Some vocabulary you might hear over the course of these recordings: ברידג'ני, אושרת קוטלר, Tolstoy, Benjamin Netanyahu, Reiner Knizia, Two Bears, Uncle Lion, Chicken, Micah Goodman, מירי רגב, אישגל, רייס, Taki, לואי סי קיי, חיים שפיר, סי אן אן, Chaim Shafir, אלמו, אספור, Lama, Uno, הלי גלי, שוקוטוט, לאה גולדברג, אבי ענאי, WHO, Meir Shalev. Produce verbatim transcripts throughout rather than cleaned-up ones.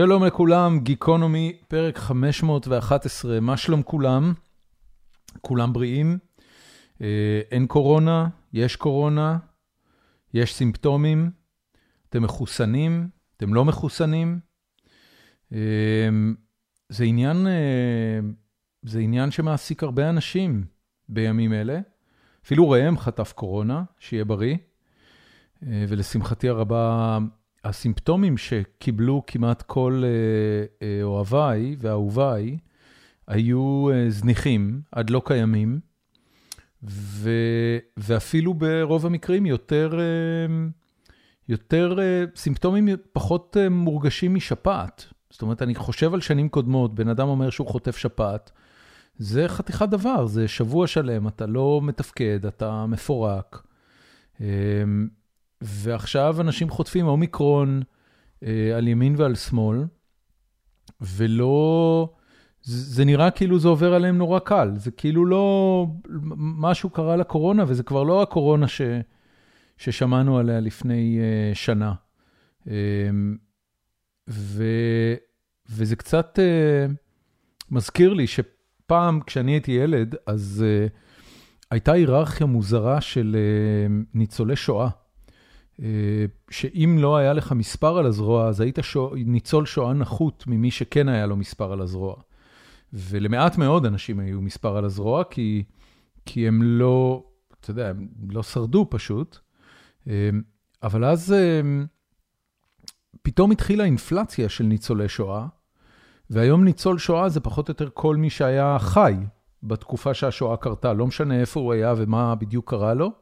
שלום לכולם, גיקונומי, פרק חמש מאות ואחת עשרה, מה שלום כולם? כולם בריאים, אין קורונה, יש קורונה, יש סימפטומים, אתם מחוסנים, אתם לא מחוסנים, זה עניין, זה עניין שמעסיק הרבה אנשים בימים אלה, אפילו ראם חטף קורונה, שיהיה בריא, ולשמחתי הרבה, הסימפטומים שקיבלו כמעט כל אוהביי ואהוביי היו זניחים, עד לא קיימים, ואפילו ברוב המקרים יותר, יותר סימפטומים פחות מורגשים משפעת. זאת אומרת, אני חושב על שנים קודמות, בן אדם אומר שהוא חוטף שפעת, זה חתיכת דבר, זה שבוע שלם, אתה לא מתפקד, אתה מפורק. ועכשיו אנשים חוטפים אומיקרון אה, על ימין ועל שמאל, ולא, זה, זה נראה כאילו זה עובר עליהם נורא קל, זה כאילו לא, משהו קרה לקורונה, וזה כבר לא הקורונה ש, ששמענו עליה לפני אה, שנה. אה, ו, וזה קצת אה, מזכיר לי שפעם כשאני הייתי ילד, אז אה, הייתה היררכיה מוזרה של אה, ניצולי שואה. שאם לא היה לך מספר על הזרוע, אז היית ניצול שואה נחות ממי שכן היה לו מספר על הזרוע. ולמעט מאוד אנשים היו מספר על הזרוע, כי, כי הם לא, אתה יודע, הם לא שרדו פשוט. אבל אז פתאום התחילה אינפלציה של ניצולי שואה, והיום ניצול שואה זה פחות או יותר כל מי שהיה חי בתקופה שהשואה קרתה, לא משנה איפה הוא היה ומה בדיוק קרה לו.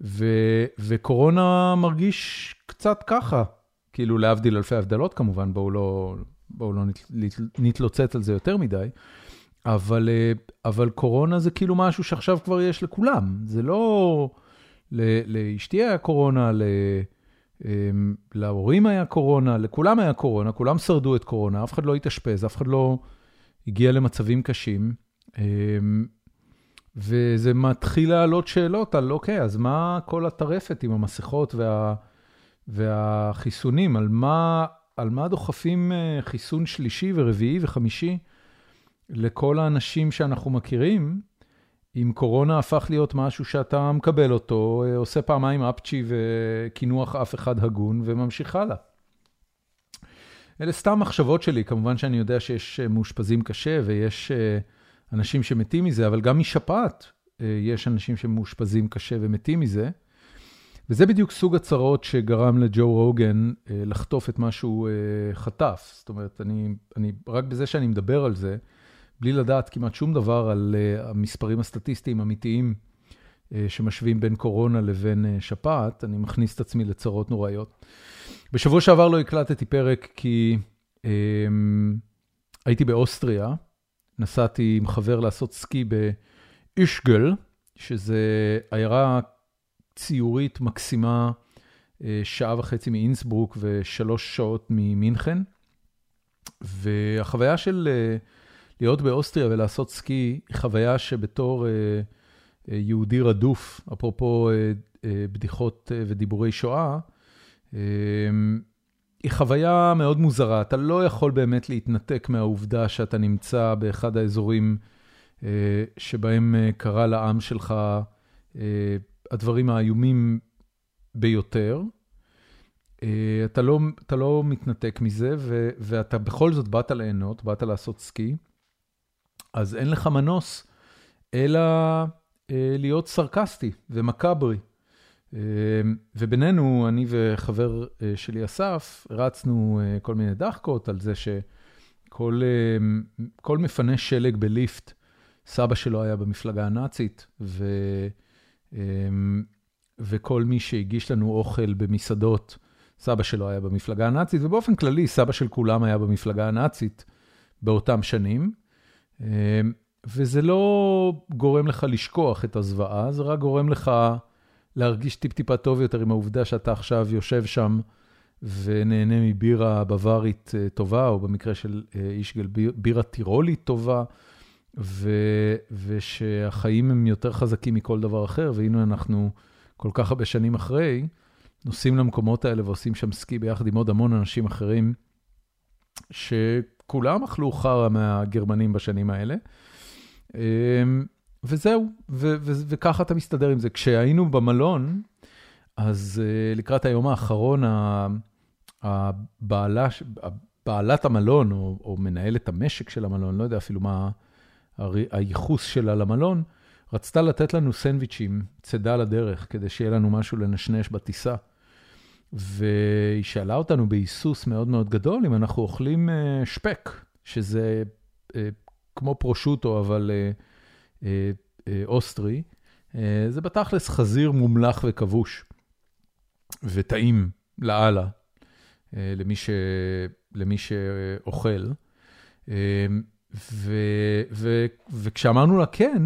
ו- וקורונה מרגיש קצת ככה, כאילו להבדיל אלפי הבדלות כמובן, בואו לא, בואו לא נת- נתלוצץ על זה יותר מדי, אבל, אבל קורונה זה כאילו משהו שעכשיו כבר יש לכולם, זה לא, לאשתי היה קורונה, להורים היה קורונה, לכולם היה קורונה, כולם שרדו את קורונה, אף אחד לא התאשפז, אף אחד לא הגיע למצבים קשים, וזה מתחיל לעלות שאלות על, אוקיי, אז מה כל הטרפת עם המסכות וה, והחיסונים? על מה, על מה דוחפים חיסון שלישי ורביעי וחמישי לכל האנשים שאנחנו מכירים, אם קורונה הפך להיות משהו שאתה מקבל אותו, עושה פעמיים אפצ'י וכינוח אף אחד הגון וממשיך הלאה. אלה סתם מחשבות שלי, כמובן שאני יודע שיש מאושפזים קשה ויש אנשים שמתים מזה, אבל גם משפעת יש אנשים שמאושפזים קשה ומתים מזה. וזה בדיוק סוג הצרות שגרם לג'ו רוגן לחטוף את מה שהוא חטף. זאת אומרת, אני, אני, רק בזה שאני מדבר על זה, בלי לדעת כמעט שום דבר על המספרים הסטטיסטיים אמיתיים שמשווים בין קורונה לבין שפעת, אני מכניס את עצמי לצרות נוראיות. בשבוע שעבר לא הקלטתי פרק כי אה, הייתי באוסטריה, נסעתי עם חבר לעשות סקי באישגל, שזה עיירה ציורית מקסימה, שעה וחצי מאינסברוק ושלוש שעות ממינכן. והחוויה של להיות באוסטריה ולעשות סקי, היא חוויה שבתור יהודי רדוף, אפרופו בדיחות ודיבורי שואה, היא חוויה מאוד מוזרה, אתה לא יכול באמת להתנתק מהעובדה שאתה נמצא באחד האזורים שבהם קרה לעם שלך הדברים האיומים ביותר. אתה לא, אתה לא מתנתק מזה, ואתה בכל זאת באת ליהנות, באת לעשות סקי, אז אין לך מנוס אלא להיות סרקסטי ומקאברי. ובינינו, אני וחבר שלי אסף, רצנו כל מיני דחקות על זה שכל כל מפנה שלג בליפט, סבא שלו היה במפלגה הנאצית, ו, וכל מי שהגיש לנו אוכל במסעדות, סבא שלו היה במפלגה הנאצית, ובאופן כללי סבא של כולם היה במפלגה הנאצית באותם שנים, וזה לא גורם לך לשכוח את הזוועה, זה רק גורם לך להרגיש טיפ-טיפה טוב יותר עם העובדה שאתה עכשיו יושב שם ונהנה מבירה בווארית טובה, או במקרה של אישגל בירה טירולית טובה, ו- ושהחיים הם יותר חזקים מכל דבר אחר, והנה אנחנו כל כך הרבה שנים אחרי, נוסעים למקומות האלה ועושים שם סקי ביחד עם עוד המון אנשים אחרים, שכולם אכלו חרא מהגרמנים בשנים האלה. וזהו, ו- ו- וככה אתה מסתדר עם זה. כשהיינו במלון, אז לקראת היום האחרון, הבעלה, בעלת המלון, או, או מנהלת המשק של המלון, לא יודע אפילו מה הייחוס שלה למלון, רצתה לתת לנו סנדוויצ'ים, צדה לדרך, כדי שיהיה לנו משהו לנשנש בטיסה. והיא שאלה אותנו בהיסוס מאוד מאוד גדול, אם אנחנו אוכלים שפק, שזה כמו פרושוטו, אבל אוסטרי, זה בתכלס חזיר מומלח וכבוש, וטעים לעלה, למי ש... למי שאוכל. ו... ו... וכשאמרנו לה כן,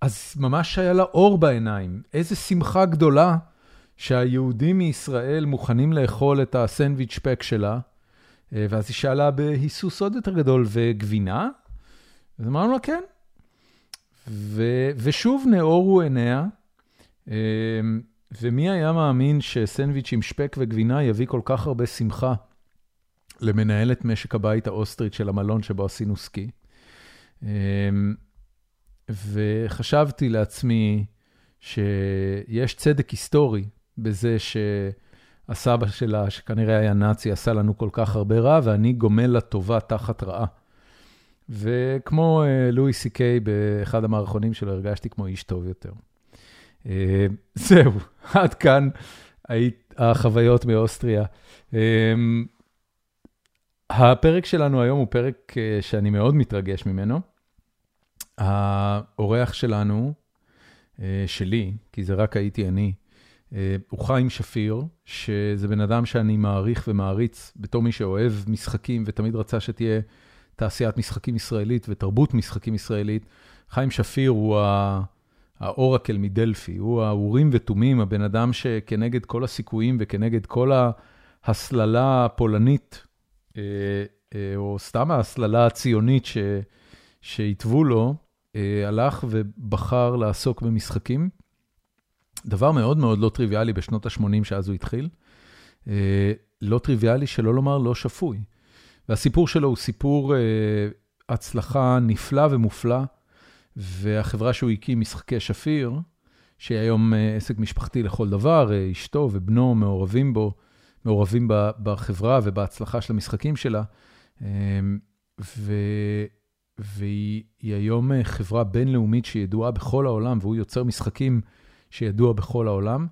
אז ממש היה לה אור בעיניים. איזו שמחה גדולה שהיהודים מישראל מוכנים לאכול את הסנדוויץ' פק שלה. ואז היא שאלה בהיסוס עוד יותר גדול, וגבינה? אז אמרנו לה כן. ו... ושוב נאורו עיניה, ומי היה מאמין שסנדוויץ' עם שפק וגבינה יביא כל כך הרבה שמחה למנהלת משק הבית האוסטרית של המלון שבו עשינו סקי. וחשבתי לעצמי שיש צדק היסטורי בזה שהסבא שלה, שכנראה היה נאצי, עשה לנו כל כך הרבה רע, ואני גומל לטובה תחת רעה. וכמו לואי סי קיי באחד המערכונים שלו, הרגשתי כמו איש טוב יותר. זהו, עד כאן החוויות מאוסטריה. הפרק שלנו היום הוא פרק שאני מאוד מתרגש ממנו. האורח שלנו, שלי, כי זה רק הייתי אני, הוא חיים שפיר, שזה בן אדם שאני מעריך ומעריץ, בתור מי שאוהב משחקים ותמיד רצה שתהיה תעשיית משחקים ישראלית ותרבות משחקים ישראלית. חיים שפיר הוא ה... האורקל מדלפי, הוא האורים ותומים, הבן אדם שכנגד כל הסיכויים וכנגד כל ההסללה הפולנית, או סתם ההסללה הציונית ש... שהטבו לו, הלך ובחר לעסוק במשחקים. דבר מאוד מאוד לא טריוויאלי בשנות ה-שמונים שאז הוא התחיל. לא טריוויאלי שלא לומר לא שפוי. והסיפור שלו הוא סיפור הצלחה נפלא ומופלא, והחברה שהוא הקים, משחקי שפיר, שהיא היום עסק משפחתי לכל דבר, אשתו ובנו מעורבים בו, מעורבים בחברה ובהצלחה של המשחקים שלה, ו... והיא היום חברה בינלאומית שידועה בכל העולם, והוא יוצר משחקים שידוע בכל העולם.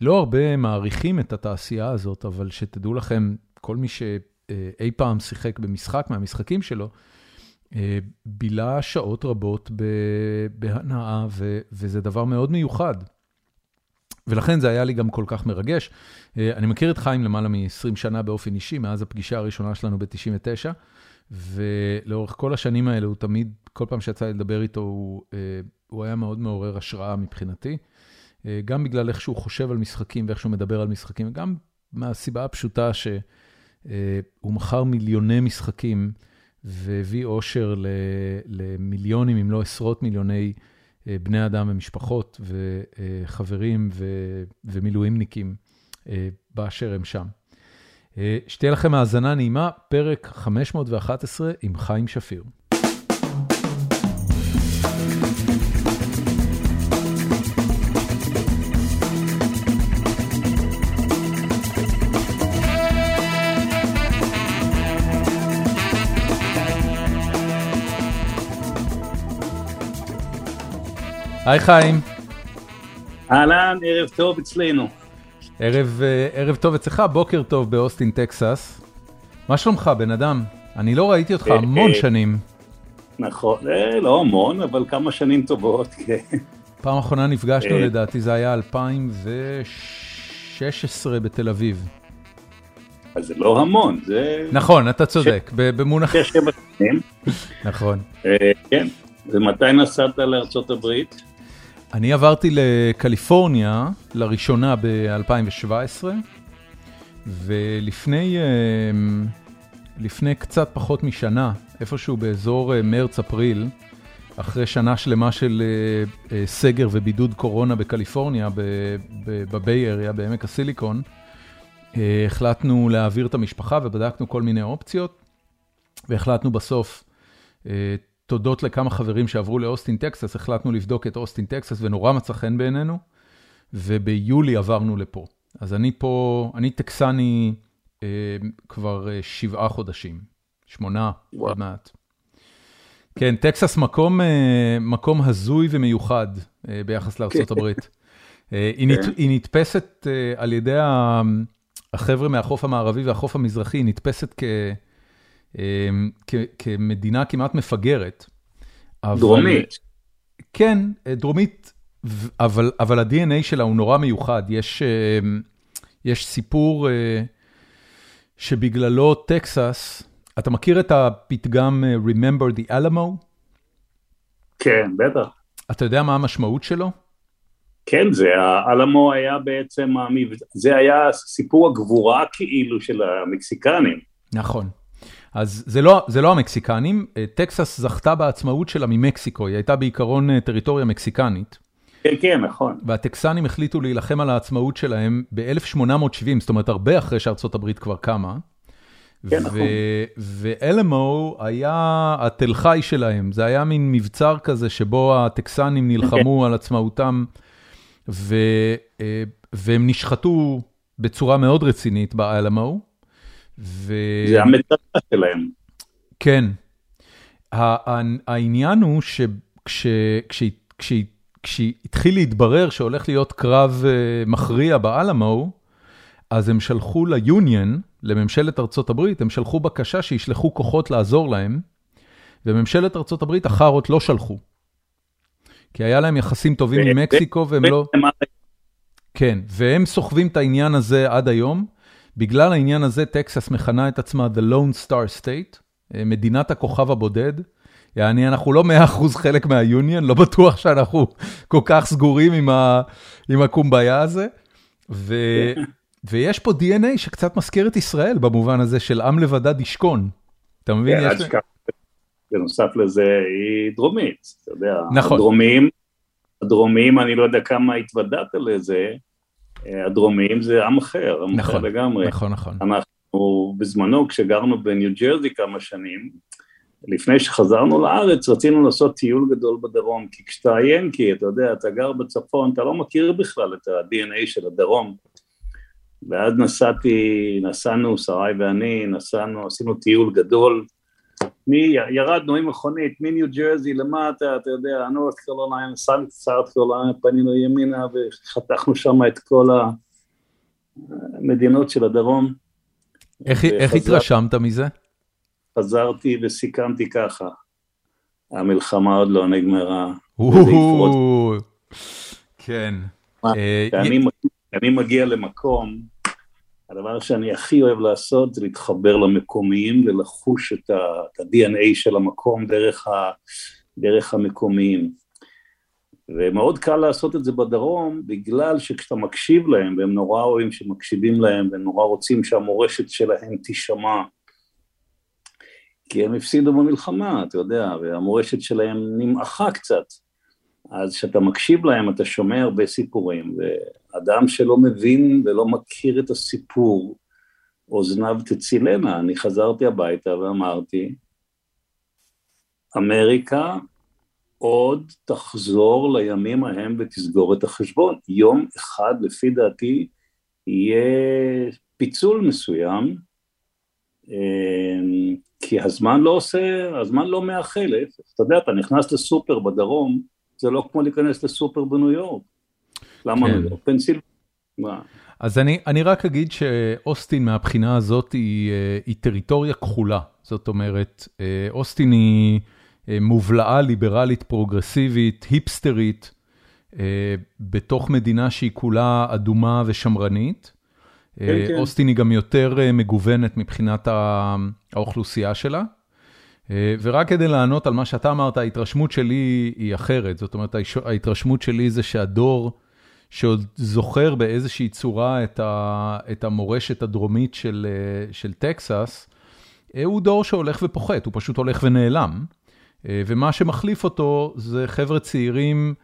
לא הרבה מעריכים את התעשייה הזאת, אבל שתדעו לכם, כל מי שאי פעם שיחק במשחק מהמשחקים שלו, בילה שעות רבות בהנאה, וזה דבר מאוד מיוחד. ולכן זה היה לי גם כל כך מרגש. אני מכיר את חיים למעלה מ-עשרים שנה באופן אישי, מאז הפגישה הראשונה שלנו ב-תשעים ותשע, ולאורך כל השנים האלה הוא תמיד, כל פעם שיצא לדבר איתו, הוא, הוא היה מאוד מעורר השראה מבחינתי, גם בגלל איך שהוא חושב על משחקים ואיך שהוא מדבר על משחקים, וגם מהסיבה הפשוטה שהוא מכר מיליוני משחקים, והביא אושר למיליונים, אם לא עשרות מיליוני בני אדם ומשפחות, וחברים ומילואימניקים באשר הם שם. שתהיה לכם האזנה נעימה, פרק חמש מאות ואחת עשרה עם חיים שפיר. היי חיים. אהלן, ערב טוב אצלנו. ערב, ערב טוב אצלך, בוקר טוב באוסטין, טקסס. מה שלומך, בן אדם? אני לא ראיתי אותך המון שנים. נכון, לא המון, אבל כמה שנים טובות, כן. פעם האחרונה נפגשנו, לדעתי, זה היה אלפיים ושש עשרה בתל אביב. אז זה לא המון, זה... נכון, אתה צודק, במונח... שש שבע שנים. נכון. כן, ומתי נסעת לארצות הברית? אני עברתי לקליפורניה לראשונה ב-אלפיים ושבע עשרה, ולפני לפני קצת פחות משנה, איפשהו באזור מרץ-אפריל, אחרי שנה שלמה של סגר ובידוד קורונה בקליפורניה, בביי אריה, בעמק הסיליקון, החלטנו להעביר את המשפחה ובדקנו כל מיני אופציות, והחלטנו בסוף, תודות לכמה חברים שעברו לאוסטין טקסס, החלטנו לבדוק את אוסטין טקסס ונורא מצא חן בעינינו, וביולי עברנו לפה. אז אני פה, אני טקסני כבר שבעה חודשים, שמונה עוד מעט. כן, טקסס מקום, מקום הזוי ומיוחד ביחס לארצות הברית. היא נתפסת על ידי החבר'ה מהחוף המערבי והחוף המזרחי, היא נתפסת כמדינה כמעט מפגרת. דרומית. כן, דרומית, אבל, אבל ה-די אן איי שלה הוא נורא מיוחד. יש, יש סיפור שבגללו טקסס, אתה מכיר את הפתגם Remember the Alamo? כן, בטח. אתה יודע מה המשמעות שלו? כן, זה, האלמו היה בעצם, זה היה סיפור הגבורה כאילו של המקסיקנים. נכון. אז זה לא, זה לא המקסיקנים, טקסס זכתה בעצמאות שלה ממקסיקו, היא הייתה בעיקרון טריטוריה מקסיקנית. כן, כן, נכון. והטקסנים החליטו להילחם על העצמאות שלהם ב-אלף שמונה מאות שבעים, זאת אומרת הרבה אחרי שארצות הברית כבר קמה. כן, ו- נכון. ואלמו היה התל חי שלהם, זה היה מין מבצר כזה שבו הטקסנים נלחמו על עצמאותם, ו- והם נשחטו בצורה מאוד רצינית באלמו. ו... זה המצטה שלהם. כן. העניין הוא שכשהתחיל להתברר שהולך להיות קרב מכריע באלמו, אז הם שלחו ליוניון, לממשלת ארצות הברית, הם שלחו בקשה שישלחו כוחות לעזור להם, וממשלת ארצות הברית אחרות לא שלחו. כי היה להם יחסים טובים עם מקסיקו, והם לא... כן, והם סוחבים את העניין הזה עד היום, בגלל העניין הזה, טקסס מכנה את עצמה The Lone Star State, מדינת הכוכב הבודד. يعني, אנחנו לא מאה אחוז חלק מהיוניון, לא בטוח שאנחנו כל כך סגורים עם, ה... עם הקומביה הזה. ו... ויש פה די אן איי שקצת מזכיר את ישראל, במובן הזה של עם לבדה דישקון. אתה מבין? כן, יש... בנוסף לזה היא דרומית. אתה יודע, נכון. הדרומים, הדרומים, אני לא יודע כמה התוודעת לזה, הדרומיים זה עם אחר, עם אחר לגמרי. נכון, נכון. אנחנו בזמנו, כשגרנו בניו ג'רזי כמה שנים, לפני שחזרנו לארץ, רצינו לעשות טיול גדול בדרום, כי כשאתה ינקי, אתה יודע, אתה גר בצפון, אתה לא מכיר בכלל את ה-די אן איי של הדרום. ואז נסעתי, נסענו, שרי ואני, נסענו, עשינו טיול גדול, מי, ירדנו עם מכונית, מניו ג'רזי למטה, אתה יודע, נורת קרוליינה, סארת קרוליינה, פנינו ימינה, וחתכנו שם את כל המדינות של הדרום. איך, וחזר... איך התרשמת מזה? חזרתי וסיכמתי ככה. המלחמה עוד לא נגמרה. וואו, כן. אני, אני מגיע למקום... הדבר שאני הכי אוהב לעשות זה להתחבר למקומיים, ולחוש את ה-די אן איי של המקום דרך, ה, דרך המקומיים. ומאוד קל לעשות את זה בדרום, בגלל שכשאתה מקשיב להם, והם נורא אוהבים שמקשיבים להם, והם נורא רוצים שהמורשת שלהם תשמע. כי הם הפסידו במלחמה, אתה יודע, והמורשת שלהם נמעכה קצת. אז כשאתה מקשיב להם, אתה שומע הרבה סיפורים, ואדם שלא מבין ולא מכיר את הסיפור, אוזניו תצילנה. אני חזרתי הביתה ואמרתי, אמריקה עוד תחזור לימים ההם ותסגור את החשבון. יום אחד, לפי דעתי, יהיה פיצול מסוים, כי הזמן לא עושה, הזמן לא מאחלף. אתה יודע, אתה נכנס לסופר בדרום, זה לא כמו להיכנס לסופר בניו יורק. למה ניו יורק? פנסילבניה. אז אני, אני רק אגיד שאוסטין מהבחינה הזאת היא, היא טריטוריה כחולה. זאת אומרת, אוסטין היא מובלעה ליברלית, פרוגרסיבית, היפסטרית, בתוך מדינה שהיא כולה אדומה ושמרנית. כן, כן. אוסטין היא גם יותר מגוונת מבחינת האוכלוסייה שלה. ורק כדי לענות על מה שאתה אמרת, ההתרשמות שלי היא אחרת. זאת אומרת, ההתרשמות שלי זה שהדור שעוד זוכר באיזושהי צורה את, ה, את המורשת הדרומית של, של טקסס, הוא דור שהולך ופוחת, הוא פשוט הולך ונעלם. ומה שמחליף אותו זה חבר'ה צעירים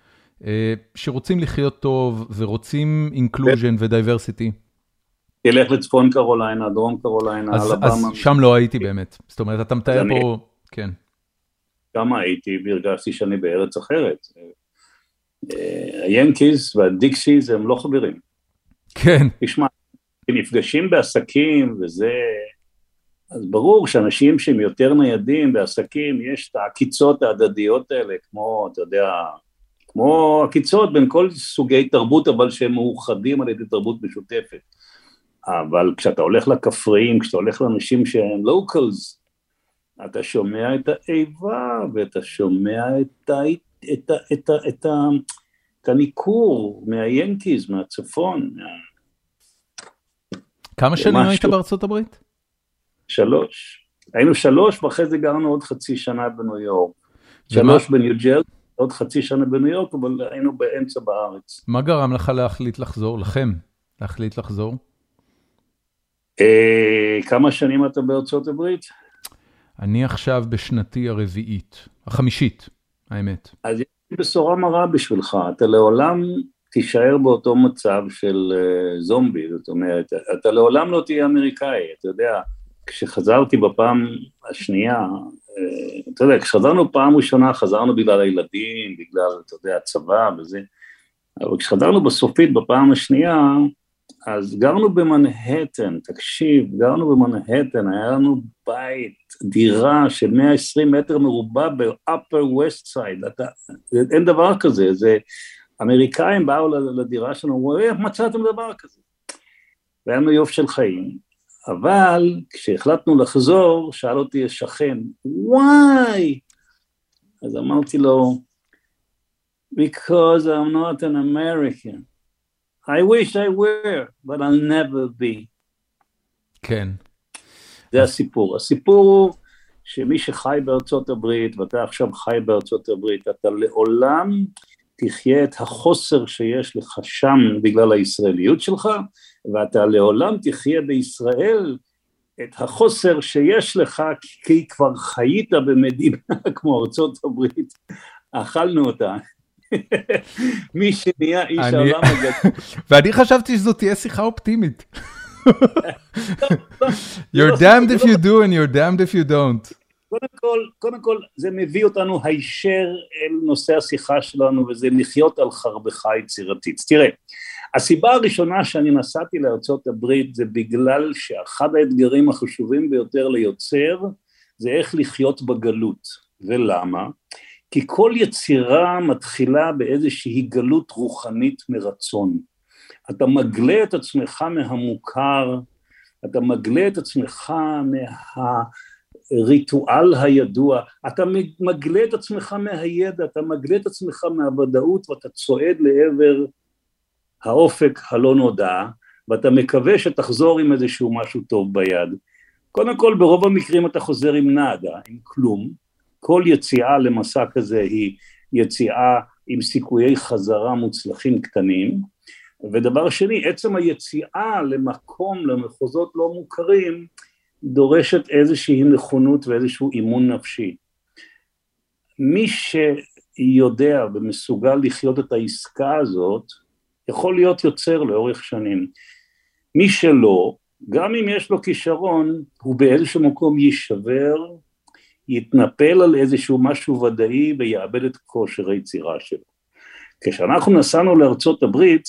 שרוצים לחיות טוב ורוצים inclusion ודיברסיטי. ילך לצפון קרוליינה, דרום קרוליינה, אלבמה. אז שם לא הייתי באמת. זאת אומרת, אתה מתאר פה, כן. שם הייתי והרגשתי שאני בארץ אחרת. היאנקיז והדיקסיז הם לא חברים. כן. תשמע, נפגשים בעסקים וזה... אז ברור שאנשים שהם יותר ניידים בעסקים, יש את הקיצות ההדדיות האלה, כמו, אתה יודע, כמו הקיצות בין כל סוגי תרבות, אבל שהם מאוחדים על ידי תרבות משותפת. אבל כשאתה הולך לכפריים, כשאתה הולך לאנשים שהם לוקלס, אתה שומע את האיבה, ואתה שומע את, ה, את, ה, את, ה, את, ה, את הניכור מהיאנקיז, מהצפון. כמה שנים היית בארצות הברית? שלוש. היינו שלוש, ואחרי זה גרנו עוד חצי שנה בניו יורק. שלוש בניו ג'רזי, עוד חצי שנה בניו יורק, אבל היינו באמצע בארץ. מה גרם לך להחליט לחזור, לכם להחליט לחזור? כמה שנים אתה בארצות הברית? אני עכשיו בשנתי הרביעית, החמישית, האמת. אז יש לי בשורה מרה בשבילך, אתה לעולם תישאר באותו מצב של זומבי, זאת אומרת, אתה לעולם לא תהיה אמריקאי, אתה יודע, כשחזרתי בפעם השנייה, אתה יודע, כשחזרנו פעם ראשונה, חזרנו בגלל הילדים, בגלל, אתה יודע, הצבא וזה, אבל כשחזרנו בסופית בפעם השנייה, אז גרנו במנהטן, תקשיב, גרנו במנהטן, היה לנו בית, דירה של מאה ועשרים מטר מרובע ב-Upper West Side, אתה, אין דבר כזה, זה, אמריקאים באו לדירה שלנו, הוא אומר, מצאתם דבר כזה, והיינו יופי של חיים, אבל כשהחלטנו לחזור, שאל אותי השכן, why? אז אמרתי לו, because I'm not an American. I wish I were, but I'll never be. כן. זה הסיפור. הסיפור הוא שמי שחי בארצות הברית, ואתה עכשיו חי בארצות הברית, אתה לעולם תחיה את החוסר שיש לך שם בגלל הישראליות שלך, ואתה לעולם תחיה בישראל את החוסר שיש לך, כי כבר חיית במדינה כמו ארצות הברית, אכלנו אותה. מי שנהיה איש העולם הגדול. ואני חשבתי שזו תהיה שיחה אופטימית. You're damned if you do and you're damned if you don't. קודם כל, קודם כל, זה מביא אותנו הישר אל נושא השיחה שלנו, וזה לחיות על חרבך יצירתית. תראה, הסיבה הראשונה שאני נסעתי לארצות הברית, זה בגלל שאחד האתגרים החשובים ביותר ליוצר, זה איך לחיות בגלות. ולמה? כי כל יצירה מתחילה באיזושהי גלות רוחנית מרצון. אתה מגלה את עצמך מהמוכר, אתה מגלה את עצמך מה... ריטואל הידוע, אתה מגלה את עצמך מהידע, אתה מגלה את עצמך מהוודאות, ואתה צועד לעבר האופק הלא נודע, ואתה מקווה שתחזור עם איזשהו משהו טוב ביד. קודם כל, ברוב המקרים אתה חוזר עם נאדה, עם כלום. כל יציאה למסע כזה היא יציאה עם סיכויי חזרה מוצלחים קטנים, ודבר שני, עצם היציאה למקום, למחוזות לא מוכרים, דורשת איזושהי נכונות ואיזשהו אימון נפשי. מי שיודע ומסוגל לחיות את העסקה הזאת, יכול להיות יוצר לאורך שנים. מי שלא, גם אם יש לו כישרון, הוא באיזשהו מקום יישבר, יתנפל על איזשהו משהו ודאי, ויאבד את כושר היצירה שלו. כשאנחנו נסענו לארצות הברית,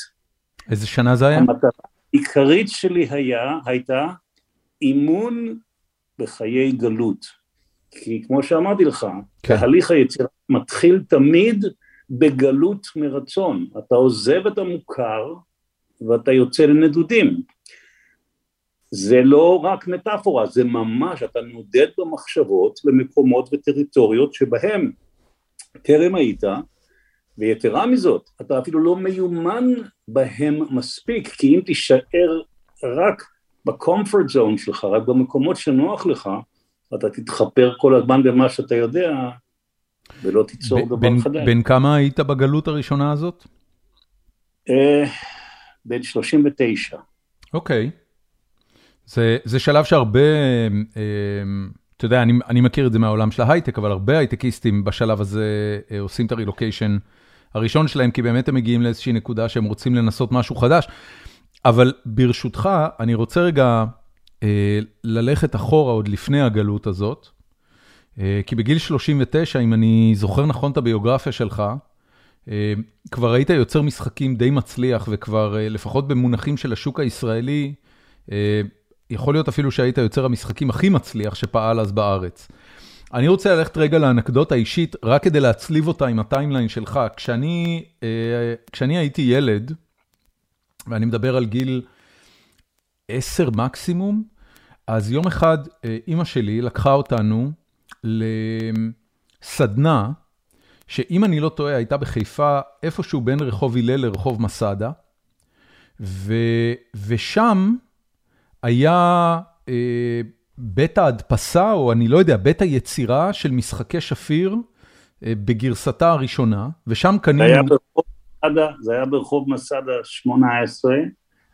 איזה שנה זה היה? המטרה העיקרית שלי היה, הייתה, אימון בחיי גלות, כי כמו שאמרתי לך, כן. תהליך היצירה מתחיל תמיד בגלות מרצון, אתה עוזב את המוכר ואתה יוצא לנדודים, זה לא רק מטאפורה, זה ממש, אתה נודד במחשבות למקומות וטריטוריות שבהם טרם היית, ויתרה מזאת, אתה אפילו לא מיומן בהם מספיק, כי אם תישאר רק בקומפורט זון שלך, רק במקומות שנוח לך, אתה תתחפר כל הזמן במה שאתה יודע, ולא תיצור ב- דבר בין, חדש. בין כמה היית בגלות הראשונה הזאת? אה, בין שלושים ותשע. אוקיי. זה, זה שלב שהרבה אה, אתה יודע, אני, אני מכיר את זה מהעולם של ההייטק, אבל הרבה הייטקיסטים בשלב הזה עושים את הרילוקיישן הראשון שלהם, כי באמת הם מגיעים לאיזושהי נקודה שהם רוצים לנסות משהו חדש. אבל ברשותך, אני רוצה רגע אה, ללכת אחורה עוד לפני הגלות הזאת, אה, כי בגיל שלושים ותשע, אם אני זוכר נכון את הביוגרפיה שלך, אה, כבר היית יוצר משחקים די מצליח, וכבר אה, לפחות במונחים של השוק הישראלי, אה, יכול להיות אפילו שהיית יוצר המשחקים הכי מצליח שפעל אז בארץ. אני רוצה ללכת רגע לאנקדוטה האישית, רק כדי להצליב אותה עם הטיימליין שלך. כשאני, אה, כשאני הייתי ילד, ואני מדבר על גיל עשר מקסימום, אז יום אחד אימא שלי לקחה אותנו לסדנה, שאם אני לא טועה הייתה בחיפה, איפשהו בין רחוב הילל לרחוב מסדה, ו- ושם היה אה, בית ההדפסה, או אני לא יודע, בית היצירה של משחקי שפיר אה, בגרסתה הראשונה, ושם קנינו... היה ברחוב. זה היה ברחוב מסדה שמונה עשרה.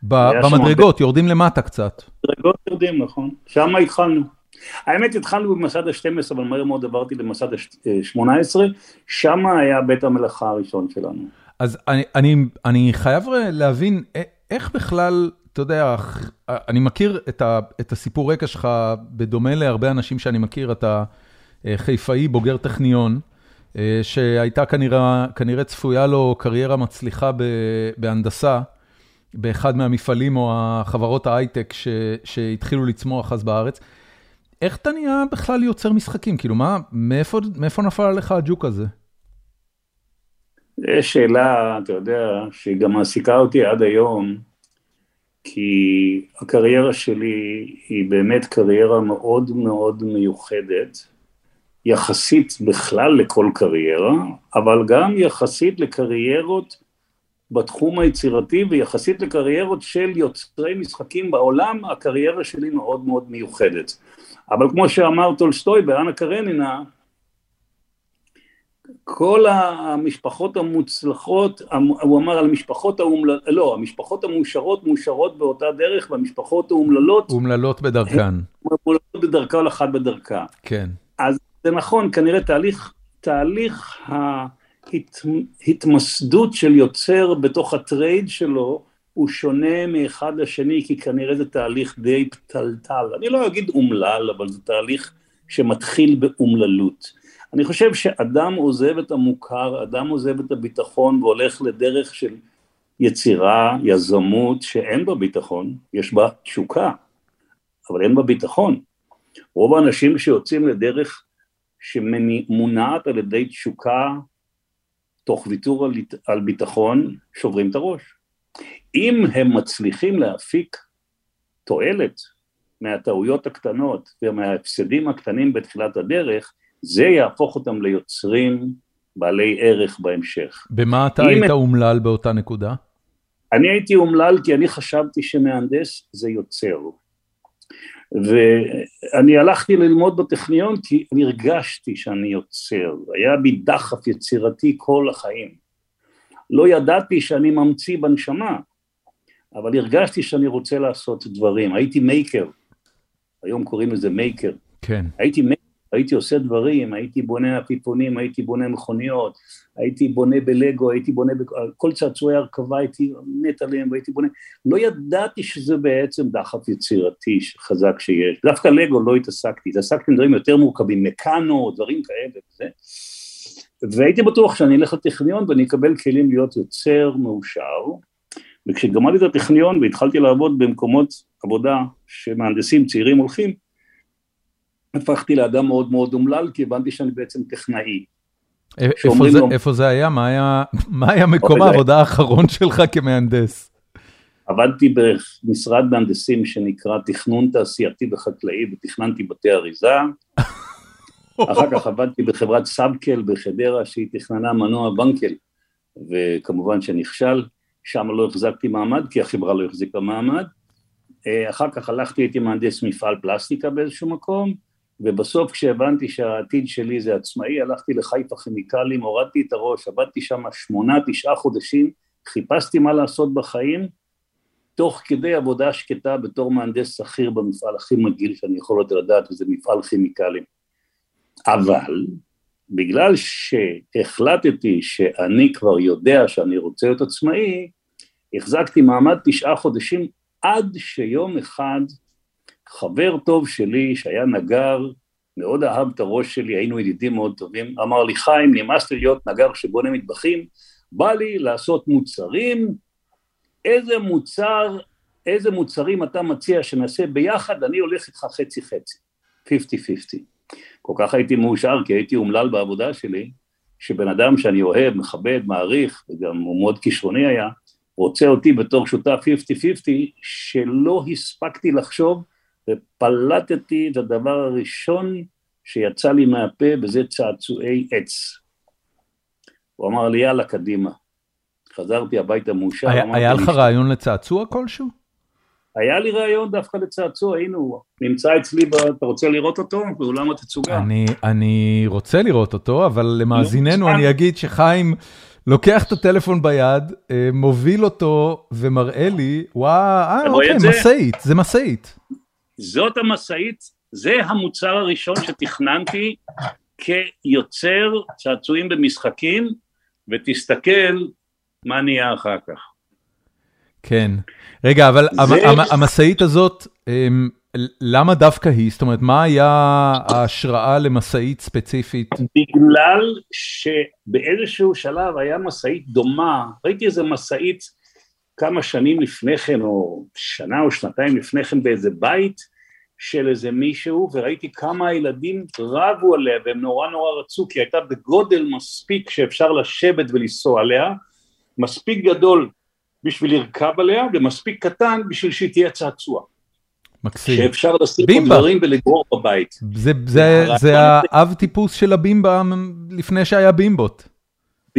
במדרגות, יורדים למטה קצת. במדרגות יורדים, נכון. שם התחלנו. האמת התחלנו במסדה שתים עשרה, אבל מהר מאוד עברתי למסדה שמונה עשרה, שם היה בית המלאכה הראשון שלנו. אז אני, אני, אני חייב להבין איך בכלל, אתה יודע, אני מכיר את, ה, את הסיפור רקע שלך, בדומה להרבה אנשים שאני מכיר, אתה חיפאי בוגר טכניון, שהייתה כנראה, כנראה צפויה לו קריירה מצליחה בהנדסה, באחד מהמפעלים או החברות ההייטק ש, שהתחילו לצמוח אז בארץ. איך אתה נהיה בכלל יוצר משחקים? כאילו מה, מאיפה, מאיפה נפל עליך הג'וק הזה? יש שאלה, אתה יודע, שגם מעסיקה אותי עד היום, כי הקריירה שלי היא באמת קריירה מאוד מאוד מיוחדת, יחסית בכלל לכל קריירה, אבל גם יחסית לקריירות בתחום היצירתי, ויחסית לקריירות של יוצרי משחקים בעולם, הקריירה שלי מאוד מאוד מיוחדת. אבל כמו שאמר טולסטוי באנה קרנינה, כל המשפחות המוצלחות, הוא אמר על המשפחות האומללות, לא, המשפחות המאושרות מאושרות באותה דרך, והמשפחות האומללות... אומללות בדרכן. אומללות בדרכה, כל אחת בדרכה. כן. אז זה נכון, כנראה תהליך, תהליך ההתמסדות של יוצר בתוך הטרייד שלו, הוא שונה מאחד לשני, כי כנראה זה תהליך די פטלטל. אני לא אגיד אומלל, אבל זה תהליך שמתחיל באומללות. אני חושב שאדם עוזב את המוכר, אדם עוזב את הביטחון, והולך לדרך של יצירה, יזמות, שאין בה ביטחון, יש בה תשוקה, אבל אין בה ביטחון. רוב האנשים שיוצאים לדרך שמונעת על ידי תשוקה, תוך ויתור על, על ביטחון, שוברים את הראש. אם הם מצליחים להפיק תועלת מהטעויות הקטנות ומההפסדים הקטנים בתחילת הדרך, זה יהפוך אותם ליוצרים בעלי ערך בהמשך. במה אתה היית אומלל באותה נקודה? אני הייתי אומלל כי אני חשבתי שמהנדס זה יוצר. ואני הלכתי ללמוד בטכניון כי אני הרגשתי שאני יוצר, היה בי דחף יצירתי כל החיים, לא ידעתי שאני ממציא בנשמה, אבל הרגשתי שאני רוצה לעשות דברים, הייתי מייקר, היום קוראים לזה מייקר, כן. הייתי מייקר, הייתי עושה דברים, הייתי בונה עפיפונים, הייתי בונה מכוניות, הייתי בונה בלגו, הייתי בונה, כל צעצועי הרכבה הייתי מת עליהם, והייתי בונה, לא ידעתי שזה בעצם דחף יצירתי חזק שיש, דווקא לגו לא התעסקתי, התעסקתי עם דברים יותר מורכבים, מקאנו, דברים כאלה, וזה, והייתי בטוח שאני אלך לטכניון ואני אקבל כלים להיות יוצר מאושר, וכשגמרתי את הטכניון והתחלתי לעבוד במקומות עבודה שמהנדסים צעירים הולכים, הפכתי לאדם מאוד מאוד אומלל, כי הבנתי שאני בעצם טכנאי. איפה זה, איפה זה היה? מה היה, מה היה מקום העבודה האחרון שלך כמהנדס? עבדתי במשרד מהנדסים שנקרא תכנון תעשייתי וחקלאי, ותכננתי בתי אריזה. אחר כך עבדתי בחברת סאבקל בחדרה, שהיא תכננה מנוע בנקל, וכמובן שנכשל, שם לא החזקתי מעמד, כי החברה לא החזיקה מעמד. אחר כך הלכתי, הייתי מהנדס מפעל פלסטיקה באיזשהו מקום, ובסוף כשהבנתי שהעתיד שלי זה עצמאי, הלכתי לחיפה כימיקלים, הורדתי את הראש, עבדתי שם שמונה, תשעה חודשים, חיפשתי מה לעשות בחיים, תוך כדי עבודה שקטה בתור מהנדס שכיר במפעל הכי מגעיל שאני יכול לדעת, וזה מפעל כימיקלי. אבל בגלל שהחלטתי שאני כבר יודע שאני רוצה להיות עצמאי, החזקתי מעמד תשעה חודשים, עד שיום אחד חבר טוב שלי שהיה נגר, מאוד אהב את הראש שלי, היינו ידידים מאוד טובים, אמר לי, חיים, נמאס לי להיות נגר שבונה מטבחים, בא לי לעשות מוצרים, איזה מוצר, איזה מוצרים אתה מציע שנעשה ביחד, אני הולך איתך חצי חצי, חמישים חמישים. כל כך הייתי מאושר, כי הייתי אומלל בעבודה שלי, שבן אדם שאני אוהב, מכבד, מעריך, וגם הוא מאוד כישרוני היה, רוצה אותי בתור שותף חמישים חמישים, שלא הספקתי לחשוב, ופלטתי את הדבר הראשון שיצא לי מהפה, וזה צעצועי עץ. הוא אמר לי, יאללה, קדימה. חזרתי הביתה מאושר. היה, היה לך רעיון לצעצוע כלשהו? היה לי רעיון דווקא לצעצוע, הנה הוא נמצא אצלי, ב... אתה רוצה לראות אותו? באולם התצוגה. אני, אני רוצה לראות אותו, אבל למאזיננו אני אגיד שחיים... לוקח את הטלפון ביד, מוביל אותו ומראה לי, וואו, אוקיי, מסעית, זה מסעית. זאת המסעית, זה המוצר הראשון שתכננתי כיוצר צעצועים במשחקים, ותסתכל מה נהיה אחר כך. כן, רגע, אבל המסעית הזאת, למה דווקא היא? זאת אומרת, מה היה ההשראה למסעית ספציפית? בגלל שבאיזשהו שלב היה מסעית דומה, ראיתי איזה מסעית כמה שנים לפני כן, או שנה או שנתיים לפני כן באיזה בית של איזה מישהו, וראיתי כמה הילדים רבו עליה, והם נורא נורא רצו, כי הייתה בגודל מספיק שאפשר לשבת ולסוע עליה, מספיק גדול בשביל לרכב עליה, ומספיק קטן בשביל שהיא תהיה צעצוע. מקסים. שאפשר לשים פה דברים ולגרור בבית. זה, זה, זה האב טיפוס של הבימבה לפני שהיה בימבות.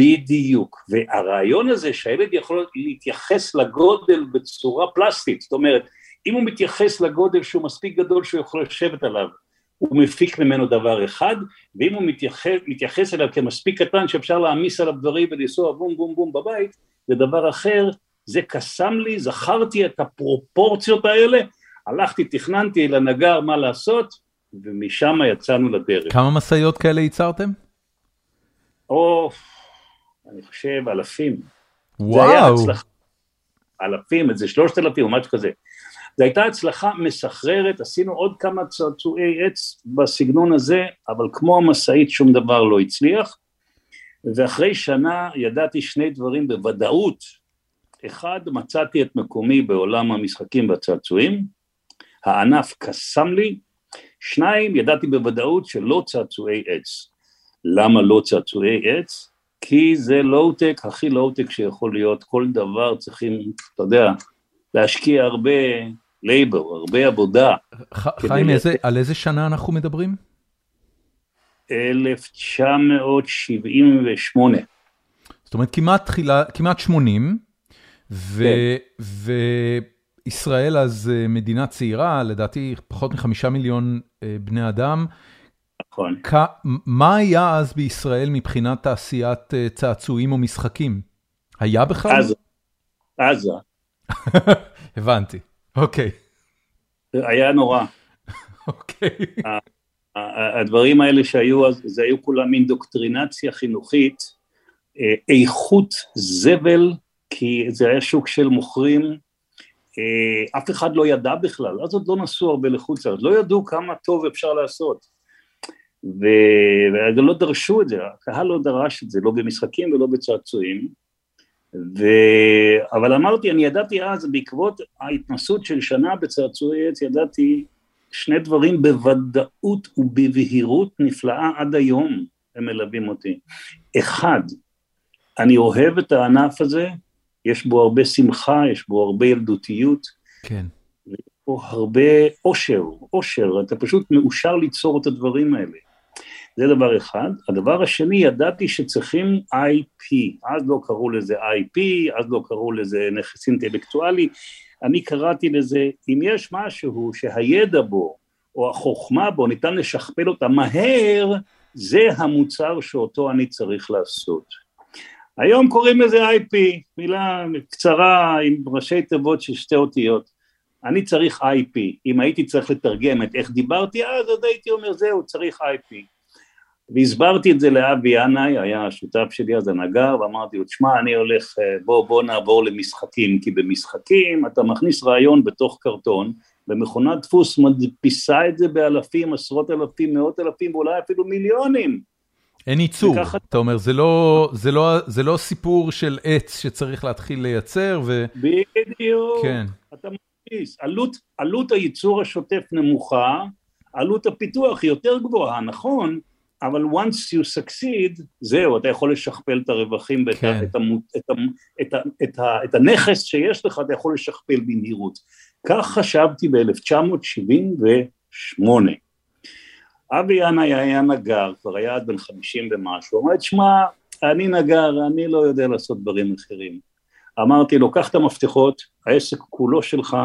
בדיוק. והרעיון הזה שהילד יכול להתייחס לגודל בצורה פלסטית. זאת אומרת, אם הוא מתייחס לגודל שהוא מספיק גדול שהוא יכול לשבת עליו, הוא מפיק ממנו דבר אחד, ואם הוא מתייחס, מתייחס אליו כמספיק קטן שאפשר להעמיס עליו דברים ולסוע בום בום בום בבית, זה דבר אחר, זה קסם לי, זכרתי את הפרופורציות האלה, הלכתי, תכננתי לנגר מה לעשות, ומשם יצאנו לדרך. כמה מסעיות כאלה ייצרתם? או, אני חושב, אלפים. וואו. זה היה הצלחה. אלפים, זה שלושת אלפים, או משהו כזה. זו הייתה הצלחה מסחררת, עשינו עוד כמה צעצועי עץ בסגנון הזה, אבל כמו המסעית שום דבר לא הצליח, ואחרי שנה ידעתי שני דברים בוודאות. אחד, מצאתי את מקומי בעולם המשחקים והצעצועים, הענף קסם לי, שניים, ידעתי בוודאות שלא צעצועי עץ. למה לא צעצועי עץ? כי זה לואו-טק, הכי לואו-טק שיכול להיות, כל דבר צריכים, אתה יודע, להשקיע הרבה לייבר, הרבה עבודה. חיים, על איזה שנה אנחנו מדברים? אלף תשע מאות שבעים ושמונה. זאת אומרת, כמעט שמונים, ו... ישראל אז מדינה צעירה, לדעתי פחות מחמישה מיליון בני אדם. נכון. מה היה אז בישראל מבחינת תעשיית צעצועים או משחקים? היה בכלל? עזה. עזה. הבנתי. אוקיי. היה נורא. אוקיי. הדברים האלה שהיו אז, זה היו כולם אינדוקטרינציה חינוכית, איכות זבל, כי זה היה שוק של מוכרים, אף אחד לא ידע בכלל, אז עוד לא נסו הרבה לחוץ, אז לא ידעו כמה טוב אפשר לעשות, ולא דרשו את זה, הקהל לא דרש את זה, לא במשחקים ולא בצעצועים, ו... אבל אמרתי, אני ידעתי אז, בעקבות ההתנסות של שנה בצעצועי עץ, ידעתי שני דברים בוודאות ובבהירות נפלאה עד היום, הם מלווים אותי. אחד, אני אוהב את הענף הזה, יש בו הרבה שמחה, יש בו הרבה ילדותיות, כן. ויש בו הרבה אושר, אושר, אתה פשוט מאושר ליצור את הדברים האלה. זה דבר אחד. הדבר השני, ידעתי שצריכים איי פי, אז לא קראו לזה איי פי, אז לא קראו לזה נכס אינטלקטואלי, אני קראתי לזה, אם יש משהו שהידע בו, או החוכמה בו, ניתן לשכפל אותה מהר, זה המוצר שאותו אני צריך לעשות. היום קוראים לזה איי פי, מילה קצרה עם ראשי תיבות של שתי אותיות. אני צריך איי פי, אם הייתי צריך לתרגם את איך דיברתי, אז עוד הייתי אומר זהו, צריך איי פי. והסברתי את זה לאבי ענאי, היה השותף שלי אז הנגר, ואמרתי לו, תשמע, אני הולך, בוא, בוא נעבור למשחקים, כי במשחקים אתה מכניס רעיון בתוך קרטון, ומכונת דפוס מדפיסה את זה באלפים, עשרות אלפים, מאות אלפים, ואולי אפילו מיליונים. אין ייצור, וככה... אתה אומר, זה לא, זה, לא, זה לא סיפור של עץ שצריך להתחיל לייצר, ו... בדיוק, כן. אתה מדפיס, עלות, עלות הייצור השוטף נמוכה, עלות הפיתוח יותר גבוהה, נכון? אבל once you succeed, זהו, אתה יכול לשכפל את הרווחים, כן. ואת, את, המות, את, את, את, את הנכס שיש לך, אתה יכול לשכפל במהירות. כך חשבתי ב-אלף תשע מאות שבעים ושמונה. אבי ינאי היה נגר, כבר היה עד בן חמישים ומשהו, הוא אמר, שמע, אני נגר, אני לא יודע לעשות דברים אחרים. אמרתי לו, קח את המפתחות, העסק כולו שלך,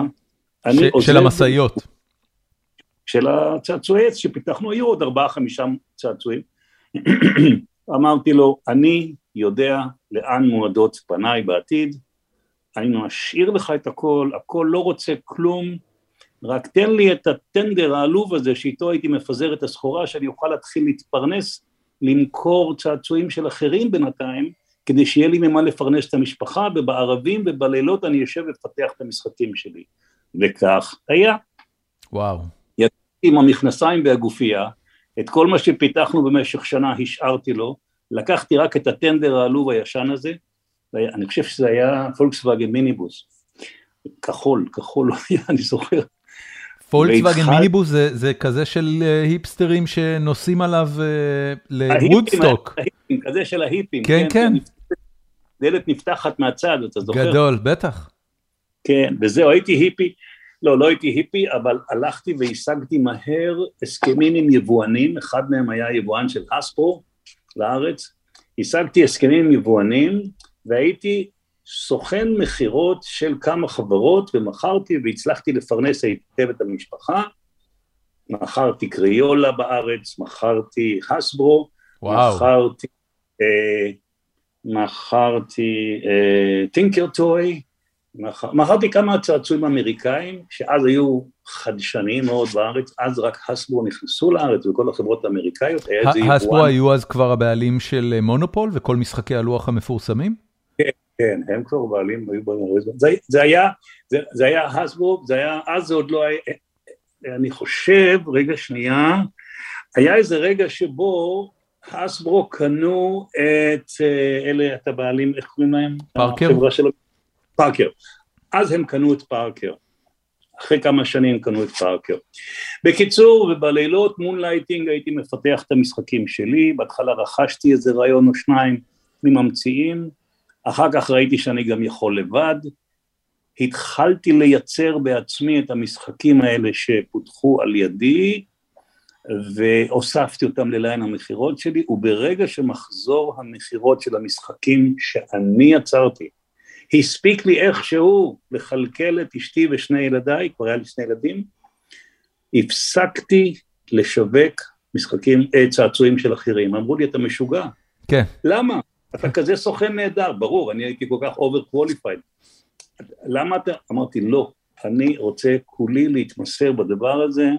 אני ש- עוזב... של המשאיות. של הצעצועי עץ שפיתחנו, היו עוד ארבעה חמישה צעצועים, אמרתי לו, אני יודע לאן מועדות פניי בעתיד, אני אשאיר לך את הכל, הכל לא רוצה כלום, רק תן לי את הטנדר העלוב הזה, שאיתו הייתי מפזר את הסחורה, שאני אוכל להתחיל להתפרנס, למכור צעצועים של אחרים בינתיים, כדי שיהיה לי ממה לפרנס את המשפחה, ובערבים ובלילות אני יושב ופתח את המשחקים שלי, וכך היה. וואו. עם המכנסיים והגופייה, את כל מה שפיתחנו במשך שנה השארתי לו, לקחתי רק את הטנדר העלוב הישן הזה, ואני חושב שזה היה פולקסווגן מיניבוס, כחול, כחול לא היה, אני זוכר. פולקסווגן מיניבוס זה, זה כזה של היפסטרים שנוסעים עליו לוודסטוק. כזה של ההיפים. כן, כן. דלת נפתחת מהצד, אתה זוכר? גדול, בטח. כן, וזהו, הייתי היפי. לא, לא הייתי היפי, אבל הלכתי והשגתי מהר הסכמים עם יבואנים, אחד מהם היה יבואן של אספור לארץ, השגתי הסכמים עם יבואנים, והייתי סוכן מחירות של כמה חברות, ומחרתי והצלחתי לפרנס היטב את המשפחה, מחרתי קריולה בארץ, מחרתי אספור, מחרתי, אה, מחרתי אה, טינקר טוי, מחרתי כמה צעצועים אמריקאים, שאז היו חדשניים מאוד בארץ, אז רק הסבו נכנסו לארץ, וכל החברות האמריקאיות. הסבו היו אז כבר הבעלים של מונופול, וכל משחקי הלוח המפורסמים? כן, כן, הם כבר בעלים, היו במורז. זה היה, זה היה הסבו, זה היה, אז זה עוד לא היה, אני חושב, רגע שנייה, היה איזה רגע שבו הסבו קנו את אלה, את הבעלים, איך קוראים להם? פארקר? החברה שלו. פארקר, אז הם קנו את פארקר, אחרי כמה שנים קנו את פארקר. בקיצור, ובלילות מונלייטינג הייתי מפתח את המשחקים שלי, בהתחלה רכשתי איזה רעיון או שניים מממציאים, אחר כך ראיתי שאני גם יכול לבד, התחלתי לייצר בעצמי את המשחקים האלה שפותחו על ידי, ואוספתי אותם לליין המחירות שלי, וברגע שמחזור המחירות של המשחקים שאני יצרתי, הספיק לי איכשהו לחלקל את אשתי ושני ילדיי, כבר היה לי שני ילדים, הפסקתי לשווק משחקים, צעצועים של אחרים, אמרו לי אתה משוגע, כן. למה? אתה כזה סוכן נהדר, ברור, אני הייתי כל כך אובר קווליפייד, למה אתה? אמרתי לא, אני רוצה כולי להתמסר בדבר הזה,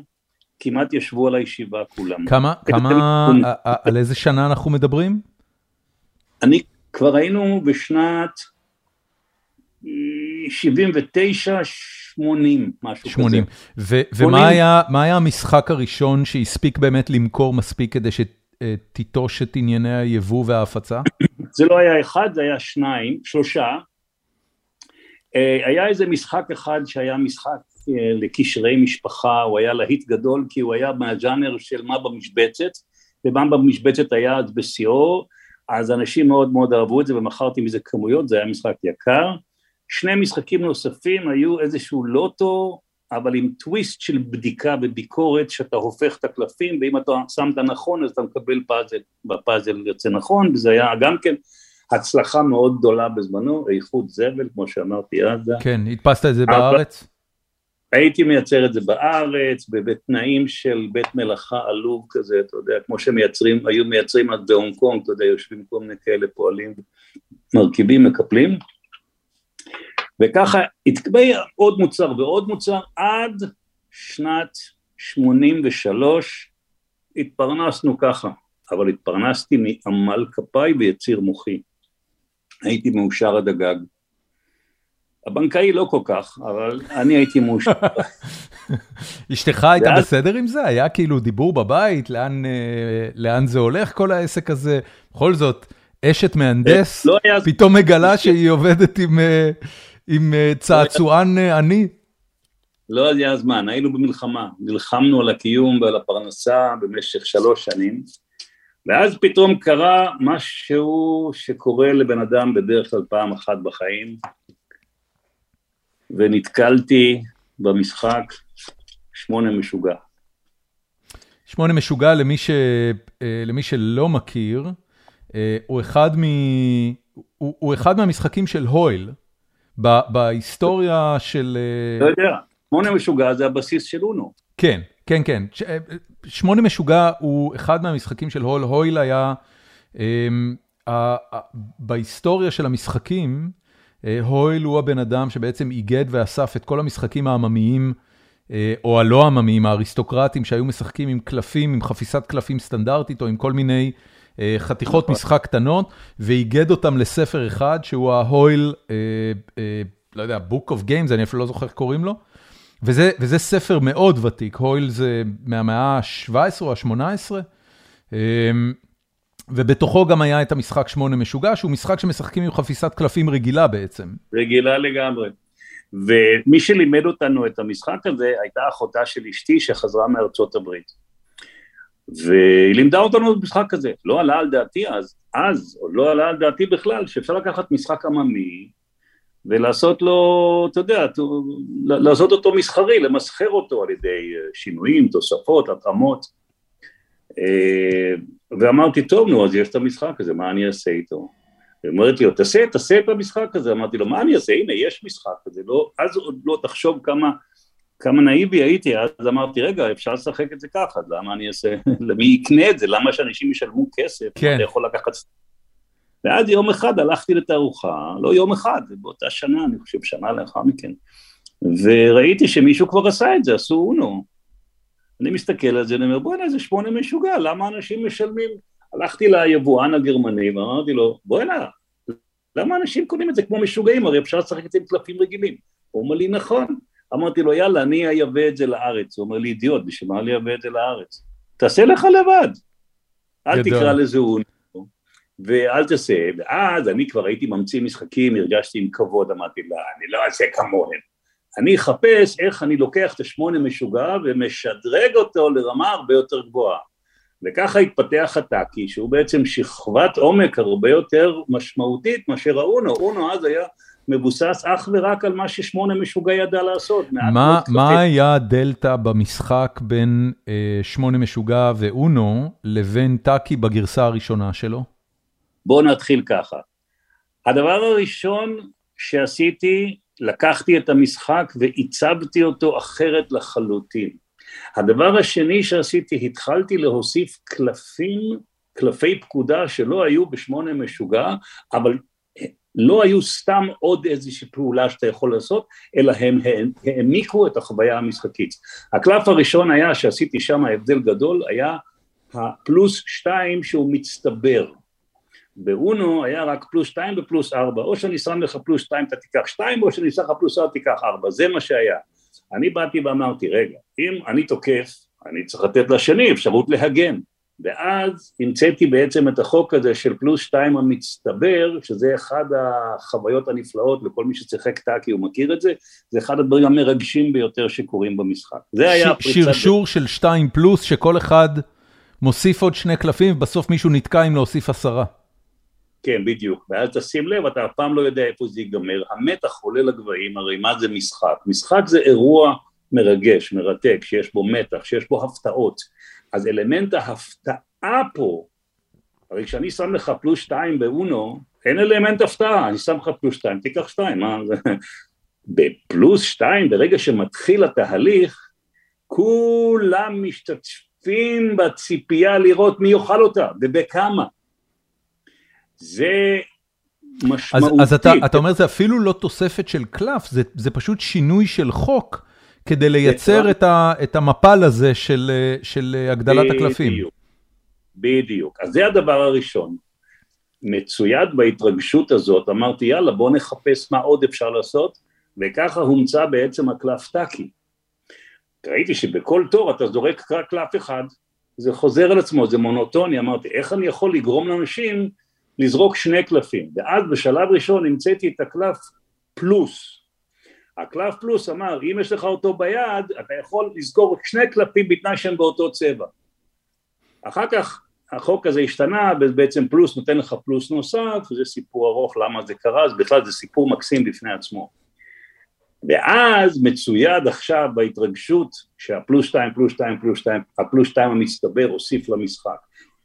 כמעט ישבו על הישיבה כולם. כמה, כמה, על איזה שנה אנחנו מדברים? אני כבר היינו בשנת... שבעים ותשע שמונים, משהו שמונים. כזה. ו- ומה היה, מה היה המשחק הראשון שהספיק באמת למכור מספיק כדי שתיטוש את ענייני היבוא וההפצה? זה לא היה אחד, זה היה שניים, שלושה. היה איזה משחק אחד שהיה משחק לקשרי משפחה, הוא היה להיט גדול, כי הוא היה מהג'אנר של מה במשבצת, ומה במשבצת היה עד בסיור, אז אנשים מאוד מאוד אהבו את זה, ומחרתי מזה כמויות, זה היה משחק יקר. שני משחקים נוספים היו איזשהו לוטו, אבל עם טוויסט של בדיקה וביקורת, שאתה הופך את הקלפים, ואם אתה שם את הנכון, אז אתה מקבל פאזל, בפאזל יוצא נכון, וזה היה גם כן הצלחה מאוד גדולה בזמנו, איכות זבל, כמו שאמרתי, אז... כן, הדפסת את זה בארץ? הייתי מייצר את זה בארץ, בתנאים של בית מלאכה עלוב כזה, אתה יודע, כמו שמייצרים, היו מייצרים עד בהונג קונג, אתה יודע, יושבים כל מיני כאלה פועלים, מרכיבים, מקפלים, וככה התקבע עוד מוצר ועוד מוצר, עד שנת שמונים ושלוש, התפרנסנו ככה, אבל התפרנסתי מעמל כפיי ויציר מוחי, הייתי מאושר עד הגג, הבנקאי לא כל כך, אבל אני הייתי מאושר. אשתך הייתה בסדר עם זה? היה כאילו דיבור בבית, לאן זה הולך כל העסק הזה? בכל זאת, אשת מהנדס, פתאום מגלה שהיא עובדת עם צעצוען עני? לא היה זמן, היינו במלחמה, נלחמנו על הקיום ועל הפרנסה במשך שלוש שנים, ואז פתאום קרה משהו שקורה לבן אדם בדרך כלל פעם אחת בחיים, ונתקלתי במשחק שמונה משוגע. שמונה משוגע, למי ש... למי שלא מכיר, הוא אחד מ... הוא, הוא אחד מהמשחקים של הויל, ב... בהיסטוריה של... לא יודע, שמונה משוגע זה הבסיס של אונו. כן, כן, כן. ש... שמונה משוגע הוא אחד מהמשחקים של הויל. הויל היה... בהיסטוריה של המשחקים, הויל הוא הבן אדם שבעצם איגד ואסף את כל המשחקים העממיים, או הלא עממיים, האריסטוקרטים שהיו משחקים עם קלפים, עם חפיסת קלפים סטנדרטית, או עם כל מיני חתיכות משחק קטנות, ואיגד אותם לספר אחד, שהוא ההויל, לא יודע, Book of Games, אני אפילו לא זוכר קוראים לו, וזה, וזה ספר מאוד ותיק, הויל זה מהמאה ה-שבע עשרה או ה-שמונה עשרה, ובתוכו גם היה את המשחק שמונה משוגע, שהוא משחק שמשחקים עם חפיסת קלפים רגילה בעצם. רגילה לגמרי. ומי שלימד אותנו את המשחק הזה, הייתה אחותה של אשתי שחזרה מארצות הברית. והיא לימדה אותנו את המשחק הזה. לא עלה על דעתי אז, אז, או לא עלה על דעתי בכלל, שאפשר לקחת משחק עממי, ולעשות לו, אתה יודע, לעשות אותו מסחרי, למסחר אותו על ידי שינויים, תוספות, התאמות. ואמרתי, טוב, נו, אז יש את המשחק הזה, מה אני אעשה איתו? ואמרתי לו, תעשה, תעשה את המשחק הזה. אמרתי לו, מה אני אעשה? הנה, יש משחק הזה. לא, אז עוד לא תחשוב כמה, כמה נאיבי הייתי. אז אמרתי, רגע, אפשר לשחק את זה ככה, למה אני אעשה? למי יקנה את זה? למה שאנשים ישלמו כסף? כן. אתה יכול לקחת... ועד יום אחד הלכתי לתערוכה, לא יום אחד, באותה שנה, אני חושב שנה לאחר מכן, וראיתי שמישהו כבר עשה את זה, עשו אונו. אני מסתכל על זה, אני אומר, בוא'נה, זה שמונה משוגע, למה אנשים משלמים? הלכתי ליבואן הגרמני, ואמרתי לו, בוא'נה, למה אנשים קונים את זה כמו משוגעים? הרי אפשר לשחק את זה עם קלפים רגילים. הוא אומר לי, נכון. אמרתי לו, יאללה, אני אייבא את זה לארץ. הוא אומר לי, אידיוט, בשביל מה לייבא את זה לארץ? תעשה לך לבד. אל תקרא לזה אונו, ואל תעשה. ואז אני כבר הייתי ממציא משחקים, הרגשתי עם כבוד, אמרתי לה, אני לא אעשה כמוהם. אני אחפש איך אני לוקח את השמונה משוגע ומשדרג אותו לרמה הרבה יותר גבוהה. וככה התפתח הטאקי, שהוא בעצם שכבת עומק הרבה יותר משמעותית מאשר האונו. אונו אז היה מבוסס אך ורק על מה ששמונה משוגע ידע לעשות. מה, מה היה הדלטה במשחק בין אה, שמונה משוגע ואונו לבין טאקי בגרסה הראשונה שלו? בואו נתחיל ככה. הדבר הראשון שעשיתי... לקחתי את המשחק ועיצבתי אותו אחרת לחלוטין. הדבר השני שעשיתי, התחלתי להוסיף קלפים, קלפי פקודה שלא היו בשמונה משוגע, אבל לא היו סתם עוד איזושהי פעולה שאתה יכול לעשות, אלא הם העמיקו את החוויה המשחקית. הקלף הראשון היה, שעשיתי שם ההבדל גדול, היה הפלוס שתיים שהוא מצטבר. באונו היה רק פלוס שתיים ופלוס ארבע, או שאני שם לך פלוס שתיים, אתה תיקח שתיים, או שאני שם לך פלוס ארבע, תיקח ארבע, זה מה שהיה. אני באתי ואמרתי, רגע, אם אני תוקף, אני צריך לתת לשני אפשרות להגן, ואז המצאתי בעצם את החוק הזה של פלוס שתיים המצטבר, שזה אחד החוויות הנפלאות, וכל מי שצחק טאקי הוא מכיר את זה, זה אחד הדברים המרגשים ביותר שקורים במשחק. זה היה הפריצה. שרשור של שתיים פלוס, שכל אחד מוסיף עוד שני קלפים, ובסוף מישהו נתקע אם להוסיף עשרה. כן, בדיוק, ואז תשים לב, אתה אף פעם לא יודע איפה זה ייגמר, המתח עולה לגבהים, הרי מה זה משחק? משחק זה אירוע מרגש, מרתק, שיש בו מתח, שיש בו הפתעות, אז אלמנט ההפתעה פה, הרי כשאני שם לך פלוס שתיים באונו, אין אלמנט הפתעה, אני שם לך פלוס שתיים, תיקח שתיים, מה זה? בפלוס שתיים, ברגע שמתחיל התהליך, כולם משתתפים בציפייה לראות מי יאכל אותה, ובכמה. זה משמעותי. אז, אז אתה, אתה אומר, זה אפילו לא תוספת של קלף, זה, זה פשוט שינוי של חוק, כדי לייצר את, ה, את המפל הזה של, של הגדלת הקלפים. בדיוק, בדיוק. אז זה הדבר הראשון. מצויד בהתרגשות הזאת, אמרתי, יאללה, בוא נחפש מה עוד אפשר לעשות, וככה הומצא בעצם הקלף טאקי. ראיתי שבכל תור אתה זורק קלף אחד, זה חוזר על עצמו, זה מונוטוני, אמרתי, איך אני יכול לגרום לאנשים לזרוק שני קלפים? ואז בשלב ראשון המצאתי את הקלף פלוס. הקלף פלוס אמר, אם יש לך אותו ביד, אתה יכול לזכור שני קלפים בתנאי שהם באותו צבע. אחר כך החוק הזה השתנה, בעצם פלוס נותן לך פלוס נוסף, זה סיפור ארוך למה זה קרה, אז בכלל זה סיפור מקסים בפני עצמו. ואז מצויד עכשיו בהתרגשות שהפלוס שתיים, פלוס שתיים, פלוס שתיים, הפלוס שתיים המצטבר הוסיף למשחק,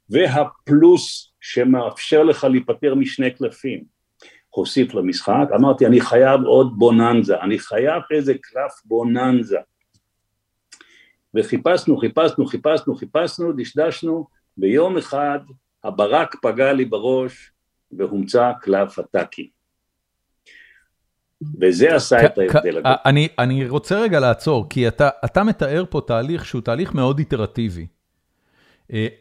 והפלוס שמאפשר לך להיפטר משני קלפים הוסיף למשחק. אמרתי, אני חייב עוד בוננזה, אני חייב איזה קלף בוננזה. וחיפשנו, חיפשנו, חיפשנו, חיפשנו, דשדשנו, ביום אחד הברק פגע לי בראש והומצא קלף הטאקי. וזה עשה את ההבדל. אני, אני רוצה רגע לעצור, כי אתה, אתה מתאר פה תהליך שהוא תהליך מאוד איטרטיבי.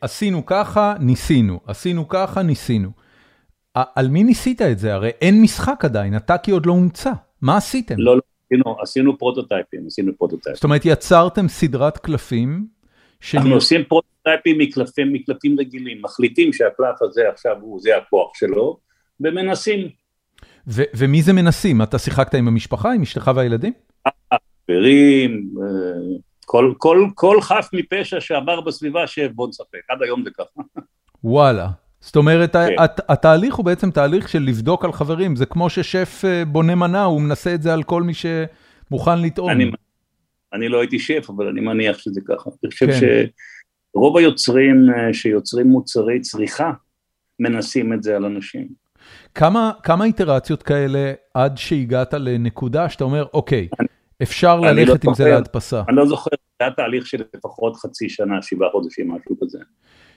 עשינו ככה, ניסינו, עשינו ככה, ניסינו. על מי ניסית את זה? הרי אין משחק עדיין, הטאקי עוד לא הומצא. מה עשיתם? לא, לא, עשינו, עשינו פרוטוטייפים, עשינו פרוטוטייפים. זאת אומרת, יצרתם סדרת קלפים. אנחנו עושים פרוטוטייפים מקלפים, מקלפים רגילים, מחליטים שהקלף הזה עכשיו הוא, זה הכוח שלו, ומנסים. ו- ומי זה מנסים? אתה שיחקת עם המשפחה, עם אשתך והילדים? חברים, כל, כל, כל חף מפשע שעבר בסביבה, שבוא נספק, עד היום זה ככה. וואלה. זאת אומרת, התהליך הוא בעצם תהליך של לבדוק על חברים, זה כמו ששף בונה מנה, הוא מנסה את זה על כל מי שמוכן לטעום. אני לא הייתי שף, אבל אני מניח שזה ככה. אני חושב שרוב היוצרים שיוצרים מוצרי צריכה, מנסים את זה על אנשים. כמה איטרציות כאלה עד שהגעת לנקודה, שאתה אומר, אוקיי, אפשר ללכת עם זה להדפסה? אני לא זוכר, זה היה תהליך של לפחות חצי שנה, שבעה חודשים, משהו כזה.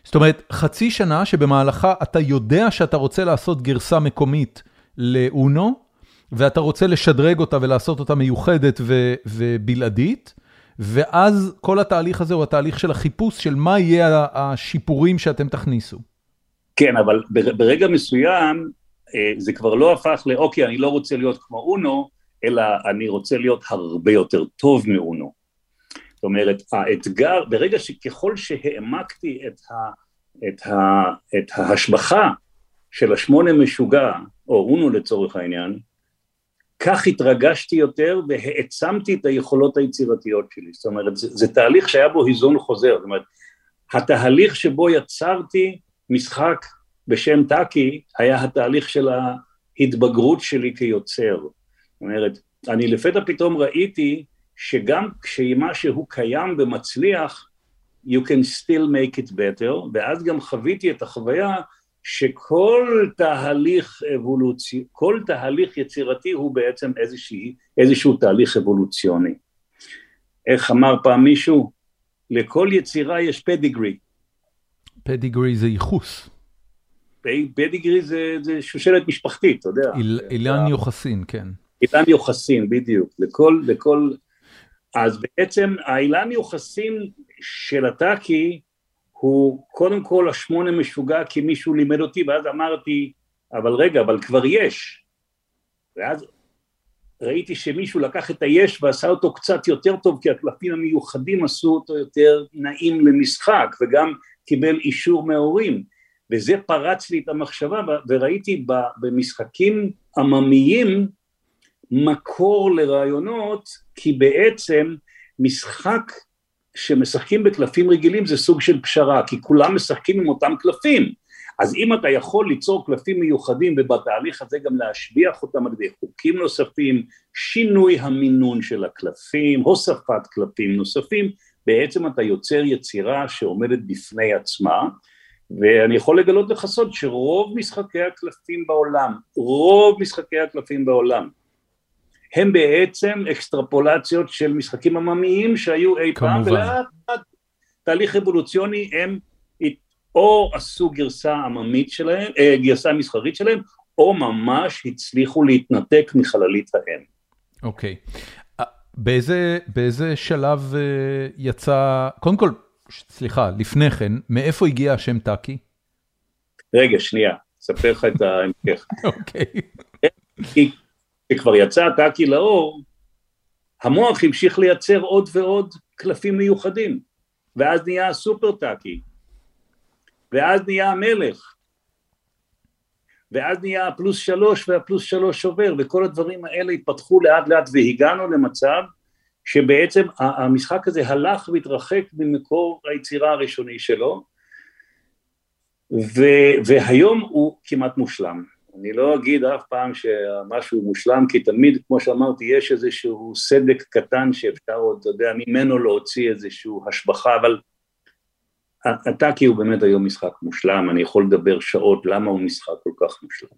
זאת אומרת, חצי שנה שבמהלכה אתה יודע שאתה רוצה לעשות גרסה מקומית לאונו, ואתה רוצה לשדרג אותה ולעשות אותה מיוחדת ו- ובלעדית, ואז כל התהליך הזה הוא התהליך של החיפוש, של מה יהיה השיפורים שאתם תכניסו. כן, אבל ברגע מסוים, זה כבר לא הפך לאוקיי, אני לא רוצה להיות כמו אונו, אלא אני רוצה להיות הרבה יותר טוב מאונו. זאת אומרת, האתגר, ברגע שככל שהעמקתי את, ה, את, ה, את ההשבחה של השמונה משוגע, או אונו לצורך העניין, כך התרגשתי יותר והעצמתי את היכולות היצירתיות שלי. זאת אומרת, זה, זה תהליך שהיה בו היזון חוזר. זאת אומרת, התהליך שבו יצרתי משחק בשם טאקי, היה התהליך של ההתבגרות שלי כיוצר. זאת אומרת, אני לפתע פתאום ראיתי, שגם כשמשהו קיים ומצליח, you can still make it better, ואז גם חוויתי את החוויה, שכל תהליך אבולוצי, כל תהליך יצירתי, הוא בעצם איזשהו, איזשהו תהליך אבולוציוני. איך אמר פעם מישהו? לכל יצירה יש פדיגרי. פדיגרי זה ייחוס. פדיגרי זה, זה שושלת משפחתית, אתה יודע. איל, אילן יוחסין, כן. אילן יוחסין, בדיוק. לכל, לכל... אז בעצם האילן יוחסין של הטאקי הוא קודם כל השמונה משוגע, כי מישהו לימד אותי, ואז אמרתי, אבל רגע, אבל כבר יש. ואז ראיתי שמישהו לקח את היש ועשה אותו קצת יותר טוב, כי הקלפים המיוחדים עשו אותו יותר נעים למשחק, וגם קיבל אישור מההורים. וזה פרץ לי את המחשבה, וראיתי במשחקים עממיים, מקור לרעיונות, כי בעצם משחק שמשחקים בקלפים רגילים זה סוג של פשרה, כי כולם משחקים עם אותם קלפים. אז אם אתה יכול ליצור קלפים מיוחדים ובתהליך הזה גם להשביח אותם על ידי חוקים נוספים, שינוי המינון של הקלפים, הוספת קלפים נוספים, בעצם אתה יוצר יצירה שעומדת בפני עצמה, ואני יכול לגלות לך סוד שרוב משחקי הקלפים בעולם, רוב משחקי הקלפים בעולם, הם בעצם אקסטרפולציות של משחקים עממיים שהיו אי כמובן. פעם, ולאט לאט תהליך אבולוציוני הם או עשו גרסה עממית שלהם, גרסה מסחרית שלהם, או ממש הצליחו להתנתק מחללית האם. אוקיי. באיזה, באיזה שלב יצא, קודם כל, סליחה, לפני כן, מאיפה הגיע השם טאקי? רגע, שנייה, אספר לך את ההמשך. אוקיי. כי כבר יצא טאקי לאור, המוח המשיך לייצר עוד ועוד קלפים מיוחדים, ואז נהיה סופר טאקי, ואז נהיה המלך, ואז נהיה הפלוס שלוש, והפלוס שלוש שובר, וכל הדברים האלה התפתחו לאט לאט, והגענו למצב שבעצם המשחק הזה הלך והתרחק ממקור היצירה הראשוני שלו, ו- והיום הוא כמעט מושלם. אני לא אגיד אף פעם שמשהו מושלם, כי תמיד, כמו שאמרתי, יש איזשהו סדק קטן שאפשר עוד, אתה יודע, ממנו להוציא איזושהי השבחה, אבל הטאקי הוא באמת היום משחק מושלם, אני יכול לדבר שעות למה הוא משחק כל כך מושלם.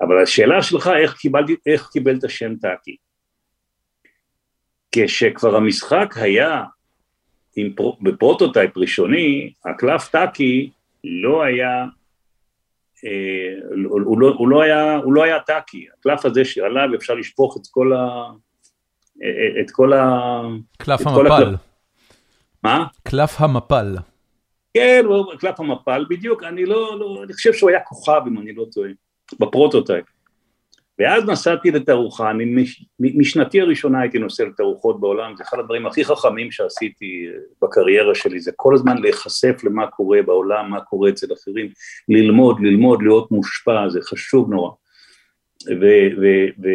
אבל השאלה שלך, איך קיבלתי, איך קיבל את השם טאקי? כשכבר המשחק היה עם, בפרוטוטייפ ראשוני, הקלף טאקי לא היה, אה, הוא, לא, הוא, לא היה, הוא לא היה טאקי, הקלף הזה שעליו אפשר לשפוך את כל ה... את כל ה... קלף המפל. מה? קלף המפל. כן, קלף המפל, בדיוק, אני לא, לא, אני חושב שהוא היה כוכב, אם אני לא טועה, בפרוטוטייפ. ואז נסעתי לתערוכה, אני מש, משנתי הראשונה הייתי נוסע לתערוכות בעולם, זה אחד הדברים הכי חכמים שעשיתי בקריירה שלי, זה כל הזמן להיחשף למה קורה בעולם, מה קורה אצל אחרים, ללמוד, ללמוד, להיות מושפע, זה חשוב נורא. ו...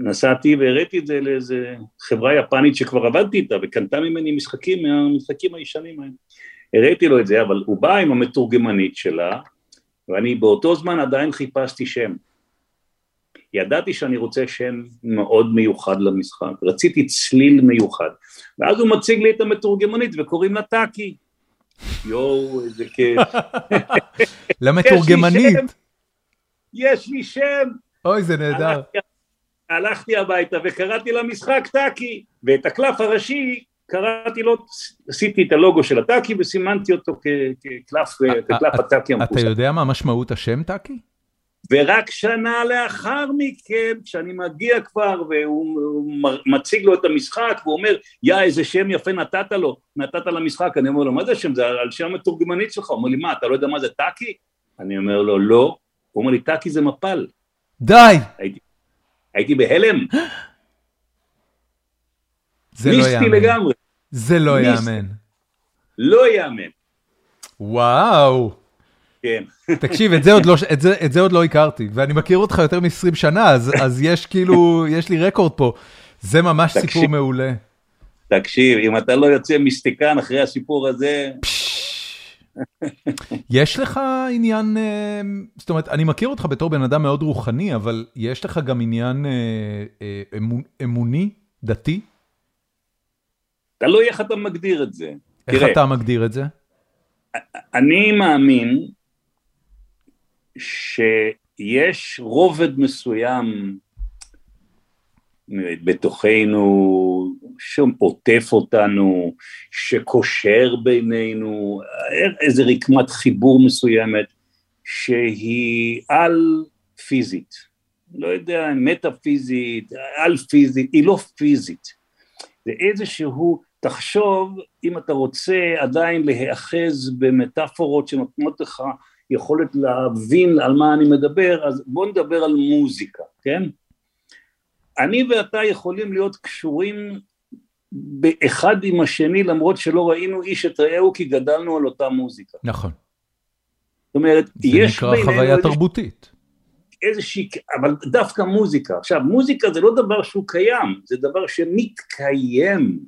נסעתי והראיתי את זה לאיזו חברה יפנית שכבר עבדתי איתה, וקנתה ממני משחקים מהמשחקים הישנים האלה. הראיתי לו את זה, אבל הוא בא עם המתורגמנית שלה, ואני באותו זמן עדיין חיפשתי שם. ידעתי שאני רוצה שם מאוד מיוחד למשחק, רציתי צליל מיוחד. ואז הוא מציג לי את המתורגמנית, וקוראים לה טאקי. יואו, איזה כיף. למתורגמנית. יש לי שם. אוי, זה נהדר. הלכתי הביתה וקראתי למשחק טאקי, ואת הקלף הראשי קראתי לו, עשיתי את הלוגו של הטאקי וסימנתי אותו כקלף הטאקי המפוסק. אתה יודע מה משמעות השם טאקי? ורק שנה לאחר מכן, כשאני מגיע כבר והוא מציג לו את המשחק, והוא אומר, יא איזה שם יפה נתת לו, נתת למשחק, אני אומר לו, מה זה שם? זה על שם התורגמנית שלך, הוא אומר לי, מה, אתה לא יודע מה זה טאקי? אני אומר לו, לא, הוא אומר לי, טאקי זה מפל. די! הייתי... הייתי בהלם. זה לא יאמן. לגמרי. זה לא יאמן. לא יאמן. וואו. כן. תקשיב, את זה עוד לא, את זה, את זה עוד לא הכרתי, ואני מכיר אותך יותר מ-עשרים שנה, אז, אז יש כאילו, יש לי רקורד פה. זה ממש תקשיב, סיפור מעולה. תקשיב, אם אתה לא יוצא מיסטיקן אחרי הסיפור הזה... יש לך עניין, זאת אומרת, אני מכיר אותך בתור בן אדם מאוד רוחני, אבל יש לך גם עניין אמוני, דתי? תלוי איך אתה מגדיר את זה. איך אתה מגדיר את זה? אני מאמין שיש רובד מסוים בתוכנו, שעוטף אותנו, שקושר בינינו, איזו רקמת חיבור מסוימת, שהיא על פיזית, לא יודע, מטאפיזית, על פיזית, היא לא פיזית, זה איזשהו, תחשוב, אם אתה רוצה עדיין להיאחז במטאפורות שנותנות לך יכולת להבין על מה אני מדבר, אז בוא נדבר על מוזיקה, כן? אני ואתה יכולים להיות קשורים באחד עם השני, למרות שלא ראינו איש את רעהו, כי גדלנו על אותה מוזיקה. נכון. זאת אומרת, יש בינינו... זה נקרא חוויה תרבותית. איזושהי, אבל דווקא מוזיקה. עכשיו, מוזיקה זה לא דבר שהוא קיים, זה דבר שמתקיים.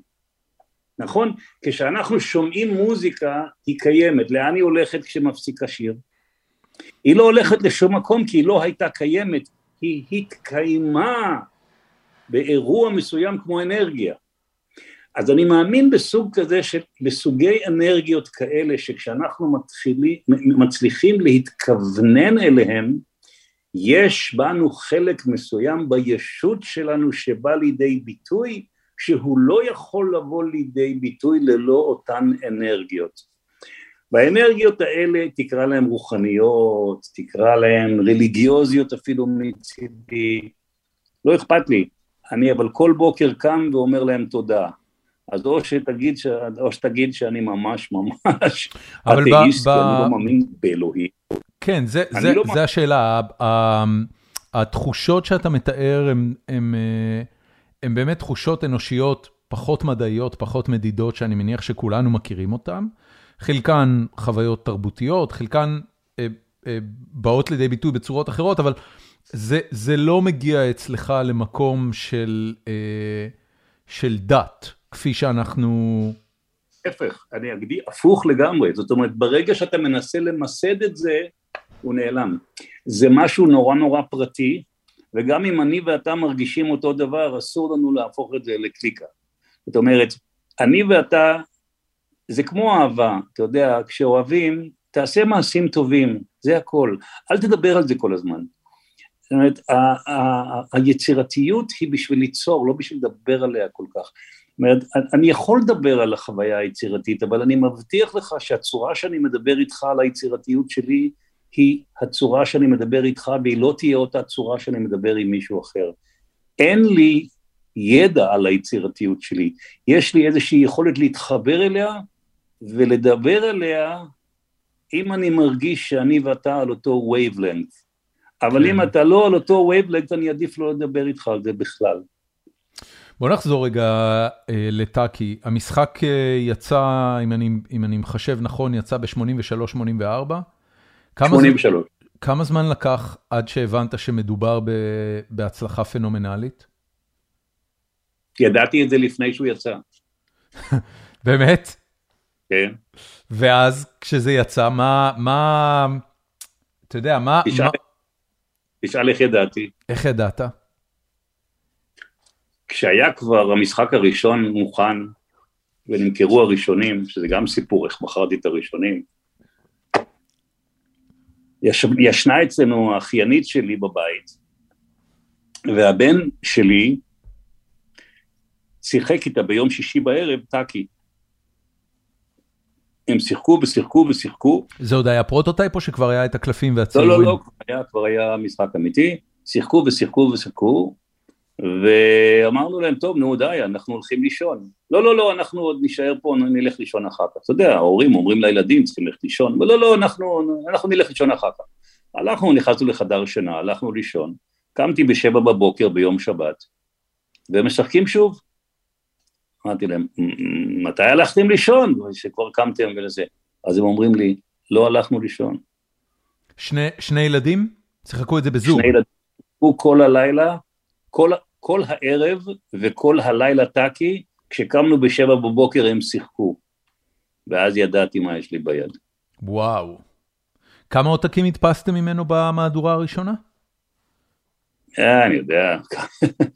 נכון? כשאנחנו שומעים מוזיקה, היא קיימת. לאן היא הולכת כשמפסיק השיר? היא לא הולכת לשום מקום, כי היא לא הייתה קיימת, היא התקיימה. באירוע מסוים כמו אנרגיה. אז אני מאמין בסוג כזה, בסוגי אנרגיות כאלה, שכשאנחנו מתחילים, מצליחים להתכוונן אליהם, יש בנו חלק מסוים בישות שלנו שבא לידי ביטוי, שהוא לא יכול לבוא לידי ביטוי ללא אותן אנרגיות. באנרגיות האלה תקרא להם רוחניות, תקרא להם רליגיוזיות אפילו מצידי, לא אכפת לי, אני אבל כל בוקר קם ואומר להם תודה. אז או שתגיד, ש... או שתגיד שאני ממש ממש אתאיסט, ב... אני לא מאמין באלוהים. כן, זה, זה, לא זה מה... השאלה, התחושות שאתה מתאר הם, הם, הם באמת תחושות אנושיות פחות מדעיות, פחות מדידות, שאני מניח שכולנו מכירים אותן, חלקן חוויות תרבותיות, חלקן אה, אה, באות לידי ביטוי בצורות אחרות, אבל זה, זה לא מגיע אצלך למקום של, אה, של דת, כפי שאנחנו... הפך, אני אגדי הפוך לגמרי, זאת אומרת, ברגע שאתה מנסה למסד את זה, הוא נעלם. זה משהו נורא נורא פרטי, וגם אם אני ואתה מרגישים אותו דבר, אסור לנו להפוך את זה לקליקה. זאת אומרת, אני ואתה, זה כמו אהבה, אתה יודע, כשאוהבים, תעשה מעשים טובים, זה הכל. אל תדבר על זה כל הזמן. זאת אומרת, ה- ה- היצירתיות היא בשביל ליצור, לא בשביל לדבר עליה כל כך. אני יכול לדבר על החוויה היצירתית, אבל אני מבטיח לך שהצורה שאני מדבר איתך על היצירתיות שלי, היא הצורה שאני מדבר איתך, והיא לא תהיה אותה צורה שאני מדבר עם מישהו אחר. אין לי ידע על היצירתיות שלי, יש לי איזושהי יכולת להתחבר אליה, ולדבר עליה, אם אני מרגיש שאני ואתה על אותו wavelength. אבל אם אתה לא על אותו wavelength, אני עדיף לא לדבר איתך על זה בכלל. בוא נחזור רגע אה, לטאקי. המשחק אה, יצא, אם אני, אם אני מחשב נכון, יצא ב-שמונים ושלוש שמונים וארבע. שמונים ושלוש. כמה זמן לקח עד שהבנת שמדובר ב, בהצלחה פנומנלית? ידעתי את זה לפני שהוא יצא. באמת? כן. ואז כשזה יצא, מה, מה, אתה יודע, מה... תשאל, מה... תשאל איך ידעתי. איך ידעת? כשהיה כבר המשחק הראשון מוכן, ונמכרו הראשונים, שזה גם סיפור איך בחרתי את הראשונים, יש, ישנה אצלנו האחיינית שלי בבית, והבן שלי שיחק איתה ביום שישי בערב, טאקי. הם שיחקו ושיחקו ושיחקו. זה עוד היה פרוטוטייפ או שכבר היה את הקלפים והציורים? לא, לא, לא, כבר היה, כבר היה משחק אמיתי, שיחקו ושיחקו ושיחקו, ואמרנו להם, טוב, נו די, אנחנו הולכים לישון. לא, לא, לא, אנחנו עוד נשאר פה, נלך לישון אחר כך. אתה יודע, ההורים אומרים לילדים, צריכים ללכת לישון. לא, לא, אנחנו, אנחנו נלך לישון אחר כך. הלכנו, נכנסנו לחדר שינה, הלכנו לישון. קמתי בשבע בבוקר ביום שבת, ומשחקים שוב. אמרתי להם, מתי הלכתם לישון? שכבר קמתם ולזה. אז הם אומרים לי, לא הלכנו לישון. שני, שני ילדים? שיחקו את זה בזום. שני ילדים, שיחקו כל הלילה, כל, כל הערב וכל הלילה טאקי, כשקמנו בשבע בבוקר הם שיחקו, ואז ידעתי מה יש לי ביד. וואו. כמה עותקים התפסתם ממנו במהדורה הראשונה? אה, אני יודע,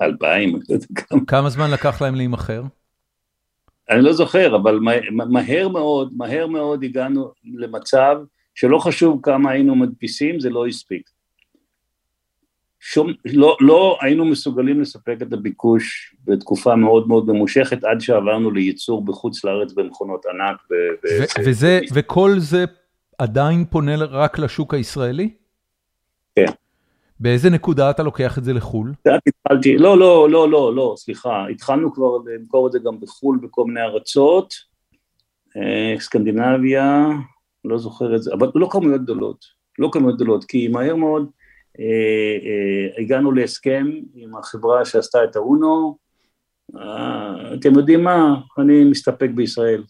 אלפיים. כמה זמן לקח להם להימחר? אני לא זוכר, אבל מה, מהר מאוד, מהר מאוד הגענו למצב שלא חשוב כמה היינו מדפיסים, זה לא הספיק. שום, לא, לא היינו מסוגלים לספק את הביקוש בתקופה מאוד מאוד ממושכת, עד שעברנו לייצור בחוץ לארץ במכונות ענק. ו- ו- ו- וזה, וכל זה עדיין פונה רק לשוק הישראלי? כן. באיזה נקודה אתה לוקח את זה לחול? התחלתי, לא, לא, לא, לא, לא, סליחה, התחלנו כבר למכור את זה גם בחול בכל מיני ארצות, סקנדינביה, לא זוכר את זה, אבל לא כמויות גדולות, לא כמויות גדולות, כי מהר מאוד, הגענו להסכם עם החברה שעשתה את האונו, אתם יודעים מה, אני מסתפק בישראל.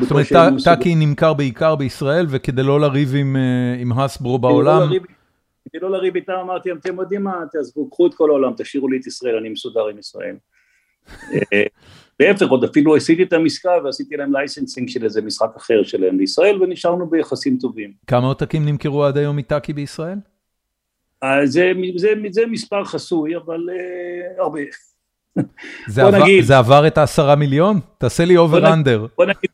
זאת אומרת, טאקי נמכר בעיקר בישראל, וכדי לא לריב עם הסברו בעולם. כדי לא לריב איתם, אמרתי, אתם יודעים מה, תעזבו, קחו את כל העולם, תשאירו לי את ישראל, אני מסודר עם ישראל. בהפך, עוד אפילו עשיתי את המשקע, ועשיתי להם לייסנסינג של איזה משחק אחר שלהם בישראל, ונשארנו ביחסים טובים. כמה עותקים נמכרו עד היום מטאקי בישראל? זה, זה, זה מספר חסוי, אבל אה, הרבה. זה, עבר, נגיד, זה עבר את העשרה מיליון? תעשה לי over under. בוא נגיד,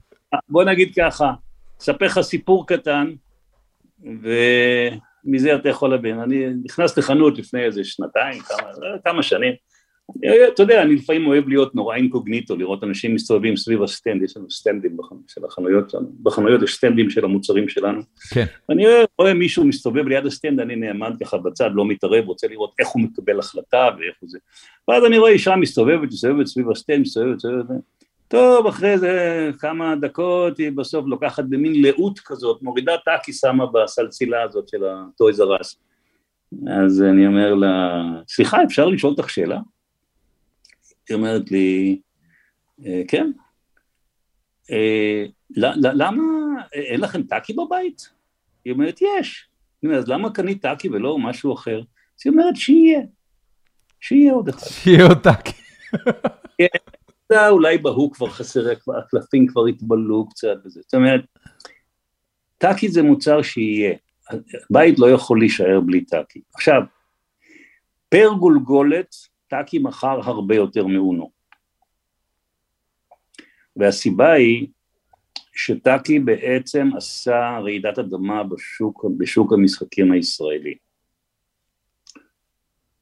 בוא נגיד ככה, ספר לך סיפור קטן, מזה אתה יכול לבין. אני נכנס לחנות לפני איזה שנתיים, כמה, כמה שנים. אתה יודע, אני לפעמים אוהב להיות נורא אינקוגניטו, לראות אנשים מסתובבים סביב הסטנד, יש לנו סטנדים של החנויות שלנו, בחנויות יש סטנדים של המוצרים שלנו. כן. אני רואה מישהו מסתובב ליד הסטנד, אני נעמד ככה בצד, לא מתערב, רוצה לראות איך הוא מקבל החלטה ואיך הוא זה. ואז אני רואה אישה מסתובבת, מסתובבת סביב הסטנד, מסתובבת, מסתובבת. טוב, אחרי זה כמה דקות היא בסוף לוקחת במין לאות כזאת, מורידה טאקי שמה בסלסילה הזאת של הטויז אר אס. אז אני אומר לה, סליחה, אפשר לשאול אותך שאלה? היא אומרת לי, כן, למה, אין לכם טאקי בבית? היא אומרת, יש. אז למה קנית טאקי ולא משהו אחר? אז היא אומרת, שיהיה, שיהיה עוד אחד. שיהיה עוד טאקי. אולי בהו כבר חסר, הקלפים כבר התבלו קצת וזה. זאת אומרת, טאקי זה מוצר שיהיה. בית לא יכול להישאר בלי טאקי. עכשיו, פר גולגולת, טאקי מחר הרבה יותר מאונו. והסיבה היא שטאקי בעצם עשה רעידת אדמה בשוק, בשוק המשחקים הישראלי.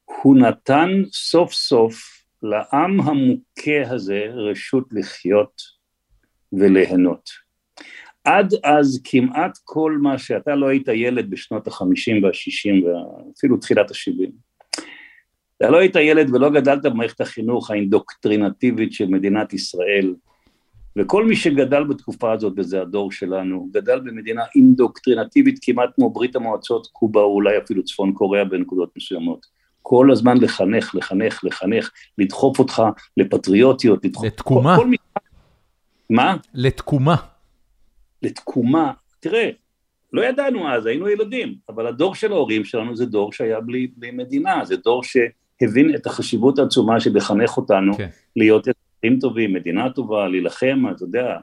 הוא נתן סוף סוף לעם המוכה הזה רשות לחיות וליהנות. עד אז כמעט כל מה שאתה לא היית ילד בשנות ה-חמישים וה-שישים ואפילו תחילת ה-שבעים. אתה לא היית ילד ולא גדלת במערכת החינוך האינדוקטרינטיבית של מדינת ישראל, וכל מי שגדל בתקופה הזאת, וזה הדור שלנו, גדל במדינה אינדוקטרינטיבית כמעט כמו ברית המועצות, קובה, אולי אפילו צפון קוריאה בנקודות מסוימות. כל הזמן לחנך, לחנך, לחנך, לדחוף אותך לפטריוטיות, לדחוף... לתקומה. כל... מה? לתקומה. לתקומה. תראה, לא ידענו אז, היינו ילדים, אבל הדור של ההורים שלנו זה דור שהיה בלי, בלי מדינה, זה דור שהבין את החשיבות העצומה שבחנך אותנו, okay. להיות אזרחים טובים, מדינה טובה, להילחם, אתה יודע,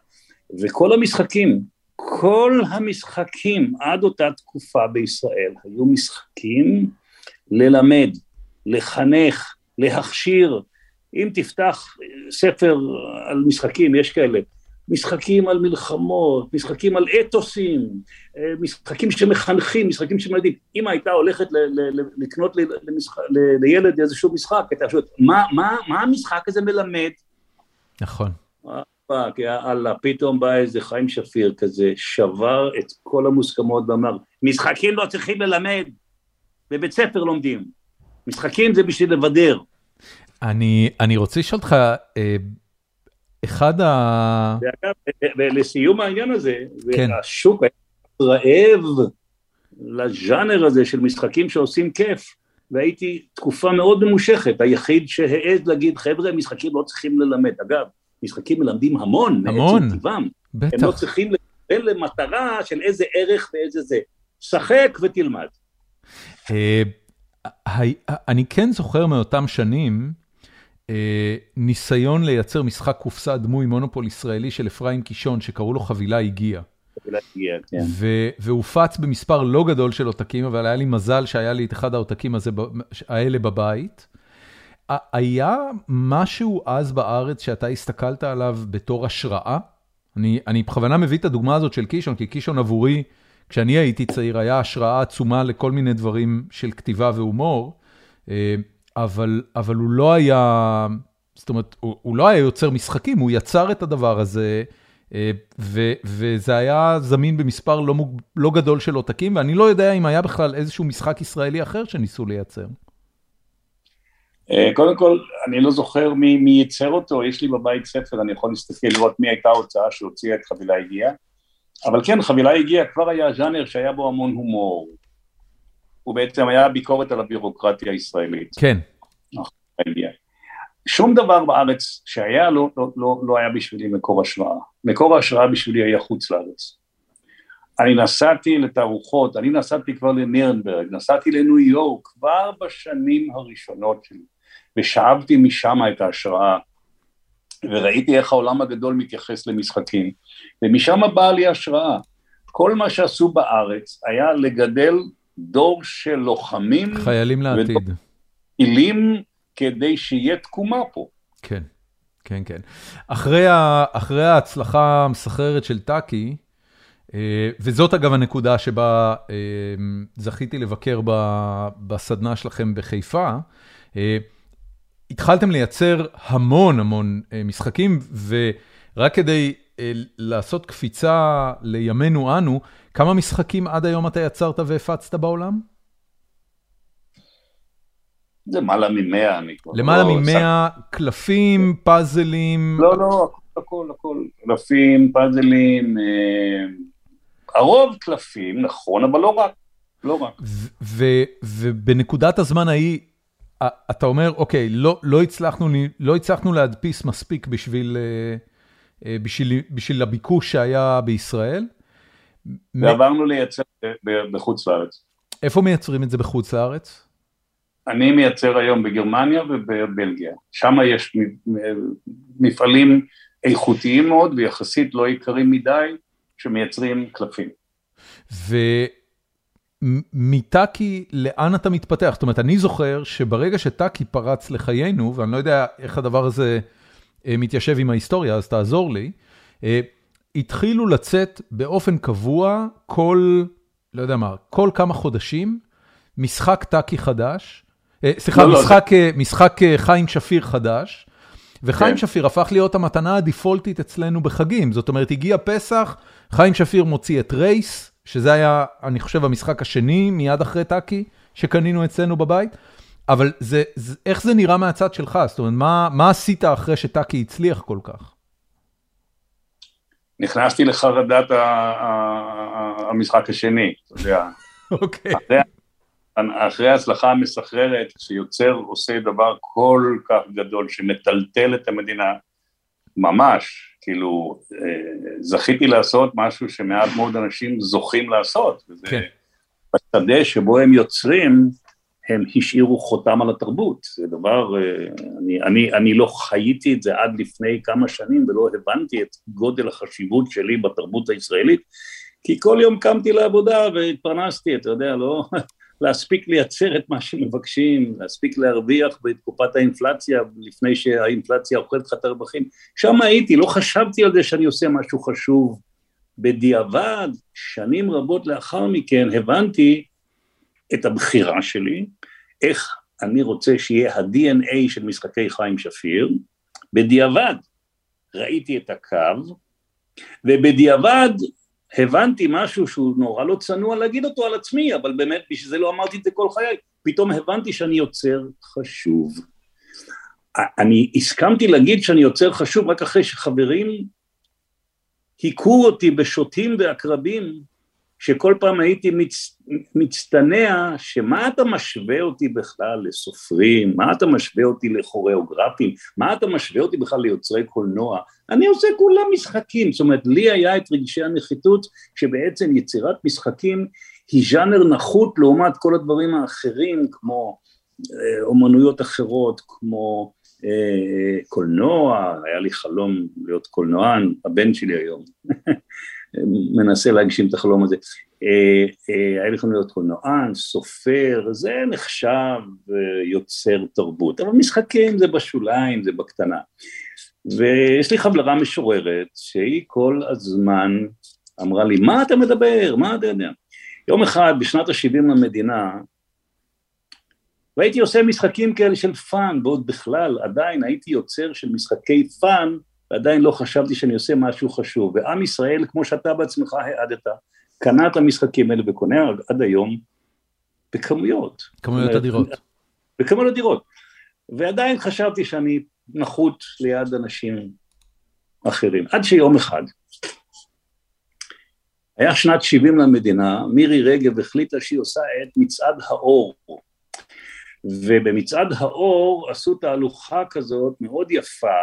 וכל המשחקים, כל המשחקים עד אותה תקופה בישראל, היו משחקים ללמד, לחנך, להכשיר. אם תפתח ספר על משחקים, יש כאלה, משחקים על מלחמות, משחקים על אתוסים, משחקים שמחנכים, משחקים שמלדים. אמא הייתה הולכת ל- ל- לקנות ל- ל- לילד איזשהו משחק, הייתה פשוט, מה, מה, מה המשחק הזה מלמד? נכון. אללה, פתאום בא איזה חיים שפיר כזה, שבר את כל המוסכמות ואמר, משחקים לא צריכים ללמד, בבית ספר לומדים. משחקים זה בשביל לבדר. אני, אני רוצה לשאול אותך, אחד ה... ואגב, ולסיום העניין הזה, כן. השוק היה רעב לז'אנר הזה של משחקים שעושים כיף, והייתי תקופה מאוד ממושכת, היחיד שהעז להגיד, חבר'ה, משחקים לא צריכים ללמד. אגב, משחקים מלמדים המון, המון, בטח. הם לא צריכים ללמד למטרה של איזה ערך ואיזה זה. שחק ותלמד. אני כן זוכר מאותם שנים, ניסיון לייצר משחק קופסה דמוי מונופול ישראלי של אפרים קישון, שקראו לו חבילה הגיעה. חבילה הגיעה, כן. והופץ במספר לא גדול של עותקים, אבל היה לי מזל שהיה לי את אחד העותקים האלה בבית. היה משהו אז בארץ שאתה הסתכלת עליו בתור השראה? אני בכוונה מביא את הדוגמה הזאת של קישון, כי קישון עבורי, כשאני הייתי צעיר, היה השראה עצומה לכל מיני דברים של כתיבה והומור, אבל, אבל הוא לא היה, זאת אומרת, הוא, הוא לא היה יוצר משחקים, הוא יצר את הדבר הזה, ו, וזה היה זמין במספר לא, לא גדול של עותקים, ואני לא יודע אם היה בכלל איזשהו משחק ישראלי אחר שניסו לייצר. קודם כל, אני לא זוכר מי, מי ייצר אותו, יש לי בבית ספר, אני יכול להסתכל לראות מי הייתה ההוצאה שהוציאה את חבילה הגיעה, אבל כן, חבילה הגיעה, כבר היה ז'אנר שהיה בו המון הומור. הוא בעצם היה ביקורת על הבירוקרטיה הישראלית. כן. שום דבר בארץ שהיה לא, לא, לא, לא היה בשבילי מקור השראה. מקור ההשראה בשבילי היה חוץ לארץ. אני נסעתי לתערוכות, אני נסעתי כבר לנירנברג, נסעתי לניו יורק, כבר בשנים הראשונות שלי, ושאבתי משם את ההשראה, וראיתי איך העולם הגדול מתייחס למשחקים, ומשם באה לי השראה. כל מה שעשו בארץ היה לגדל דור של לוחמים, חיילים לעתיד, ודורים כדי שיהיה תקומה פה. כן, כן, כן. אחרי, ה, אחרי ההצלחה המסחררת של טאקי, וזאת אגב הנקודה שבה זכיתי לבקר בסדנה שלכם בחיפה. התחלתם לייצר המון המון משחקים, ורק כדי לעשות קפיצה לימינו אנו, כמה משחקים עד היום אתה יצרת והפצת בעולם? למעלה ממאה. למעלה ממאה קלפים, פאזלים. לא, לא, הכל, הכל. קלפים, פאזלים, הרוב קלפים, נכון, אבל לא רק. לא רק. ובנקודת הזמן ההיא, אתה אומר, אוקיי, לא הצלחנו להדפיס מספיק בשביל... בשביל, בשביל הביקוש שהיה בישראל. ועברנו לייצר בחוץ לארץ. איפה מייצרים את זה בחוץ לארץ? אני מייצר היום בגרמניה ובבלגיה. שם יש מפעלים איכותיים מאוד, ויחסית לא עיקרים מדי, שמייצרים קלפים. ומטאקי, לאן אתה מתפתח? זאת אומרת, אני זוכר שברגע שטאקי פרץ לחיינו, ואני לא יודע איך הדבר הזה... מתיישב עם ההיסטוריה, אז תעזור לי, התחילו לצאת באופן קבוע, כל, לא יודע מה, כל כמה חודשים, משחק טאקי חדש, סליחה, משחק, משחק חיים שפיר חדש, וחיים שפיר הפך להיות המתנה הדפולטית אצלנו בחגים, זאת אומרת, הגיע פסח, חיים שפיר מוציא את רייס, שזה היה, אני חושב, המשחק השני, מיד אחרי טאקי, שקנינו אצלנו בבית, אבל זה, זה, איך זה נראה מהצד שלך? זאת אומרת, מה, מה עשית אחרי שטאקי הצליח כל כך? נכנסתי לחרדת ה, ה, ה, המשחק השני, אתה יודע. אוקיי. אחרי, אחרי ההצלחה המסחררת, שיוצר עושה דבר כל כך גדול, שמטלטל את המדינה, ממש, כאילו, זכיתי לעשות משהו שמעט מאוד אנשים זוכים לעשות, וזה כן. בשדה שבו הם יוצרים... הם השאירו חותם על התרבות, זה דבר, אני, אני, אני לא חייתי את זה עד לפני כמה שנים, ולא הבנתי את גודל החשיבות שלי בתרבות הישראלית, כי כל יום קמתי לעבודה והתפרנסתי, אתה יודע, לא, להספיק לייצר את מה שמבקשים, להספיק להרוויח בתקופת האינפלציה, לפני שהאינפלציה אוכלת לך את הרווחים, שם הייתי, לא חשבתי על זה שאני עושה משהו חשוב, בדיעבד, שנים רבות לאחר מכן, הבנתי, את הבחירה שלי, איך אני רוצה שיהיה ה-די אן איי של משחקי חיים שפיר, בדיעבד ראיתי את הקו, ובדיעבד הבנתי משהו שהוא נורא לא צנוע להגיד אותו על עצמי, אבל באמת בשביל זה לא אמרתי את זה כל חיי, פתאום הבנתי שאני יוצר חשוב. אני הסכמתי להגיד שאני יוצר חשוב רק אחרי שחברים היכו אותי בשוטים ועקרבים, שכל פעם הייתי מצ... מצטנע, שמה אתה משווה אותי בכלל לסופרים, מה אתה משווה אותי לכוריאוגרפים, מה אתה משווה אותי בכלל ליוצרי קולנוע, אני עושה כולם משחקים, זאת אומרת, לי היה את רגישי הנחיתות, שבעצם יצירת משחקים היא ז'אנר נחות, לעומת כל הדברים האחרים, כמו אה, אומנויות אחרות, כמו אה, קולנוע, היה לי חלום להיות קולנוען, הבן שלי היום, מנסה להגשים את החלום הזה, היה לי חלום להיות קולנוען, סופר, זה נחשב יוצר תרבות, אבל משחקים זה בשוליים, זה בקטנה, ויש לי חברה משוררת, שהיא כל הזמן אמרה לי, מה אתה מדבר, מה אתה יודע, יום אחד בשנת ה-שבעים למדינה, והייתי עושה משחקים כאלה של פאן, בעוד בכלל עדיין הייתי יוצר של משחקי פאן, ועדיין לא חשבתי שאני עושה משהו חשוב, ועם ישראל, כמו שאתה בעצמך העדת, קנה את המשחקים האלה וקונה עד היום בכמויות. כמויות אדירות. בכמויות אדירות. ועדיין חשבתי שאני נחות ליד אנשים אחרים. עד שיום אחד, היה שנת שבעים למדינה, מירי רגב החליטה שהיא עושה את מצעד האור. ובמצעד האור עשו תהלוכה כזאת מאוד יפה,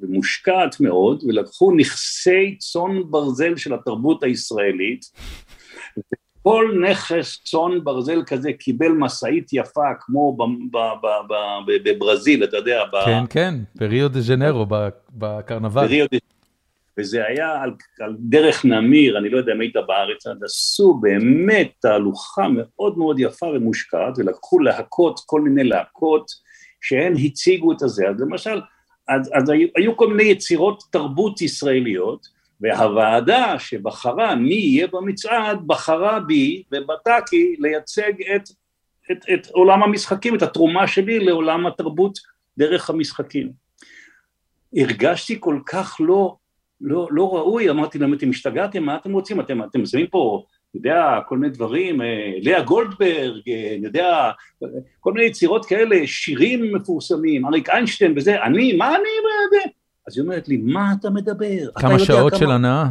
ומושקעת מאוד, ולקחו נכסי צאן ברזל של התרבות הישראלית, וכל נכס צאן ברזל כזה קיבל מסעית יפה, כמו בברזיל, אתה יודע. כן, כן, בריו דה ז'נרו, בקרנבל. וזה היה על דרך נמיר, אני לא יודע אם היית בארץ, עשו באמת תהלוכה מאוד מאוד יפה ומושקעת, ולקחו להקות, כל מיני להקות, שהן הציגו את הזה, אז למשל, אז, אז היו, היו כל מיני יצירות תרבות ישראליות, והוועדה שבחרה מי יהיה במצעד, בחרה בי ובטאקי לייצג את, את, את עולם המשחקים, את התרומה שלי לעולם התרבות דרך המשחקים. הרגשתי כל כך לא, לא, לא ראוי, אמרתי להם, אתם השתגעתם, מה אתם רוצים? אתם, אתם שמים פה, אני יודע, כל מיני דברים, לאה גולדברג, אני יודע, כל מיני יצירות כאלה, שירים מפורסמים, אריק איינשטיין וזה, אני, מה אני יודע? אז היא אומרת לי, מה אתה מדבר? כמה שעות של הנאה,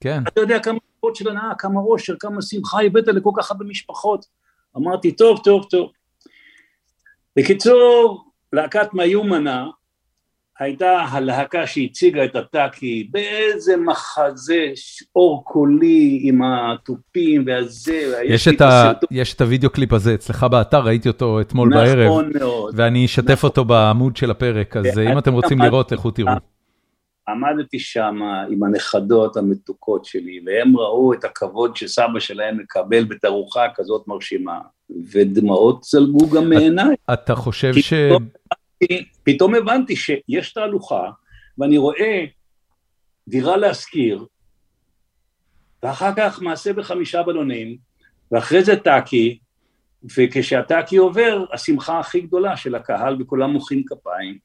כן. אתה יודע כמה שעות של הנאה, כמה אושר, כמה שמחה הבאת לכל כך הרבה משפחות. אמרתי, טוב, טוב, טוב. בקיצור, להקת מיומנה, הייתה הלהקה שהציגה את הטאקי, באיזה מחזה, אור קולי עם התופים והזה. יש את, ה... יש את הוידאו קליפ הזה, אצלך באתר, ראיתי אותו אתמול נכון בערב. נכון מאוד. ואני אשתף נכון. אותו בעמוד של הפרק, אז ו... אם אתם רוצים עמד... לראות, איכו תראו. עמדתי שם עם הנכדות המתוקות שלי, והם ראו את הכבוד שסבא שלהם מקבל בתערוכה כזאת מרשימה, ודמעות צלגו גם מעיניי. אתה חושב ש... פתאום הבנתי שיש תהלוכה, ואני רואה דירה להשכיר, ואחר כך מעשה בחמישה בלונים, ואחרי זה טאקי, וכשהטאקי עובר, השמחה הכי גדולה של הקהל, וכולם מוחאים כפיים,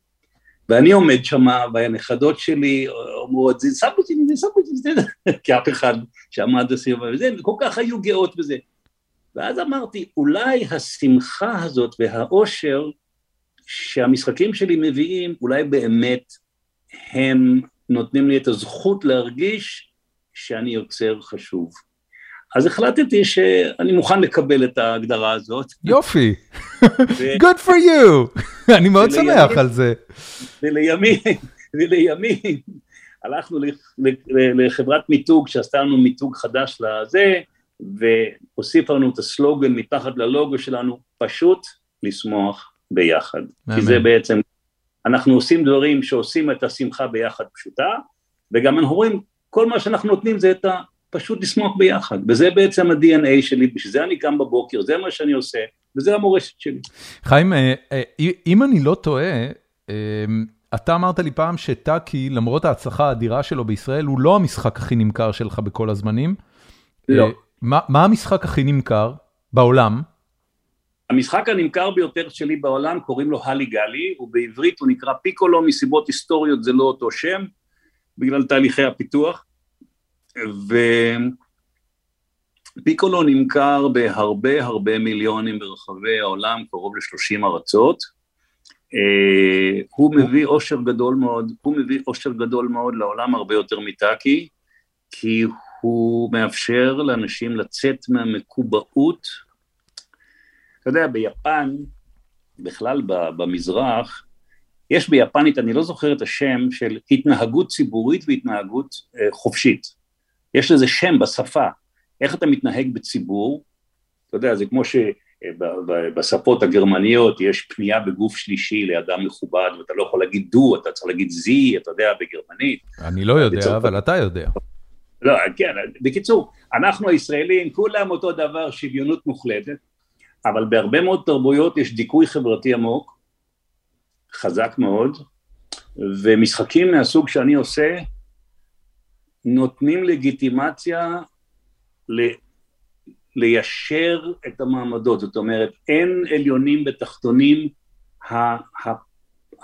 ואני עומד שם, והנכדות שלי אומרות, זה סבתי, זה סבתי, זה סבתי, כי אף אחד שעמד לסביבה, וזה, כל כך היו גאות בזה. ואז אמרתי, אולי השמחה הזאת והאושר, שהמשחקים שלי מביאים, אולי באמת הם נותנים לי את הזכות להרגיש שאני יוצר חשוב. אז החלטתי שאני מוכן לקבל את ההגדרה הזאת. יופי, good for you, אני מאוד שמח על זה. ולימים, ולימים, הלכנו לחברת מיתוג שעשתה לנו מיתוג חדש לזה, והוסיף לנו את הסלוגן מתחת ללוגו שלנו, פשוט לשמוח. ביחד, כי זה בעצם, אנחנו עושים דברים שעושים את השמחה ביחד פשוטה, וגם אנחנו רואים, כל מה שאנחנו נותנים זה את הפשוט לשמוח ביחד, וזה בעצם ה-די אן איי שלי, שזה אני קם בבוקר, זה מה שאני עושה, וזה המורשת שלי. חיים, אם אני לא טועה, אתה אמרת לי פעם שטאקי, למרות ההצלחה האדירה שלו בישראל, הוא לא המשחק הכי נמכר שלך בכל הזמנים. לא. מה המשחק הכי נמכר בעולם? המשחק הנמכר ביותר שלי בעולם קוראים לו הלי גלי, ובעברית הוא נקרא פיקולו, מסיבות היסטוריות זה לא אותו שם, בגלל תהליכי הפיתוח, ופיקולו נמכר בהרבה הרבה מיליונים ברחבי העולם, קרוב ל-שלושים ארצות, הוא מביא אושר גדול מאוד, הוא מביא אושר גדול מאוד לעולם הרבה יותר מטאקי, כי הוא מאפשר לאנשים לצאת מהמקובעות, אתה יודע, ביפן, בכלל במזרח, יש ביפנית, אני לא זוכר את השם, של התנהגות ציבורית והתנהגות חופשית. יש לזה שם בשפה, איך אתה מתנהג בציבור, אתה יודע, זה כמו שבשפות הגרמניות יש פנייה בגוף שלישי לאדם מכובד, ואתה לא יכול להגיד דו, אתה צריך להגיד זי, אתה יודע, בגרמנית. אני לא יודע, אבל אתה יודע. לא, כן, בקיצור, אנחנו הישראלים, כולם אותו דבר, שוויונות מוחלטת, אבל בהרבה מאוד תרבויות יש דיכוי חברתי עמוק, חזק מאוד, ומשחקים מהסוג שאני עושה, נותנים לגיטימציה ל... ליישר את המעמדות, זאת אומרת, אין עליונים בתחתונים, ה...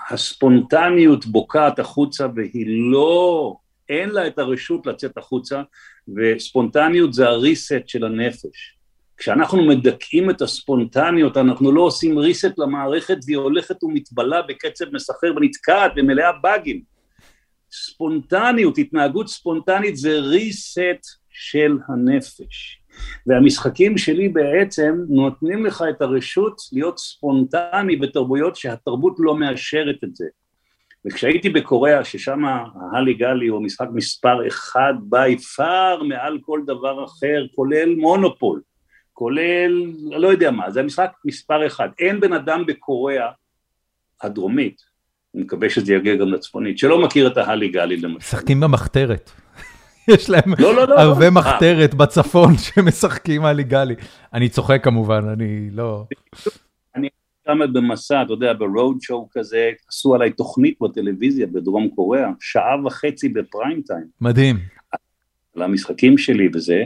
הספונטניות בוקעת החוצה, והיא לא, אין לה את הרשות לצאת החוצה, וספונטניות זה הריסט של הנפש. כשאנחנו מדכאים את הספונטניות, אנחנו לא עושים ריסט למערכת, והיא הולכת ומתבלה בקצב מסחרר ונתקעת ומלאה באגים. ספונטניות, התנהגות ספונטנית, זה ריסט של הנפש. והמשחקים שלי בעצם נותנים לך את הרשות להיות ספונטני בתרבויות שהתרבות לא מאשרת את זה. וכשהייתי בקוריאה, ששם ההלי גלי הוא משחק מספר אחד, בי פאר מעל כל דבר אחר, כולל מונופול. כולל, לא יודע מה, זה המשחק מספר אחד, אין בן אדם בקוריאה הדרומית, אני מקווה שזה יגיע גם לצפונית, שלא מכיר את ההלי גלי למשל. משחקים במחתרת, יש להם לא, לא, לא, הרבה לא. מחתרת בצפון שמשחקים ההלי גלי, אני צוחק כמובן, אני לא... אני עמד במסע, אתה יודע, ברוד שואו כזה, עשו עליי תוכנית בטלוויזיה בדרום קוריאה, שעה וחצי בפריים טיים. מדהים. למשחקים שלי וזה,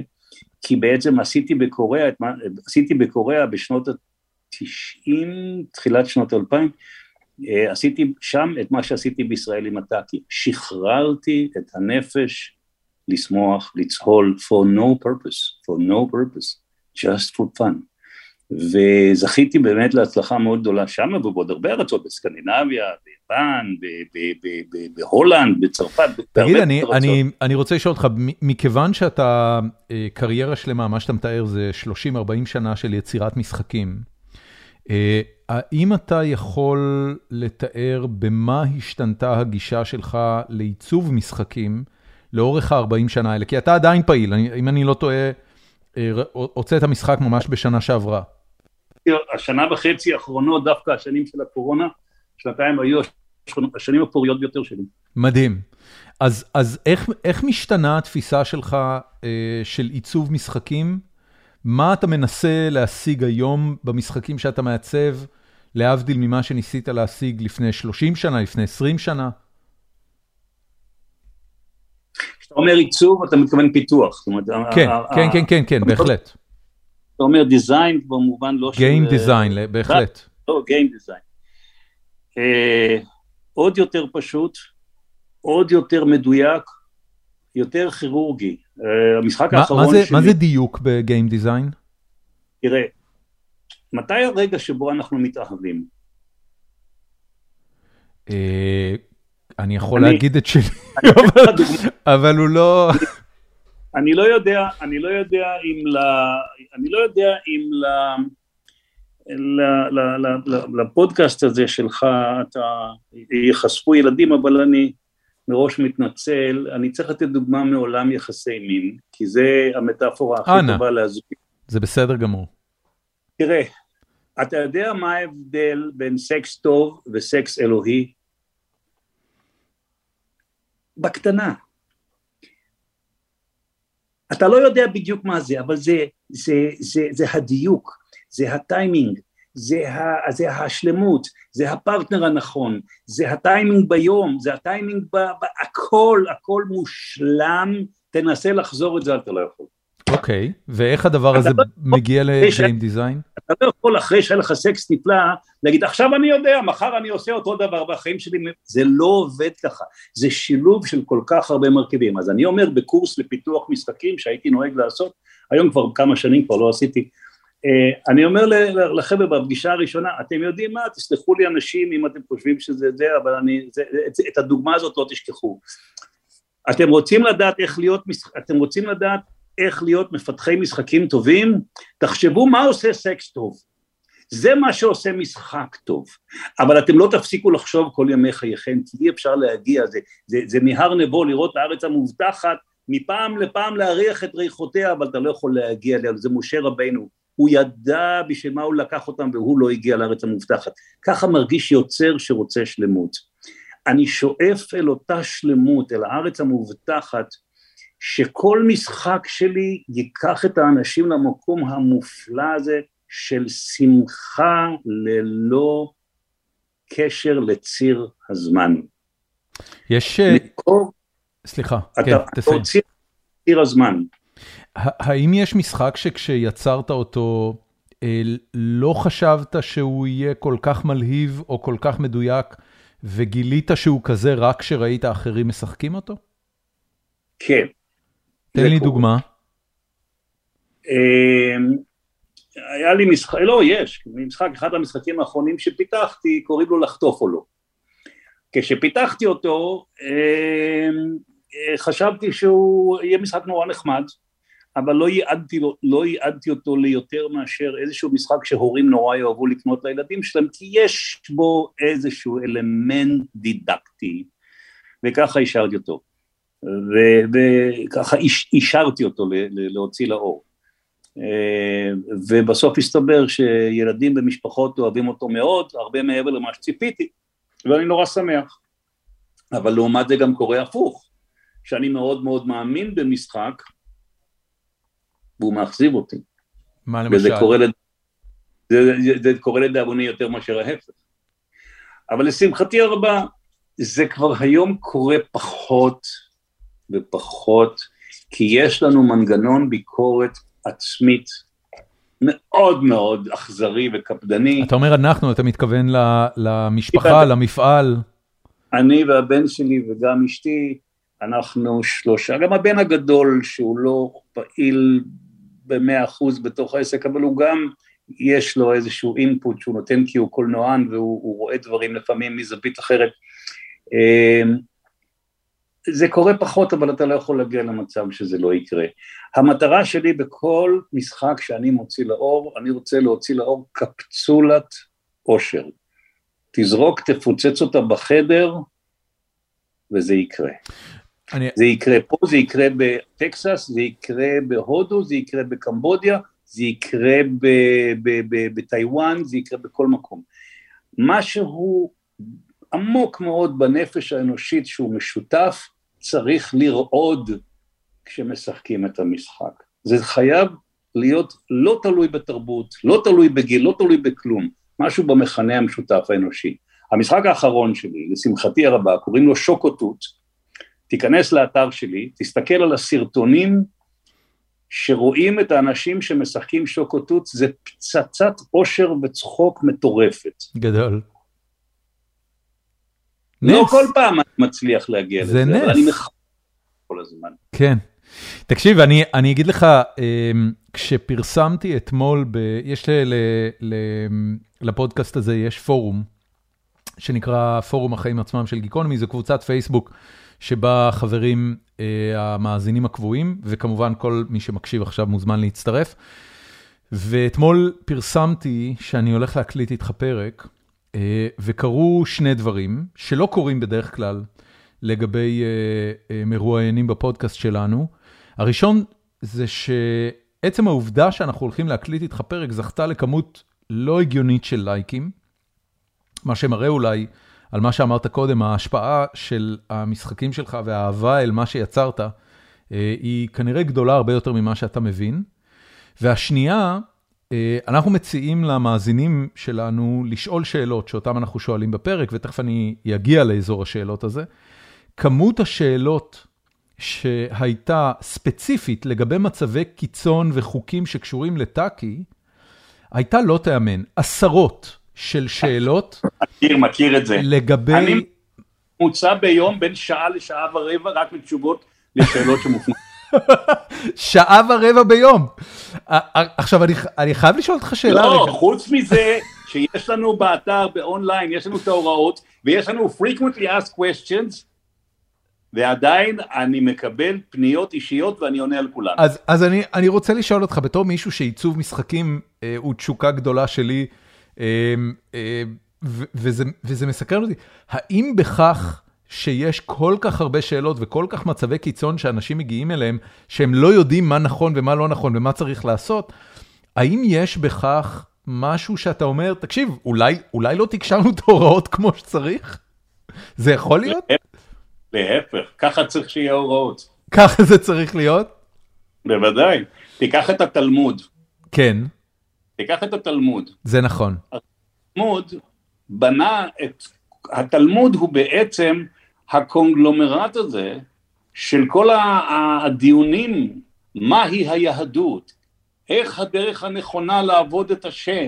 כי בעצם עשיתי בקוריאה, עשיתי בקוריאה בשנות ה-תשעים, תחילת שנות ה-אלפיים, עשיתי שם את מה שעשיתי בישראל עם הטאקי, שחררתי את הנפש לשמוח, לצהול, for no purpose, for no purpose, just for fun. וזכיתי באמת להצלחה מאוד גדולה שם, ובעוד הרבה ארצות, בסקנדינביה, ביפן, בהולנד, בצרפת, תגיד, אני רוצה לשאול אותך, מכיוון שאתה קריירה שלמה, מה שאתה מתאר זה שלושים ארבעים שנה של יצירת משחקים, האם אתה יכול לתאר במה השתנתה הגישה שלך לעיצוב משחקים לאורך ה-ארבעים שנה האלה? כי אתה עדיין פעיל, אם אני לא טועה, הוצא את המשחק ממש בשנה שעברה. השנה וחצי האחרונות, דווקא השנים של הקורונה, שנתיים היו השנים הפוריות ביותר שלי. מדהים. אז, אז איך, איך משתנה התפיסה שלך של עיצוב משחקים? מה אתה מנסה להשיג היום במשחקים שאתה מעצב, להבדיל ממה שניסית להשיג לפני שלושים שנה, לפני עשרים שנה? כשאתה אומר עיצוב, אתה מתכוון פיתוח. כן, כן, כן, כן, כן, בהחלט. אתה אומר דיזיין, במובן לא של... גיים דיזיין, בהחלט. לא, גיים דיזיין. עוד יותר פשוט, עוד יותר מדויק, יותר כירורגי. המשחק האחרון שלי... מה זה דיוק בגיים דיזיין? תראה, מתי הרגע שבו אנחנו מתאהבים? אני יכול להגיד את שלי, אבל הוא לא... אני לא יודע, אני לא יודע אם ל... אני לא יודע אם ל... לפודקאסט הזה שלך, אתה... יחשפו ילדים, אבל אני... מראש מתנצל, אני צריך לתת דוגמה מעולם יחסי מין, כי זה המטאפורה הכי טובה להזכיר. זה בסדר גמור. תראה, אתה יודע מה ההבדל בין סקס טוב וסקס אלוהי? בקטנה. אתה לא יודע בדיוק מה זה, אבל זה, זה, זה, זה הדיוק, זה הטיימינג, זה, ה, זה השלמות, זה הפרטנר הנכון, זה הטיימינג ביום, זה הטיימינג ב... ב הכל, הכל מושלם, תנסה לחזור את זה, אתה לא יכול. אוקיי, okay. ואיך הדבר הזה לא מגיע לגיים דיזיין? אתה לא יכול אחרי שהיה לך סקס נפלא, להגיד, עכשיו אני יודע, מחר אני עושה אותו דבר, והחיים שלי, זה לא עובד ככה, זה שילוב של כל כך הרבה מרכיבים. אז אני אומר, בקורס לפיתוח משחקים שהייתי נוהג לעשות, היום כבר כמה שנים כבר לא עשיתי, Uh, אני אומר לחבר'ה בפגישה הראשונה, אתם יודעים מה, תסלחו לי אנשים אם אתם חושבים שזה זה, אבל אני, זה, את, את הדוגמה הזאת לא תשכחו. אתם רוצים לדעת איך להיות, אתם רוצים לדעת איך להיות מפתחי משחקים טובים? תחשבו מה עושה סקס טוב. זה מה שעושה משחק טוב. אבל אתם לא תפסיקו לחשוב כל ימי חייכם, כי אי אפשר להגיע, זה, זה, זה מהר נבוא לראות הארץ המובטחת, מפעם לפעם להריח את ריחותיה, אבל אתה לא יכול להגיע אליה, זה משה רבינו. הוא ידע בשביל מה הוא לקח אותם, והוא לא הגיע לארץ המובטחת. ככה מרגיש יוצר שרוצה שלמות. אני שואף אל אותה שלמות, אל הארץ המובטחת, שכל משחק שלי ייקח את האנשים למקום המופלא הזה, של שמחה ללא קשר לציר הזמן. יש... מקור... סליחה, אתה, כן, אתה תסיים. ציר, ציר הזמן. האם יש משחק שכשיצרת אותו, לא חשבת שהוא יהיה כל כך מלהיב או כל כך מדויק, וגילית שהוא כזה רק שראית אחרים משחקים אותו? כן. תן לי דוגמה. היה לי משחק, לא, יש, משחק, אחד המשחקים האחרונים שפיתחתי, קוראים לו לחטוף או לא. כשפיתחתי אותו, חשבתי שהוא יהיה משחק נורא נחמד, אבל לא יעדתי, לא יעדתי אותו ליותר מאשר איזשהו משחק שהורים נורא יאהבו לקנות לילדים שלהם, כי יש בו איזשהו אלמנט דידקטי, וככה השארתי אותו, וככה השארתי אותו להוציא לאור, ובסוף הסתבר שילדים במשפחות אוהבים אותו מאוד, הרבה מעבר למה שציפיתי, ואני נורא שמח, אבל לעומת זה גם קורה הפוך, שאני מאוד מאוד מאמין במשחק, והוא מאכזיב אותי. מה למשל? וזה קורה, לד... זה, זה, זה קורה לדאבוני יותר מאשר ההפך. אבל לשמחתי הרבה, זה כבר היום קורה פחות ופחות, כי יש לנו מנגנון ביקורת עצמית מאוד מאוד אכזרי וקפדני. אתה אומר אנחנו, אתה מתכוון למשפחה, למפעל. אני והבן שלי וגם אשתי, אנחנו שלושה, גם הבן הגדול שהוא לא פעיל במאה אחוז בתוך העסק, אבל הוא גם יש לו איזשהו אינפוט שהוא נותן, כי הוא קולנוען והוא רואה דברים לפעמים מזווית אחרת. זה קורה פחות, אבל אתה לא יכול להגיע למצב שזה לא יקרה. המטרה שלי בכל משחק שאני מוציא לאור, אני רוצה להוציא לאור קפצולת אושר. תזרוק, תפוצץ אותה בחדר, וזה יקרה. אני... זה יקרה פה, זה יקרה בטקסס, זה יקרה בהודו, זה יקרה בקמבודיה, זה יקרה בטיוואן, זה יקרה בכל מקום. משהו עמוק מאוד בנפש האנושית שהוא משותף, צריך לרעוד כשמשחקים את המשחק. זה חייב להיות לא תלוי בתרבות, לא תלוי בגיל, לא תלוי בכלום. משהו במכנה המשותף האנושי. המשחק האחרון שלי, לשמחתי הרבה, קוראים לו שוקוטוט. תיכנס לאתר שלי, תסתכל על הסרטונים שרואים את האנשים שמשחקים שוקוטוט, זה פצצת אושר וצחוק מטורפת. גדול. לא נס. כל פעם אני מצליח להגיע לזה, זה נס. אבל אני מחכה כל הזמן. כן. תקשיב, אני, אני אגיד לך, כשפרסמתי אתמול, ב, יש ל, ל, לפודקאסט הזה, יש פורום, שנקרא פורום החיים עצמם של גיקונומי, זו קבוצת פייסבוק, שבה חברים המאזינים הקבועים, וכמובן כל מי שמקשיב עכשיו מוזמן להצטרף. ואתמול פרסמתי שאני הולך להקליט איתך פרק, וקרו שני דברים שלא קורים בדרך כלל לגבי מרואיינים בפודקאסט שלנו. הראשון זה שעצם העובדה שאנחנו הולכים להקליט איתך פרק זכתה לכמות לא הגיונית של לייקים, מה שמראה אולי על מה שאמרת קודם, ההשפעה של המשחקים שלך והאהבה אל מה שיצרת היא כנראה גדולה הרבה יותר ממה שאתה מבין. והשנייה, אנחנו מציעים למאזינים שלנו לשאול שאלות שאותם אנחנו שואלים בפרק, ותכף אני אגיע לאזור השאלות הזה. כמות השאלות שהייתה ספציפית לגבי מצבי קיצון וחוקים שקשורים לטאקי, הייתה לא תאמן, עשרות של שאלות. מכיר, מכיר את זה. לגבי... אני מוצא ביום בין שעה לשעה ורבע רק מתשובות לשאלות שמופנות. שעה ורבע ביום. עכשיו, אני, אני חייב לשאול אותך שאלה. לא, רגע. חוץ מזה שיש לנו באתר, באונליין, יש לנו את ההוראות, ויש לנו frequently asked questions, ועדיין אני מקבל פניות אישיות, ואני עונה על כולן. אז, אז אני, אני רוצה לשאול אותך, בתור מישהו שעיצוב משחקים אה, הוא תשוקה גדולה שלי, אה, אה, ו- וזה, וזה מסקרן אותי, האם בכך שיש כל כך הרבה שאלות וכל כך מצבי קיצון שאנשים מגיעים אליהם, שהם לא יודעים מה נכון ומה לא נכון ומה צריך לעשות, האם יש בכך משהו שאתה אומר, תקשיב, אולי, אולי לא תקשרנו את ההוראות כמו שצריך? זה יכול להיות? להפך, ככה צריך שיהיה הוראות. ככה זה צריך להיות? בוודאי. תיקח את התלמוד. כן. תיקח את התלמוד. זה נכון. התלמוד בנה את... התלמוד הוא בעצם הקונגלומרט הזה של כל הדיונים, מהי היהדות, איך הדרך הנכונה לעבוד את השם,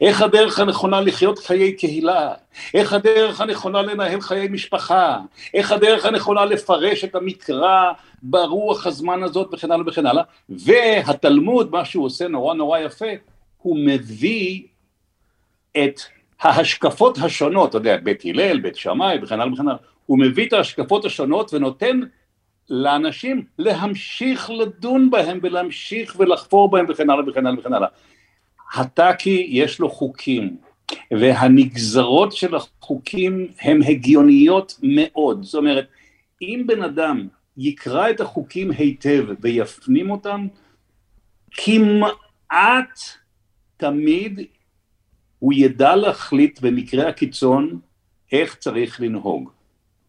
איך הדרך הנכונה לחיות חיי קהילה, איך הדרך הנכונה לנהל חיי משפחה, איך הדרך הנכונה לפרש את המקרא ברוח הזמן הזאת וכן הלאה וכן הלאה. והתלמוד, מה שהוא עושה נורא נורא יפה, הוא מביא את ההשקפות השונות, אתה יודע, בית הלל, בית שמאי, וכן הלאה וכן הלאה, הוא מביא את ההשקפות השונות ונותן לאנשים להמשיך לדון בהם ולהמשיך ולחפור בהם וכן הלאה וכן הלאה וכן הלאה. הטאקי יש לו חוקים, והנגזרות של החוקים הן הגיוניות מאוד. זאת אומרת, אם בן אדם יקרא את החוקים היטב ויפנים אותם, כמעט תמיד הוא ידע להחליט במקרה הקיצון איך צריך לנהוג.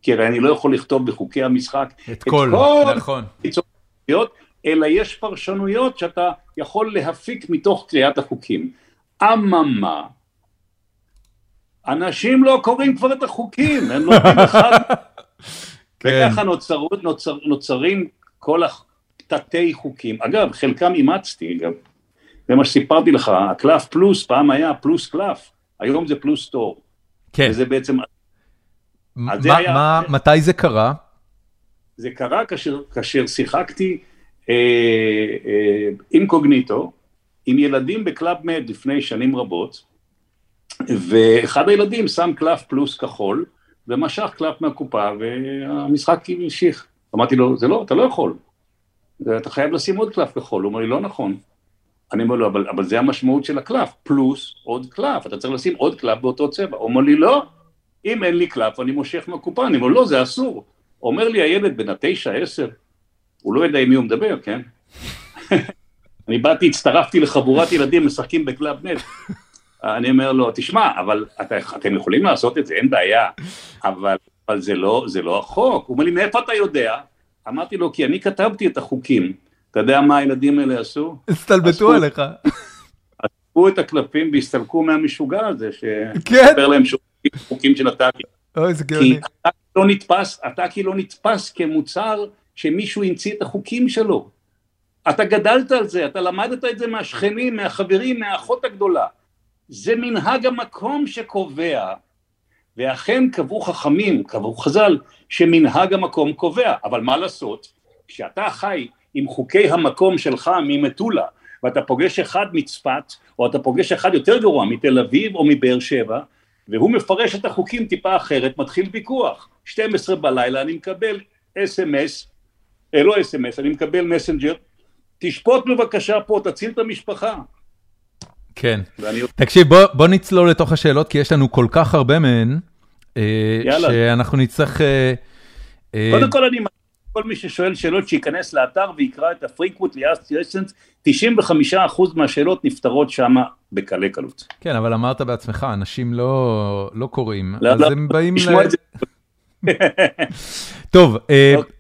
כי הרי אני לא יכול לכתוב בחוקי המשחק את, את כל, כל נכון. הקיצוניות, אלא יש פרשנויות שאתה יכול להפיק מתוך קריאת החוקים. אממה, אנשים לא קוראים כבר את החוקים, הם לא קוראים אחד. וככה נוצר, נוצר, נוצרים כל, תתי חוקים, אגב, חלקם אימצתי, אגב, זה מה שסיפרתי לך, הקלף פלוס, פעם היה פלוס קלף, היום זה פלוס תור. כן. וזה בעצם... מה, זה מה, היה... מתי זה קרה? זה קרה כאשר, כאשר שיחקתי אה, אה, עם קוגניטו, עם ילדים בקלאב מד לפני שנים רבות, ואחד הילדים שם קלף פלוס כחול, ומשך קלף מהקופה, והמשחק המשיך. אמרתי לו, זה לא, אתה לא יכול. אתה חייב לשים עוד קלף כחול. הוא אומר לי, לא נכון. אני אומר לו, אבל, אבל זה המשמעות של הקלף, פלוס עוד קלף. אתה צריך לשים עוד קלף באותו צבע. הוא אומר לי, לא. אם אין לי קלף, אני מושך מהקופה. אני אומר, לא, זה אסור. אומר לי, הילד בן התשע, עשר, הוא לא יודע עם מי הוא מדבר, כן? אני באתי, הצטרפתי לחבורת ילדים, משחקים בקלאב נט. אני אומר לו, תשמע, אבל אתם יכולים לעשות את זה, אין בעיה, אבל זה לא החוק. הוא אומר לי, מאיפה אתה יודע? אמרתי לו, כי אני כתבתי את החוקים. אתה יודע מה הילדים האלה עשו? הסתלבטו עליך. עשו את הקלפים והסתלקו מהמשוגע הזה, שספר להם חוקים של הטאקי. כי הטאקי לא נתפס כמוצר שמישהו המציא את החוקים שלו. אתה גדלת על זה, אתה למדת את זה מהשכנים, מהחברים, מהאחות הגדולה. זה מנהג המקום שקובע, ואכן קבעו חכמים, קבעו חז"ל, שמנהג המקום קובע, אבל מה לעשות? כשאתה חי עם חוקי המקום שלך ממטולה, ואתה פוגש אחד מצפת, או אתה פוגש אחד יותר גרוע, מתל אביב או מבאר שבע, והוא מפרש את החוקים טיפה אחרת, מתחיל ויכוח. שתים עשרה בלילה אני מקבל אס אם אס, אה, לא אס אם אס, אני מקבל מסנג'ר, תשפוט בבקשה פה, תציל את המשפחה. כן. תקשיב, בוא, בוא נצלול לתוך השאלות, כי יש לנו כל כך הרבה מהן, יאללה. שאנחנו נצטרך... קודם כל, אני מגיע כל מי ששואל שאלות, שייכנס לאתר ויקרא את הפריקוות ליאסטייסנס, תשעים וחמישה אחוז מהשאלות נפטרות שם בקלי קלות. כן, אבל אמרת בעצמך, אנשים לא, לא קוראים, לא, אז לא, הם באים... ל... את זה. טוב,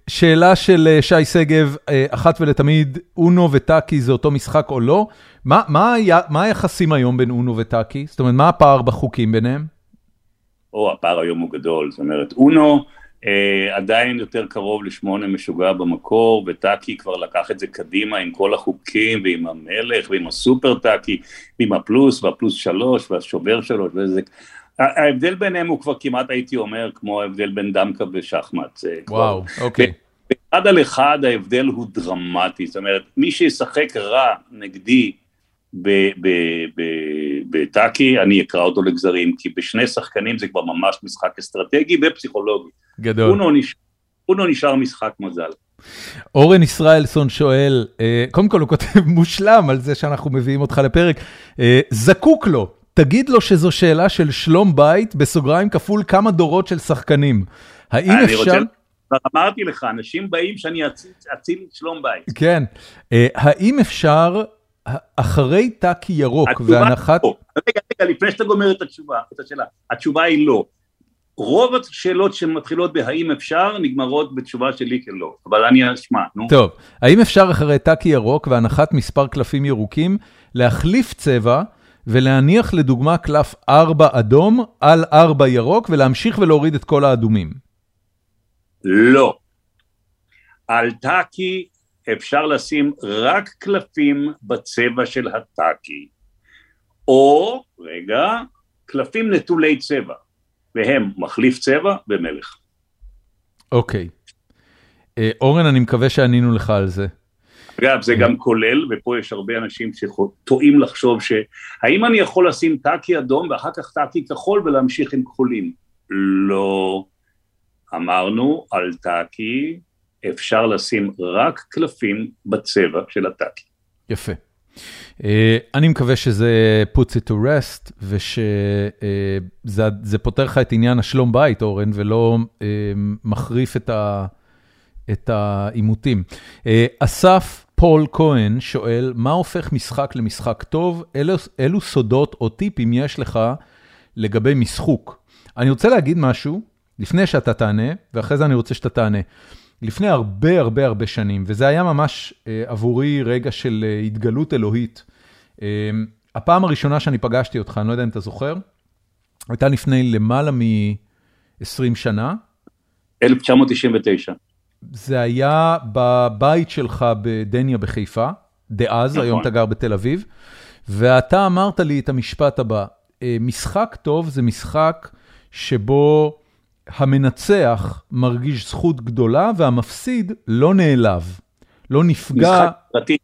שאלה של שי סגב, אחת ולתמיד, אונו וטאקי זה אותו משחק או לא? מה, מה, מה היחסים היום בין אונו וטאקי? זאת אומרת, מה הפער בחוקים ביניהם? או, הפער היום הוא גדול, זאת אומרת, אונו אה, עדיין יותר קרוב לשמונה משוגע במקור, וטאקי כבר לקח את זה קדימה עם כל החוקים, ועם המלך, ועם הסופר טאקי, ועם הפלוס, והפלוס שלוש, והשובר שלוש, וזה... ההבדל ביניהם הוא כבר כמעט הייתי אומר, כמו ההבדל בין דמקה ושחמט. וואו, אוקיי. אחד על אחד ההבדל הוא דרמטי, זאת אומרת, מי שישחק רע נגדי בטאקי, אני אקרא אותו לגזרים, כי בשני שחקנים זה כבר ממש משחק אסטרטגי ופסיכולוגי. גדול. אונו נשאר משחק מזל. אורן ישראלסון שואל, קודם כל הוא כותב מושלם על זה שאנחנו מביאים אותך לפרק, זקוק לו. תגיד לו שזו שאלה של שלום בית, בסוגריים כפול כמה דורות של שחקנים. האם אני אפשר... רוצה... אמרתי לך, אנשים באים שאני אציל שלום בית. כן. האם אפשר, אחרי טאקי ירוק והנחת... לא. רגע, רגע, לפני שאתה גומר את התשובה, את השאלה. התשובה היא לא. רוב השאלות שמתחילות בהאם אפשר, נגמרות בתשובה שלי כלא. אבל אני אשמע, נו. טוב. האם אפשר אחרי טאקי ירוק והנחת מספר קלפים ירוקים, להחליף צבע... ולהניח לדוגמה קלף ארבע אדום על ארבע ירוק, ולהמשיך ולהוריד את כל האדומים. לא. על טאקי אפשר לשים רק קלפים בצבע של הטאקי, או, רגע, קלפים נטולי צבע, והם מחליף צבע ומלך. אוקיי. אורן, אני מקווה שענינו לך על זה. אגב, זה גם כולל, ופה יש הרבה אנשים שטועים לחשוב שהאם אני יכול לשים טאקי אדום ואחר כך טאקי כחול ולהמשיך עם כחולים? לא. אמרנו על טאקי אפשר לשים רק קלפים בצבע של הטאקי. יפה. אני מקווה שזה puts it to rest, ושזה פותר לך את עניין השלום בית, אורן, ולא מחריף את ה... את האימותים. אסף פול כהן שואל, מה הופך משחק למשחק טוב? אילו, אילו סודות או טיפים יש לך לגבי משחוק? אני רוצה להגיד משהו, לפני שאתה תענה, ואחרי זה אני רוצה שאתה תענה. לפני הרבה הרבה הרבה שנים, וזה היה ממש עבורי רגע של התגלות אלוהית. הפעם הראשונה שאני פגשתי אותך, אני לא יודע אם אתה זוכר, הייתה לפני למעלה מ-עשרים שנה. אלף תשע מאות תשעים ותשע. זה היה בבית שלך בדניה בחיפה, דאז, נכון. היום אתה גר בתל אביב, ואתה אמרת לי את המשפט הבא, משחק טוב זה משחק שבו המנצח מרגיש זכות גדולה, והמפסיד לא נעלב, לא נפגע. משחק חברתי,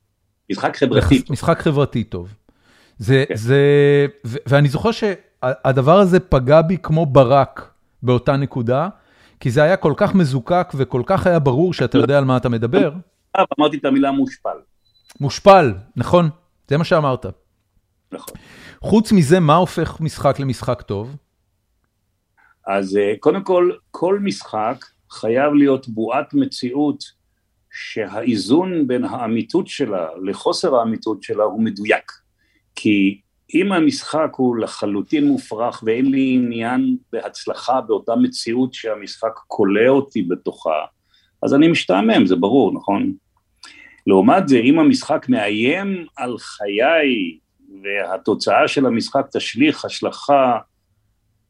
משחק חברתי. משחק חברתי טוב. זה, okay. זה, ו- ואני זוכר שהדבר הזה פגע בי כמו ברק באותה נקודה, כי זה היה כל כך מזוקק וכל כך היה ברור שאתה יודע על מה אתה מדבר. אמרתי את המילה מושפל. מושפל, נכון, זה מה שאמרת. נכון. חוץ מזה, מה הופך משחק למשחק טוב? אז קודם כל, כל משחק חייב להיות בועת מציאות שהאיזון בין האמיתות שלה לחוסר האמיתות שלה הוא מדויק. כי אם המשחק הוא לחלוטין מופרך ואין לי עניין בהצלחה באותה מציאות שהמשחק קולה אותי בתוכה, אז אני משתעמם, זה ברור, נכון? לעומת זה, אם המשחק מאיים על חיי והתוצאה של המשחק תשליך השלכה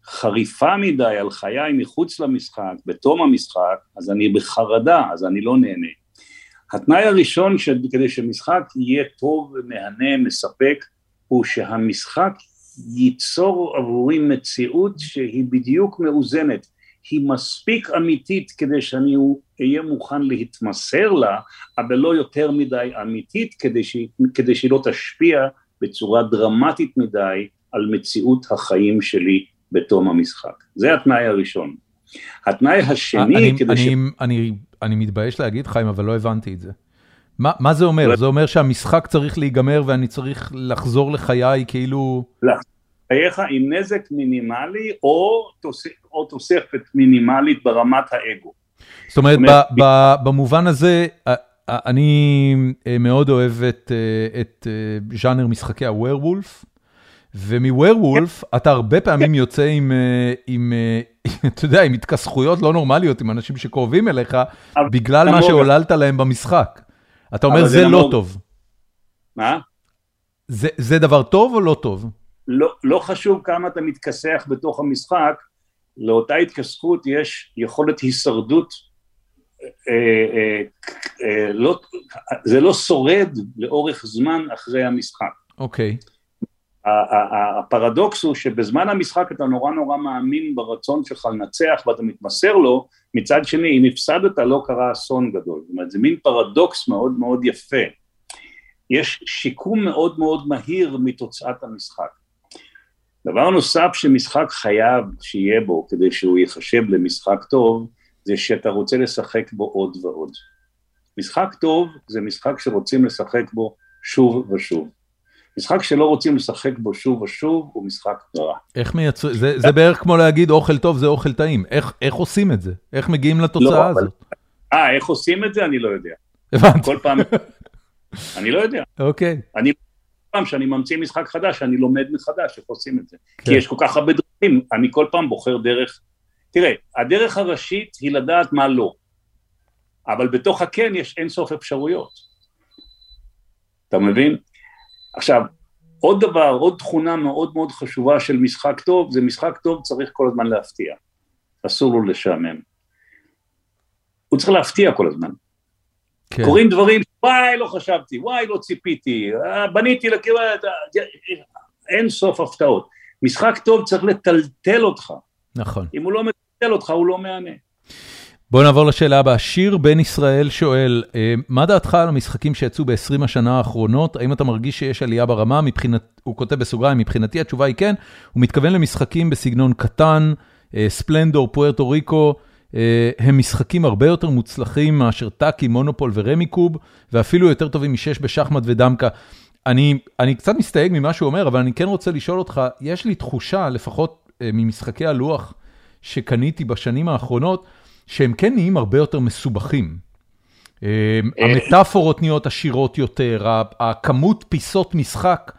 חריפה מדי על חיי מחוץ למשחק, בתום המשחק, אז אני בחרדה, אז אני לא נהנה. התנאי הראשון ש... כדי שמשחק יהיה טוב, נהנה, מספק, הוא שהמשחק ייצור עבורי מציאות שהיא בדיוק מאוזנת, היא מספיק אמיתית כדי שאני אהיה מוכן להתמסר לה, אבל לא יותר מדי אמיתית כדי שהיא, כדי שהיא לא תשפיע בצורה דרמטית מדי על מציאות החיים שלי בתום המשחק. זה התנאי הראשון. התנאי השני... אני, כדי אני, ש... אני, אני מתבייש להגיד, חיים, אבל לא הבנתי את זה. מה, מה זה אומר? זה אומר שהמשחק צריך להיגמר ואני צריך לחזור לחיי כאילו... לחייך עם נזק מינימלי או, תוס... או תוספת מינימלית ברמת האגו. זאת אומרת, זאת אומרת ב... ב... במובן הזה, אני מאוד אוהב את, את ז'אנר משחקי הווירולף, ומווירולף אתה הרבה פעמים יוצא עם, עם, אתה יודע, עם התכסחויות לא נורמליות, עם אנשים שקרובים אליך, בגלל מה שעוללת להם במשחק. אתה אומר, זה לא טוב. מה? זה דבר טוב או לא טוב? לא חשוב כמה אתה מתכסח בתוך המשחק, לאותה התכסחות יש יכולת הישרדות, זה לא שורד לאורך זמן אחרי המשחק. אוקיי. הפרדוקס הוא שבזמן המשחק אתה נורא נורא מאמין ברצון שלך לנצח ואתה מתמסר לו, מצד שני אם הפסדת לא קרה אסון גדול, זאת אומרת זה מין פרדוקס מאוד מאוד יפה, יש שיקום מאוד מאוד מהיר מתוצאת המשחק. דבר נוסף שמשחק חייב שיהיה בו כדי שהוא ייחשב למשחק טוב, זה שאתה רוצה לשחק בו עוד ועוד. משחק טוב זה משחק שרוצים לשחק בו שוב ושוב. משחק שלא רוצים לשחק בו שוב ושוב, הוא משחק רע. איך מייצר... זה, זה בערך כמו להגיד, אוכל טוב זה אוכל טעים. איך, איך עושים את זה? איך מגיעים לתוצאה הזאת? אה, איך עושים את זה? אני לא יודע. הבנת. כל פעם... אני לא יודע. אוקיי. אני... כל פעם שאני ממציא משחק חדש, אני לומד מחדש איך עושים את זה. כי יש כל כך הרבה דרכים, אני כל פעם בוחר דרך. תראה, הדרך הראשית היא לדעת מה לא. אבל בתוך הכן יש אינסוף אפשרויות. אתה מבין? עכשיו, עוד דבר, עוד תכונה מאוד מאוד חשובה של משחק טוב, זה משחק טוב צריך כל הזמן להפתיע. אסור לו לשעמם. הוא צריך להפתיע כל הזמן. כן. קוראים דברים, וואי, לא חשבתי, וואי, לא ציפיתי, בניתי לכיוון, אין סוף הפתעות. משחק טוב צריך לטלטל אותך. נכון. אם הוא לא מטלטל אותך, הוא לא מענה. בואו נעבור לשאלה הבאה. שיר בן ישראל שואל, מה דעתך על המשחקים שיצאו ב-עשרים השנה האחרונות? האם אתה מרגיש שיש עלייה ברמה? מבחינת, הוא כותב בסוגריים, מבחינתי התשובה היא כן. הוא מתכוון למשחקים בסגנון קטן, ספלנדור, פוארטו ריקו. הם משחקים הרבה יותר מוצלחים מאשר טאקי, מונופול ורמי קוב, ואפילו יותר טובים משש בשחמט ודמקה. אני, אני קצת מסתייג ממה שהוא אומר, אבל אני כן רוצה לשאול אותך, יש לי תחושה, לפחות ממשחקי הלוח שקניתי בשנים האחרונות, שהם כן נהיים הרבה יותר מסובכים. המטאפורות נהיות עשירות יותר, הכמות פיסות משחק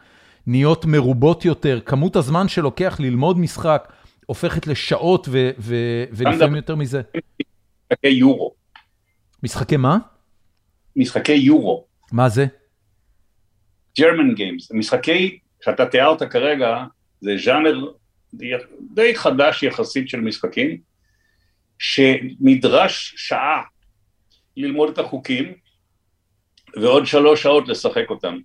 נהיות מרובות יותר, כמות הזמן שלוקח ללמוד משחק הופכת לשעות ולפעמים יותר מזה. משחקי יורו. משחקי מה? משחקי יורו. מה זה? German Games. משחקי שאתה תיארת כרגע, זה ז'אנר די חדש יחסית של משחקים, שנדרש שעה ללמוד את החוקים, ועוד שלוש שעות לשחק אותם.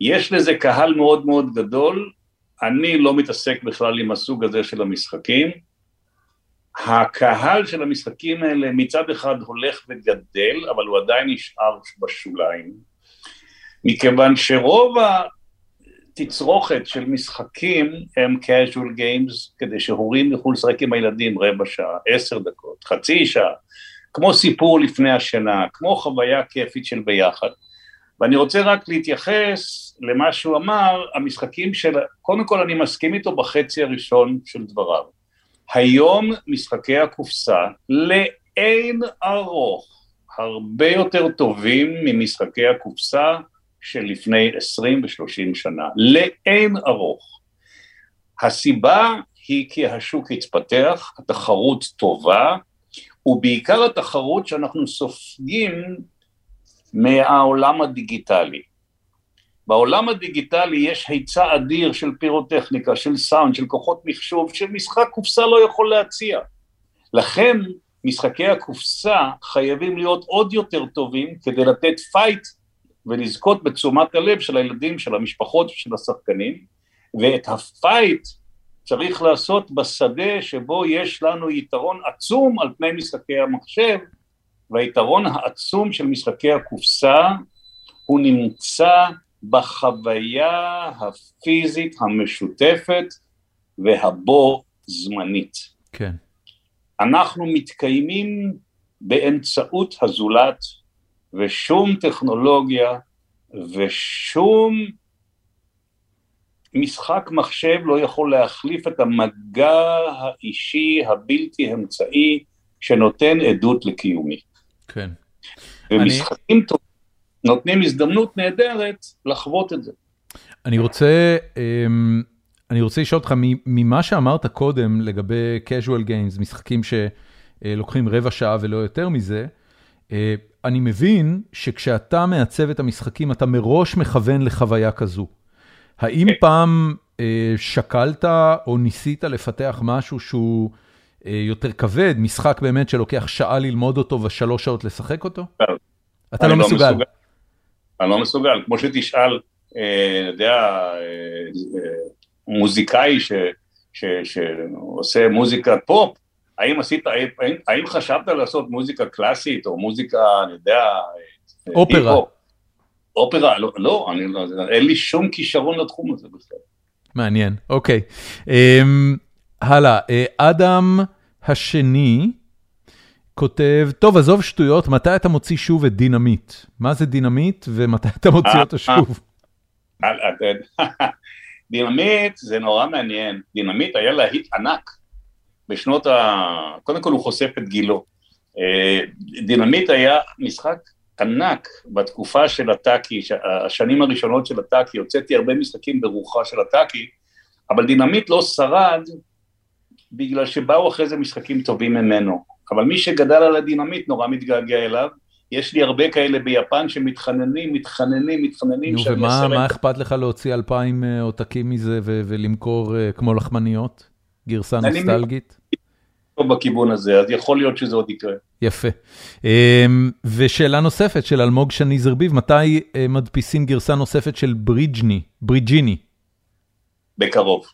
יש לזה קהל מאוד מאוד גדול, אני לא מתעסק בכלל עם הסוג הזה של המשחקים. הקהל של המשחקים האלה מצד אחד הולך וגדל, אבל הוא עדיין נשאר בשוליים, מכיוון שרוב התצרוכת של משחקים הם casual games, כדי שהורים יוכלו לשחק עם הילדים רבע שעה, עשר דקות, חצי שעה, כמו סיפור לפני השינה, כמו חוויה כיפית של ביחד. ואני רוצה רק להתייחס למה שהוא אמר, המשחקים של, קודם כל אני מסכים איתו בחצי הראשון של דבריו. היום משחקי הקופסה לאין ארוך, הרבה יותר טובים ממשחקי הקופסה של לפני עשרים ושלושים שנה, לאין ארוך. הסיבה היא כי השוק התפתח, התחרות טובה, ובעיקר התחרות שאנחנו סופגים מהעולם הדיגיטלי. בעולם הדיגיטלי יש היצע אדיר של פירוטכניקה, של סאונד, של כוחות מחשוב, שמשחק קופסה לא יכול להציע. לכן משחקי הקופסה חייבים להיות עוד יותר טובים כדי לתת פייט ולזכות בתשומת הלב של הילדים, של המשפחות ושל השחקנים, ואת הפייט צריך לעשות בשדה שבו יש לנו יתרון עצום על פני משחקי המחשב, והיתרון העצום של משחקי הקופסה הוא נמצא בחוויה הפיזית המשותפת והבו זמנית. כן. אנחנו מתקיימים באמצעות הזולת, ושום טכנולוגיה ושום משחק מחשב לא יכול להחליף את המגע האישי הבלתי אמצעי שנותן עדות לקיומי. כן. ומשחקים אני... טובים נותנים הזדמנות נהדרת לחוות את זה. אני רוצה, אני רוצה לשאול אותך, ממה שאמרת קודם לגבי casual games, משחקים שלוקחים רבע שעה ולא יותר מזה, אני מבין שכשאתה מעצב את המשחקים, אתה מראש מכוון לחוויה כזו. האם פעם שקלת או ניסית לפתח משהו שהוא יותר כבד, משחק באמת שלוקח שעה ללמוד אותו ושלוש שעות לשחק אותו? אתה לא מסוגל. אני לא מסוגל. כמו שתשאל, אני יודע, מוזיקאי שעושה מוזיקה פופ, האם עשית, האם חשבת לעשות מוזיקה קלאסית, או מוזיקה, אני יודע... אופרה. אופרה, לא, אין לי שום כישרון לתחום הזה בכלל. מעניין, אוקיי. הלאה, אדם השני כותב, טוב, עזוב שטויות, מתי אתה מוציא שוב את דינמיט? מה זה דינמיט, ומתי אתה מוציא אותו שוב? דינמיט זה נורא מעניין. דינמיט היה להיט ענק. בשנות ה... קודם כל הוא חושף את גילו. דינמיט היה משחק ענק בתקופה של הטאקי, השנים הראשונות של הטאקי, הוצאתי הרבה משחקים ברוחה של הטאקי, אבל דינמיט לא שרד, בגלל שבאו אחרי זה משחקים טובים ממנו. אבל מי שגדל על הדינמיט נורא מתגעגע אליו, יש לי הרבה כאלה ביפן שמתחננים, מתחננים, מתחננים. נו, ומה אכפת לך להוציא אלפיים עותקים מזה ולמכור כמו לחמניות? גרסה נוסטלגית? בכיוון הזה, אז יכול להיות שזה עוד יקרה. יפה. ושאלה נוספת של אלמוג שני זרביב, מתי מדפיסים גרסה נוספת של ברידג'ני, ברידג'יני? בקרוב.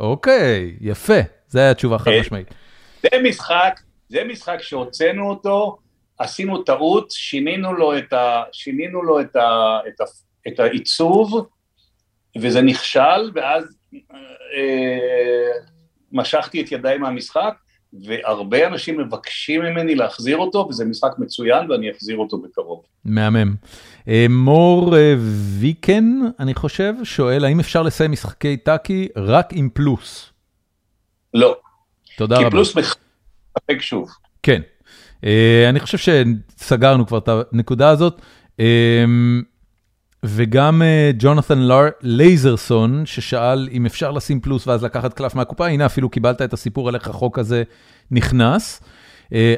אוקיי, יפה. זו הייתה תשובה חד משמעית. זה משחק, זה משחק שהוצאנו אותו, עשינו טעות, שינינו לו את ה, שינינו לו את ה, את ה, את העיצוב, וזה נכשל, ואז משכתי את ידיי מהמשחק, והרבה אנשים מבקשים ממני להחזיר אותו, וזה משחק מצוין, ואני אחזיר אותו בקרוב. מהמם. מור ויקן, אני חושב, שואל, האם אפשר לסיים משחקי טאקי רק עם פלוס? לא. תודה רבה. כי פלוס מחפק שוב. כן. אני חושב שסגרנו כבר את הנקודה הזאת. וגם ג'ונתן לייזרסון, ששאל אם אפשר לשים פלוס ואז לקחת קלף מהקופה, הנה אפילו קיבלת את הסיפור על איך החוק הזה נכנס.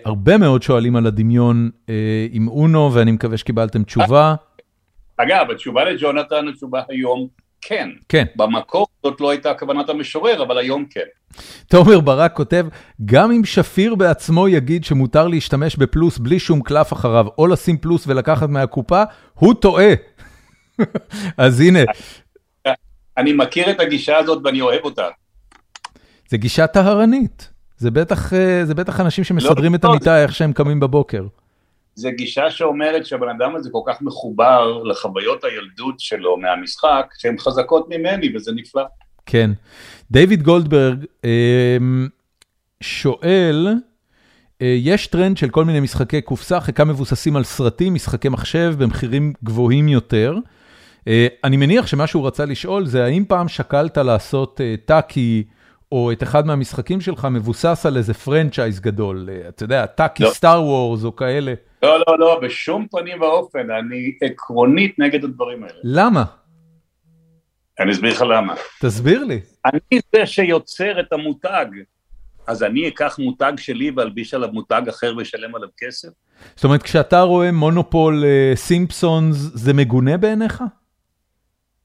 הרבה מאוד שואלים על הדמיון עם אונו, ואני מקווה שקיבלתם תשובה. אגב, התשובה לג'ונתן, התשובה היום, כן. כן. במקור זאת לא הייתה כוונת המשורר, אבל היום כן. תומר ברק כותב, גם אם שפיר בעצמו יגיד שמותר להשתמש בפלוס בלי שום קלף אחריו, או לשים פלוס ולקחת מהקופה, הוא טועה. אז הנה. אני מכיר את הגישה הזאת ואני אוהב אותה. זה גישה טהרנית. זה בטח, זה בטח אנשים שמסדרים לא את המיטה זה... איך שהם קמים בבוקר. זה גישה שאומרת שהבן אדם הזה כל כך מחובר לחוויות הילדות שלו מהמשחק, שהן חזקות ממני, וזה נפלא. כן. דיוויד גולדברג שואל, יש טרנד של כל מיני משחקי קופסה, חלקם מבוססים על סרטים, משחקי מחשב, במחירים גבוהים יותר. אני מניח שמה שהוא רצה לשאול זה, האם פעם שקלת לעשות טאקי, או את אחד מהמשחקים שלך מבוסס על איזה פרנצ'ייז גדול, אתה יודע, טאקי סטאר וורס או כאלה. לא, לא, לא, בשום פנים ואופן, אני עקרונית נגד הדברים האלה. למה? אני אסביר לך למה. תסביר לי. אני זה שיוצר את המותג, אז אני אקח מותג שלי ואלביש עליו מותג אחר ושלם עליו כסף. זאת אומרת, כשאתה רואה מונופול סימפסונס, זה מגונה בעיניך?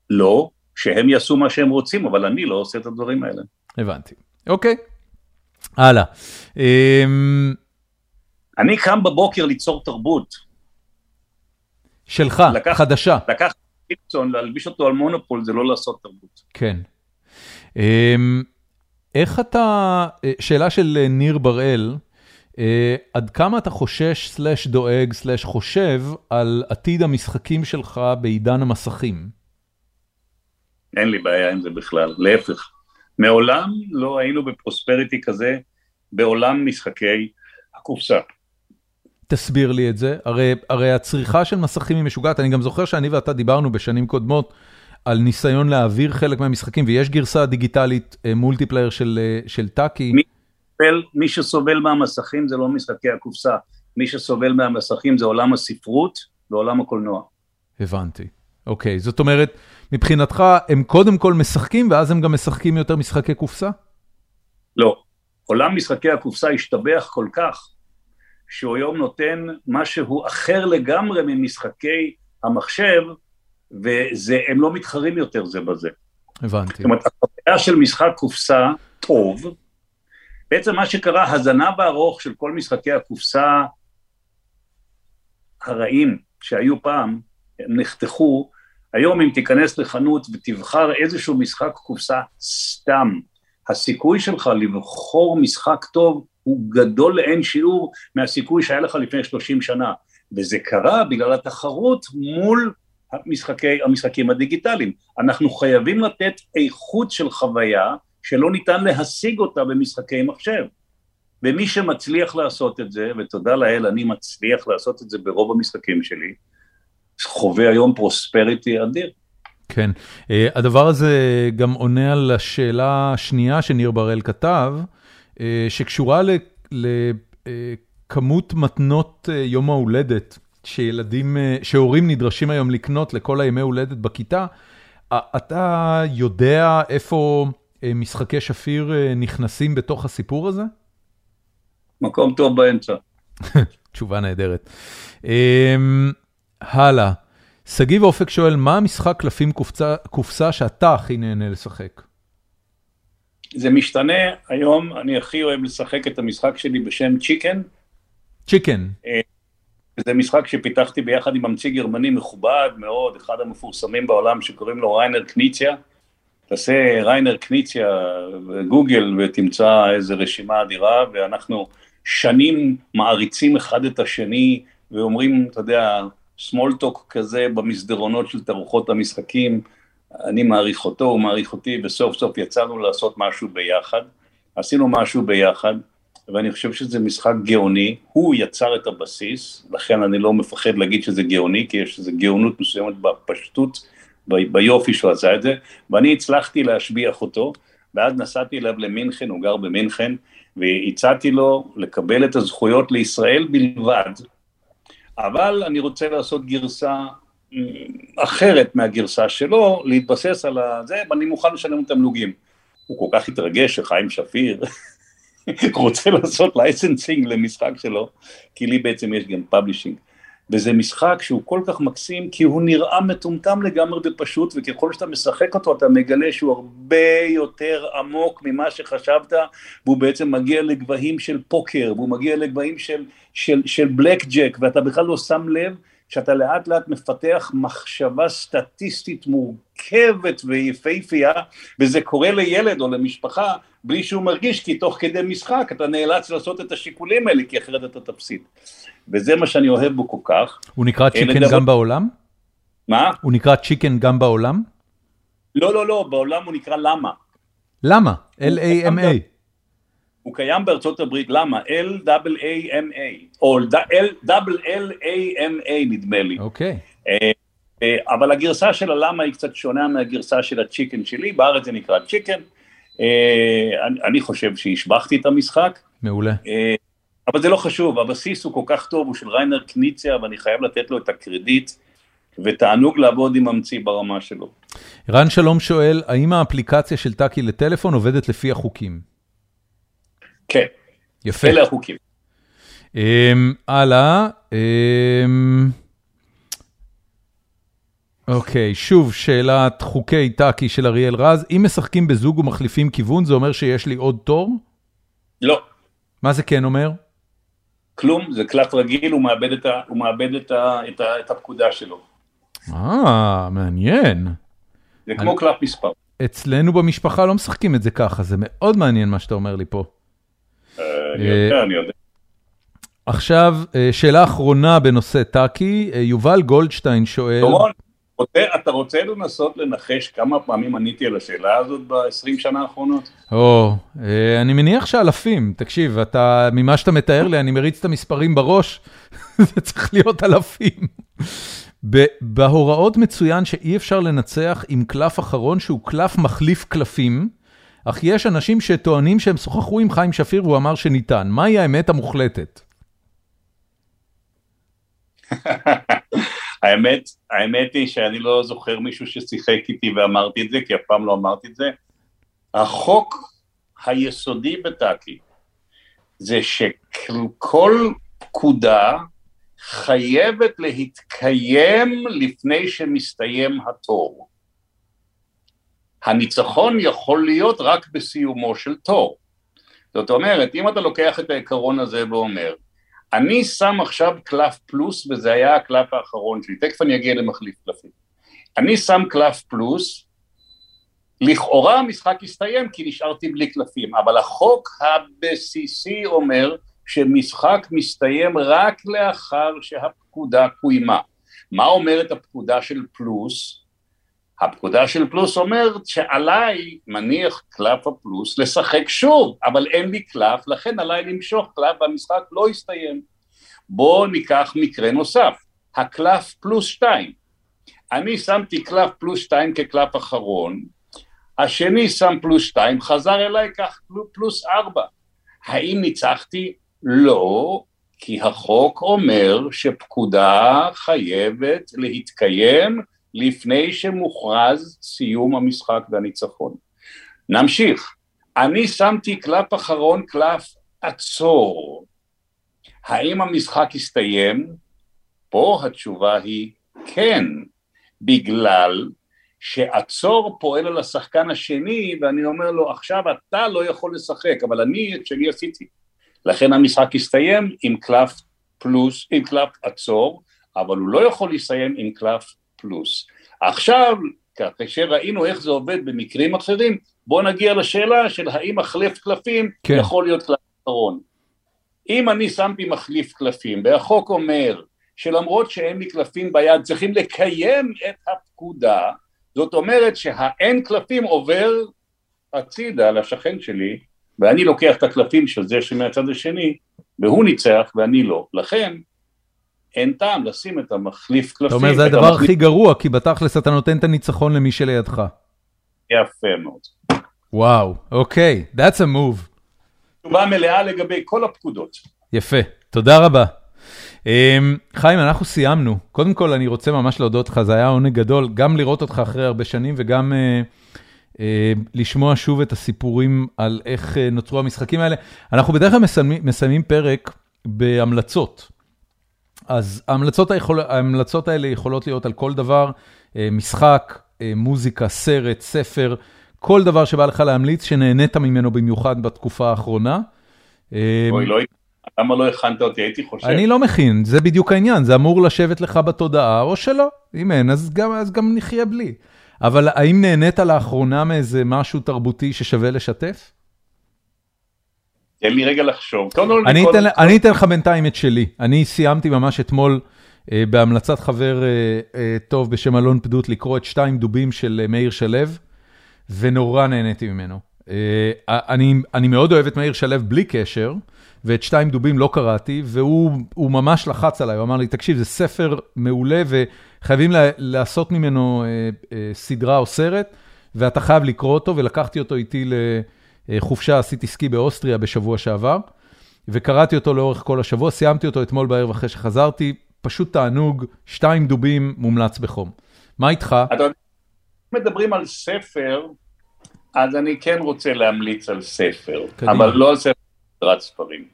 לא, שהם יעשו מה שהם רוצים, אבל אני לא עושה את הדברים האלה. הבנתי. אוקיי. הלאה. אני קם בבוקר ליצור תרבות. שלך, חדשה. לקח סימפסון, להלביש אותו על מונופול, זה לא לעשות תרבות. כן. איך אתה, שאלה של ניר בראל, עד כמה אתה חושש, סלש דואג, סלש חושב, על עתיד המשחקים שלך בעידן המסכים? אין לי בעיה עם זה בכלל, להפך. מעולם לא היינו בפרוספריטי כזה, בעולם משחקי הקופסה. תסביר לי את זה, הרי, הרי הצריכה של מסכים היא משוגעת, אני גם זוכר שאני ואתה דיברנו בשנים קודמות, על ניסיון להעביר חלק מהמשחקים, ויש גרסה דיגיטלית מולטיפלייר של, של טאקי. מי שסובל, מי שסובל מהמסכים זה לא משחקי הקופסה, מי שסובל מהמסכים זה עולם הספרות ועולם הקולנוע. הבנתי. אוקיי, זאת אומרת, מבחינתך הם קודם כל משחקים, ואז הם גם משחקים יותר משחקי קופסה? לא. עולם משחקי הקופסה השתבח כל כך, שהוא היום נותן משהו אחר לגמרי ממשחקי המחשב, והם לא מתחרים יותר זה בזה. הבנתי. זאת אומרת, התופעה של משחק קופסה טוב, בעצם מה שקרה, הזנב הארוך של כל משחקי הקופסה הרעים שהיו פעם, הם נחתכו, היום אם תיכנס לחנות ותבחר איזשהו משחק קופסה סתם, הסיכוי שלך לבחור משחק טוב הוא גדול לאין שיעור מהסיכוי שהיה לך לפני שלושים שנה, וזה קרה בגלל התחרות מול המשחקי, המשחקים הדיגיטליים. אנחנו חייבים לתת איכות של חוויה שלא ניתן להשיג אותה במשחקי מחשב, ומי שמצליח לעשות את זה, ותודה לאל אני מצליח לעשות את זה ברוב המשחקים שלי, חווה היום פרוספריטי אדיר. כן. הדבר הזה גם עונה על השאלה השנייה שניר בראל כתב, שקשורה לכמות מתנות יום ההולדת, שילדים, שהורים נדרשים היום לקנות לכל הימי הולדת בכיתה. אתה יודע איפה משחקי שפיר נכנסים בתוך הסיפור הזה? מקום טוב באמצע. תשובה נהדרת. הלאה, סגיב אופק שואל, מה המשחק קלפים קופסה, קופסה שאתה הכי נהנה לשחק? זה משתנה, היום אני הכי אוהב לשחק את המשחק שלי בשם צ'יקן. צ'יקן. זה משחק שפיתחתי ביחד עם ממציא גרמני מכובד מאוד, אחד המפורסמים בעולם שקוראים לו ריינר קניציה. תעשה ריינר קניציה בגוגל ותמצא איזו רשימה אדירה, ואנחנו שנים מעריצים אחד את השני ואומרים, אתה יודע, סמולטוק כזה במסדרונות של תערוכות המשחקים, אני מעריך אותו, הוא מעריך אותי, וסוף סוף יצאנו לעשות משהו ביחד, עשינו משהו ביחד, ואני חושב שזה משחק גאוני, הוא יצר את הבסיס, לכן אני לא מפחד להגיד שזה גאוני, כי יש איזו גאונות מסוימת בפשטות, ב- ביופי שהוא עשה את זה, ואני הצלחתי להשביח אותו, ואז נסעתי אליו למינכן, הוא גר במינכן, והצעתי לו לקבל את הזכויות לישראל בלבד, אבל אני רוצה לעשות גרסה אחרת מהגרסה שלו, להתבסס על זה, ואני מוכן לשלם את המלוגים. הוא כל כך התרגש שחיים שפיר רוצה לעשות לייסנסינג למשחק שלו, כי לי בעצם יש גם פאבלישינג. וזה משחק שהוא כל כך מקסים, כי הוא נראה מטומטם לגמרי ופשוט, וככל שאתה משחק אותו, אתה מגלה שהוא הרבה יותר עמוק ממה שחשבת, והוא בעצם מגיע לגבהים של פוקר, והוא מגיע לגבהים של, של, של בלק ג'ק, ואתה בכלל לא שם לב, שאתה לאט לאט מפתח מחשבה סטטיסטית מורכבת ויפהפייה, וזה קורה לילד או למשפחה, בלי שהוא מרגיש, כי תוך כדי משחק אתה נאלץ לעשות את השיקולים האלה, כי אחרת אתה תפסיד. וזה מה שאני אוהב בו כל כך. הוא נקרא צ'יקן גם בעולם? מה? הוא נקרא צ'יקן גם בעולם? לא, לא, לא, בעולם הוא נקרא למה. למה? L-A-M-A. הוא קיים בארצות הברית, למה? L-A-M-A, או L-A-M-A נדמה לי. אוקיי. אבל הגרסה של הלמה היא קצת שונה מהגרסה של הצ'יקן שלי, בארץ זה נקרא צ'יקן, אני חושב שהשבחתי את המשחק. מעולה. אבל זה לא חשוב, הבסיס הוא כל כך טוב, הוא של ריינר קניציה, ואני חייב לתת לו את הקרדיט, ותענוג לעבוד עם המציא ברמה שלו. רן שלום שואל, האם האפליקציה של טאקי לטלפון עובדת לפי החוקים? כן. יפה. אלה החוקים. הלאה. אוקיי, שוב, שאלת חוקי טאקי של אריאל רז. אם משחקים בזוג ומחליפים כיוון, זה אומר שיש לי עוד תור? לא. מה זה כן אומר? כלום, זה קלף רגיל, הוא מאבד את, ה, הוא מאבד את, ה, את, ה, את הפקודה שלו. אה, מעניין. זה כמו אני... קלף מספר. אצלנו במשפחה לא משחקים את זה ככה, זה מאוד מעניין מה שאתה אומר לי פה. אה, אני יודע, אני יודע. עכשיו, שאלה אחרונה בנושא טאקי, יובל גולדשטיין שואל... דורון, אתה רוצה לנסות לנחש כמה פעמים עניתי על השאלה הזאת ב-עשרים שנה האחרונות? או, אני מניח שאלפים, תקשיב, ממה שאתה מתאר לי, אני מריץ את המספרים בראש, זה צריך להיות אלפים. בהוראות מצוין שאי אפשר לנצח עם קלף אחרון שהוא קלף מחליף קלפים, אך יש אנשים שטוענים שהם שוחחו עם חיים שפיר והוא אמר שניתן. מהי האמת המוחלטת? האמת, האמת היא שאני לא זוכר מישהו ששיחק איתי ואמרתי את זה, כי אף פעם לא אמרתי את זה. החוק היסודי בטאקי זה שכל פקודה חייבת להתקיים לפני שמסתיים התור. הניצחון יכול להיות רק בסיומו של תור. זאת אומרת, אם אתה לוקח את העיקרון הזה ואומר, אני שם עכשיו קלף פלוס, וזה היה הקלף האחרון שלי, תכף אני אגיע למחליף קלפים. אני שם קלף פלוס, לכאורה המשחק הסתיים, כי נשארתי בלי קלפים, אבל החוק הבסיסי אומר, שמשחק מסתיים רק לאחר שהפקודה קוימה. מה אומרת הפקודה של פלוס? הפקודה של פלוס אומרת שעליי מניח קלף הפלוס לשחק שוב, אבל אין לי קלף, לכן עליי למשוך קלף והמשחק לא יסתיים. בואו ניקח מקרה נוסף, הקלף פלוס שתיים. אני שמתי קלף פלוס שתיים כקלף אחרון, השני שם פלוס שתיים, חזר אליי כך פלוס ארבע. האם ניצחתי? לא, כי החוק אומר שפקודה חייבת להתקיים לפני שמוכרז סיום המשחק והניצחון. נמשיך. אני שמתי קלף אחרון, קלף עצור. האם המשחק הסתיים? פה התשובה היא כן, בגלל שעצור פועל על השחקן השני, ואני אומר לו, עכשיו אתה לא יכול לשחק, אבל אני את שלי עשיתי. לכן המשחק הסתיים עם קלף פלוס, עם קלף עצור, אבל הוא לא יכול לסיים עם קלף פלוס. עכשיו, כשראינו איך זה עובד במקרים אחרים, בואו נגיע לשאלה של האם מחליף קלפים כן. יכול להיות קלף אחרון. אם אני שמתי מחליף קלפים, והחוק אומר שלמרות שאין לי קלפים ביד, צריכים לקיים את הפקודה, זאת אומרת שהאין קלפים עובר הצידה לשכן שלי, ואני לוקח את הקלפים של זה שמהצד השני, והוא ניצח ואני לא. לכן, אין טעם לשים את המחליף קלפים. אתה אומר, זה הדבר המחליף... הכי גרוע, כי בתכלס אתה נותן את הניצחון למי שלידך. יפה מאוד. וואו, אוקיי, that's a move. תשובה מלאה לגבי כל הפקודות. יפה, תודה רבה. חיים, אנחנו סיימנו. קודם כל, אני רוצה ממש להודות לך, זה היה עונג גדול, גם לראות אותך אחרי הרבה שנים, וגם uh, uh, לשמוע שוב את הסיפורים על איך uh, נוצרו המשחקים האלה. אנחנו בדרך כלל מסיימים פרק בהמלצות. אז ההמלצות, היכול... ההמלצות האלה יכולות להיות על כל דבר, משחק, מוזיקה, סרט, ספר, כל דבר שבא לך להמליץ, שנהנית ממנו במיוחד בתקופה האחרונה. בואי, לא, למה לא הכנת אותי? הייתי חושב. אני לא מכין, זה בדיוק העניין, זה אמור לשבת לך בתודעה, או שלא, אם אין, אז גם, אז גם נחיה בלי. אבל האם נהנית לאחרונה מאיזה משהו תרבותי ששווה לשתף? תן לי רגע לחשוב. אני אתן לך בינתיים את שלי. אני סיימתי ממש אתמול בהמלצת חבר טוב בשם אלון פדות לקרוא את שתיים דובים של מאיר שלב, ונורא נהניתי ממנו. אני מאוד אוהב את מאיר שלב בלי קשר, ואת שתיים דובים לא קראתי, והוא ממש לחץ עליי, הוא אמר לי, תקשיב, זה ספר מעולה, וחייבים לעשות ממנו סדרה או סרט, ואתה חייב לקרוא אותו, ולקחתי אותו איתי ל... חופשה, עשיתי סקי באוסטריה בשבוע שעבר, וקראתי אותו לאורך כל השבוע, סיימתי אותו אתמול בערב אחרי שחזרתי, פשוט תענוג, שתיים דובים מומלץ בחום. מה איתך? אתה יודע, מדברים על ספר, אז אני כן רוצה להמליץ על ספר, קדימה. אבל לא על ספר סדרת ספרים.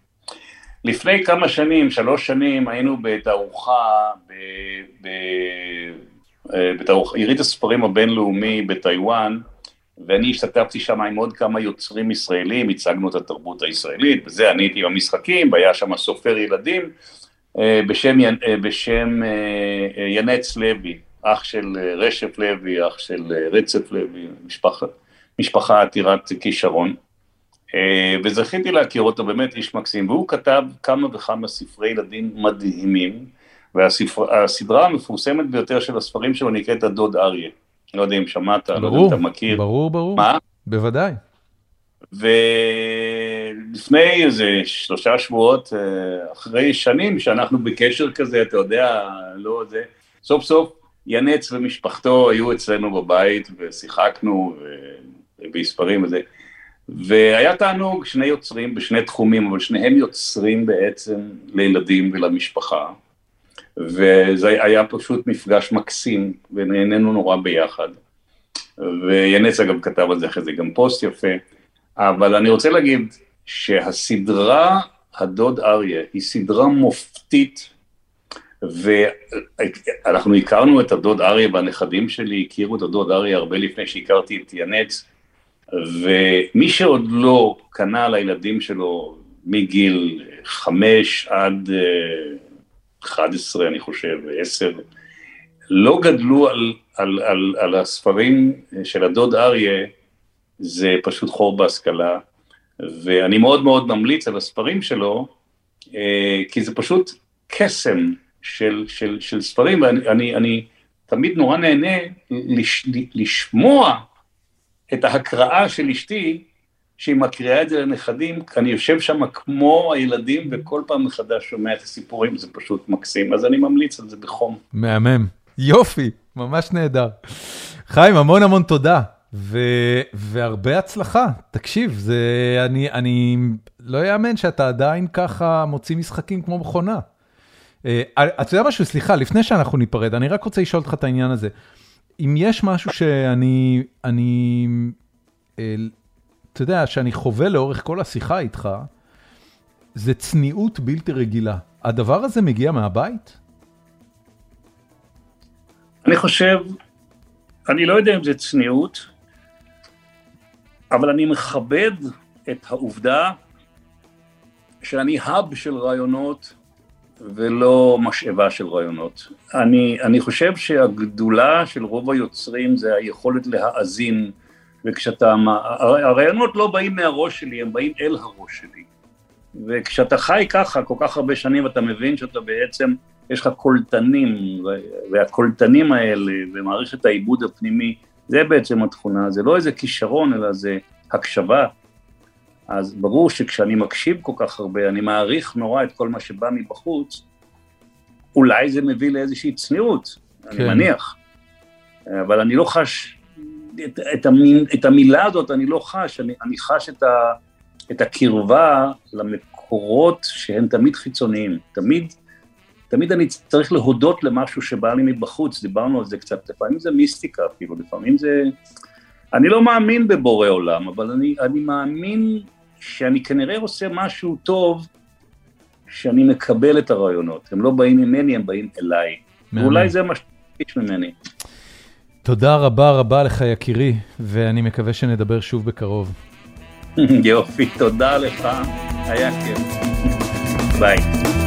לפני כמה שנים, שלוש שנים, היינו בתערוכה, ב... ב... בתערוכ... עירית הספרים הבינלאומי בטיואן, ואני השתתפתי שם עם עוד כמה יוצרים ישראלים, הצגנו את התרבות הישראלית, וזה אני הייתי במשחקים, והיה שם סופר ילדים, בשם, בשם ינץ לוי, אח של רשף לוי, אח של רצף לוי, משפחה, משפחה עתירת כישרון, וזכיתי להכיר אותו, באמת איש מקסים, והוא כתב כמה וכמה ספרי ילדים מדהימים, והסדרה המפורסמת ביותר של הספרים שלו נקראת הדוד אריה, לא יודע אם שמעת, ברור, לא יודע אם אתה מכיר. ברור, ברור. מה? בוודאי. ולפני איזה שלושה שבועות, אחרי שנים שאנחנו בקשר כזה, אתה יודע, לא זה, סוף סוף ינץ ומשפחתו היו אצלנו בבית, ושיחקנו ובספרים וזה, והיה תענוג שני יוצרים בשני תחומים, אבל שניהם יוצרים בעצם לילדים ולמשפחה. וזה היה פשוט מפגש מקסים, ונהנינו נורא ביחד. וינץ אגב כתב על זה אחרי זה גם פוסט יפה, אבל אני רוצה להגיד שהסדרה הדוד אריה היא סדרה מופתית, ואנחנו הכרנו את הדוד אריה, והנכדים שלי הכירו את הדוד אריה הרבה לפני שהכרתי את ינץ, ומי שעוד לא קנה על הילדים שלו מגיל חמש עד... אחת עשרה, אני חושב, עשר, לא גדלו על, על, על, על הספרים של הדוד אריה, זה פשוט חור בהשכלה, ואני מאוד מאוד ממליץ על הספרים שלו, כי זה פשוט קסם של, של, של ספרים, ואני אני, אני תמיד נורא נהנה לש, לשמוע את ההקראה של אשתי, שהיא מקריאה את זה לנכדים, אני יושב שם כמו הילדים, וכל פעם מחדש שומע את הסיפורים, זה פשוט מקסים, אז אני ממליץ על זה בחום. מהמם, יופי, ממש נהדר. חיים, המון המון תודה, ו- והרבה הצלחה, תקשיב, זה, אני, אני לא יאמן שאתה עדיין ככה מוציא משחקים כמו מכונה. אתה יודע משהו, סליחה, לפני שאנחנו ניפרד, אני רק רוצה לשאול אותך את העניין הזה, אם יש משהו שאני... אני, אתה יודע, שאני חווה לאורך כל השיחה איתך, זה צניעות בלתי רגילה. הדבר הזה מגיע מהבית? אני חושב, אני לא יודע אם זה צניעות, אבל אני מכבד את העובדה שאני האב של רעיונות ולא משאבה של רעיונות. אני, אני חושב שהגדולה של רוב היוצרים זה היכולת להאזין, וכשאתה, הרעיונות לא באים מהראש שלי, הם באים אל הראש שלי. וכשאתה חי ככה כל כך הרבה שנים, אתה מבין שאתה בעצם, יש לך קולטנים, והקולטנים האלה, ומעריך את העיבוד הפנימי, זה בעצם התכונה, זה לא איזה כישרון, אלא זה הקשבה. אז ברור שכשאני מקשיב כל כך הרבה, אני מעריך נורא את כל מה שבא מבחוץ, אולי זה מביא לאיזושהי צניעות, כן. אני מניח. אבל אני לא חש... את, את, המיל, את המילה הזאת אני לא חש, אני, אני חש את, ה, את הקרבה למקורות שהן תמיד חיצוניים, תמיד, תמיד אני צריך להודות למשהו שבא לי מבחוץ, דיברנו על זה קצת, לפעמים זה מיסטיקה אפילו, לפעמים זה, אני לא מאמין בבורא עולם, אבל אני, אני מאמין שאני כנראה עושה משהו טוב, שאני מקבל את הרעיונות. הם לא באים ממני, הם באים אליי. ואולי זה מה שתקיש ממני. תודה רבה רבה לך יקירי, ואני מקווה שנדבר שוב בקרוב. יופי, תודה לך, היה כיף. ביי.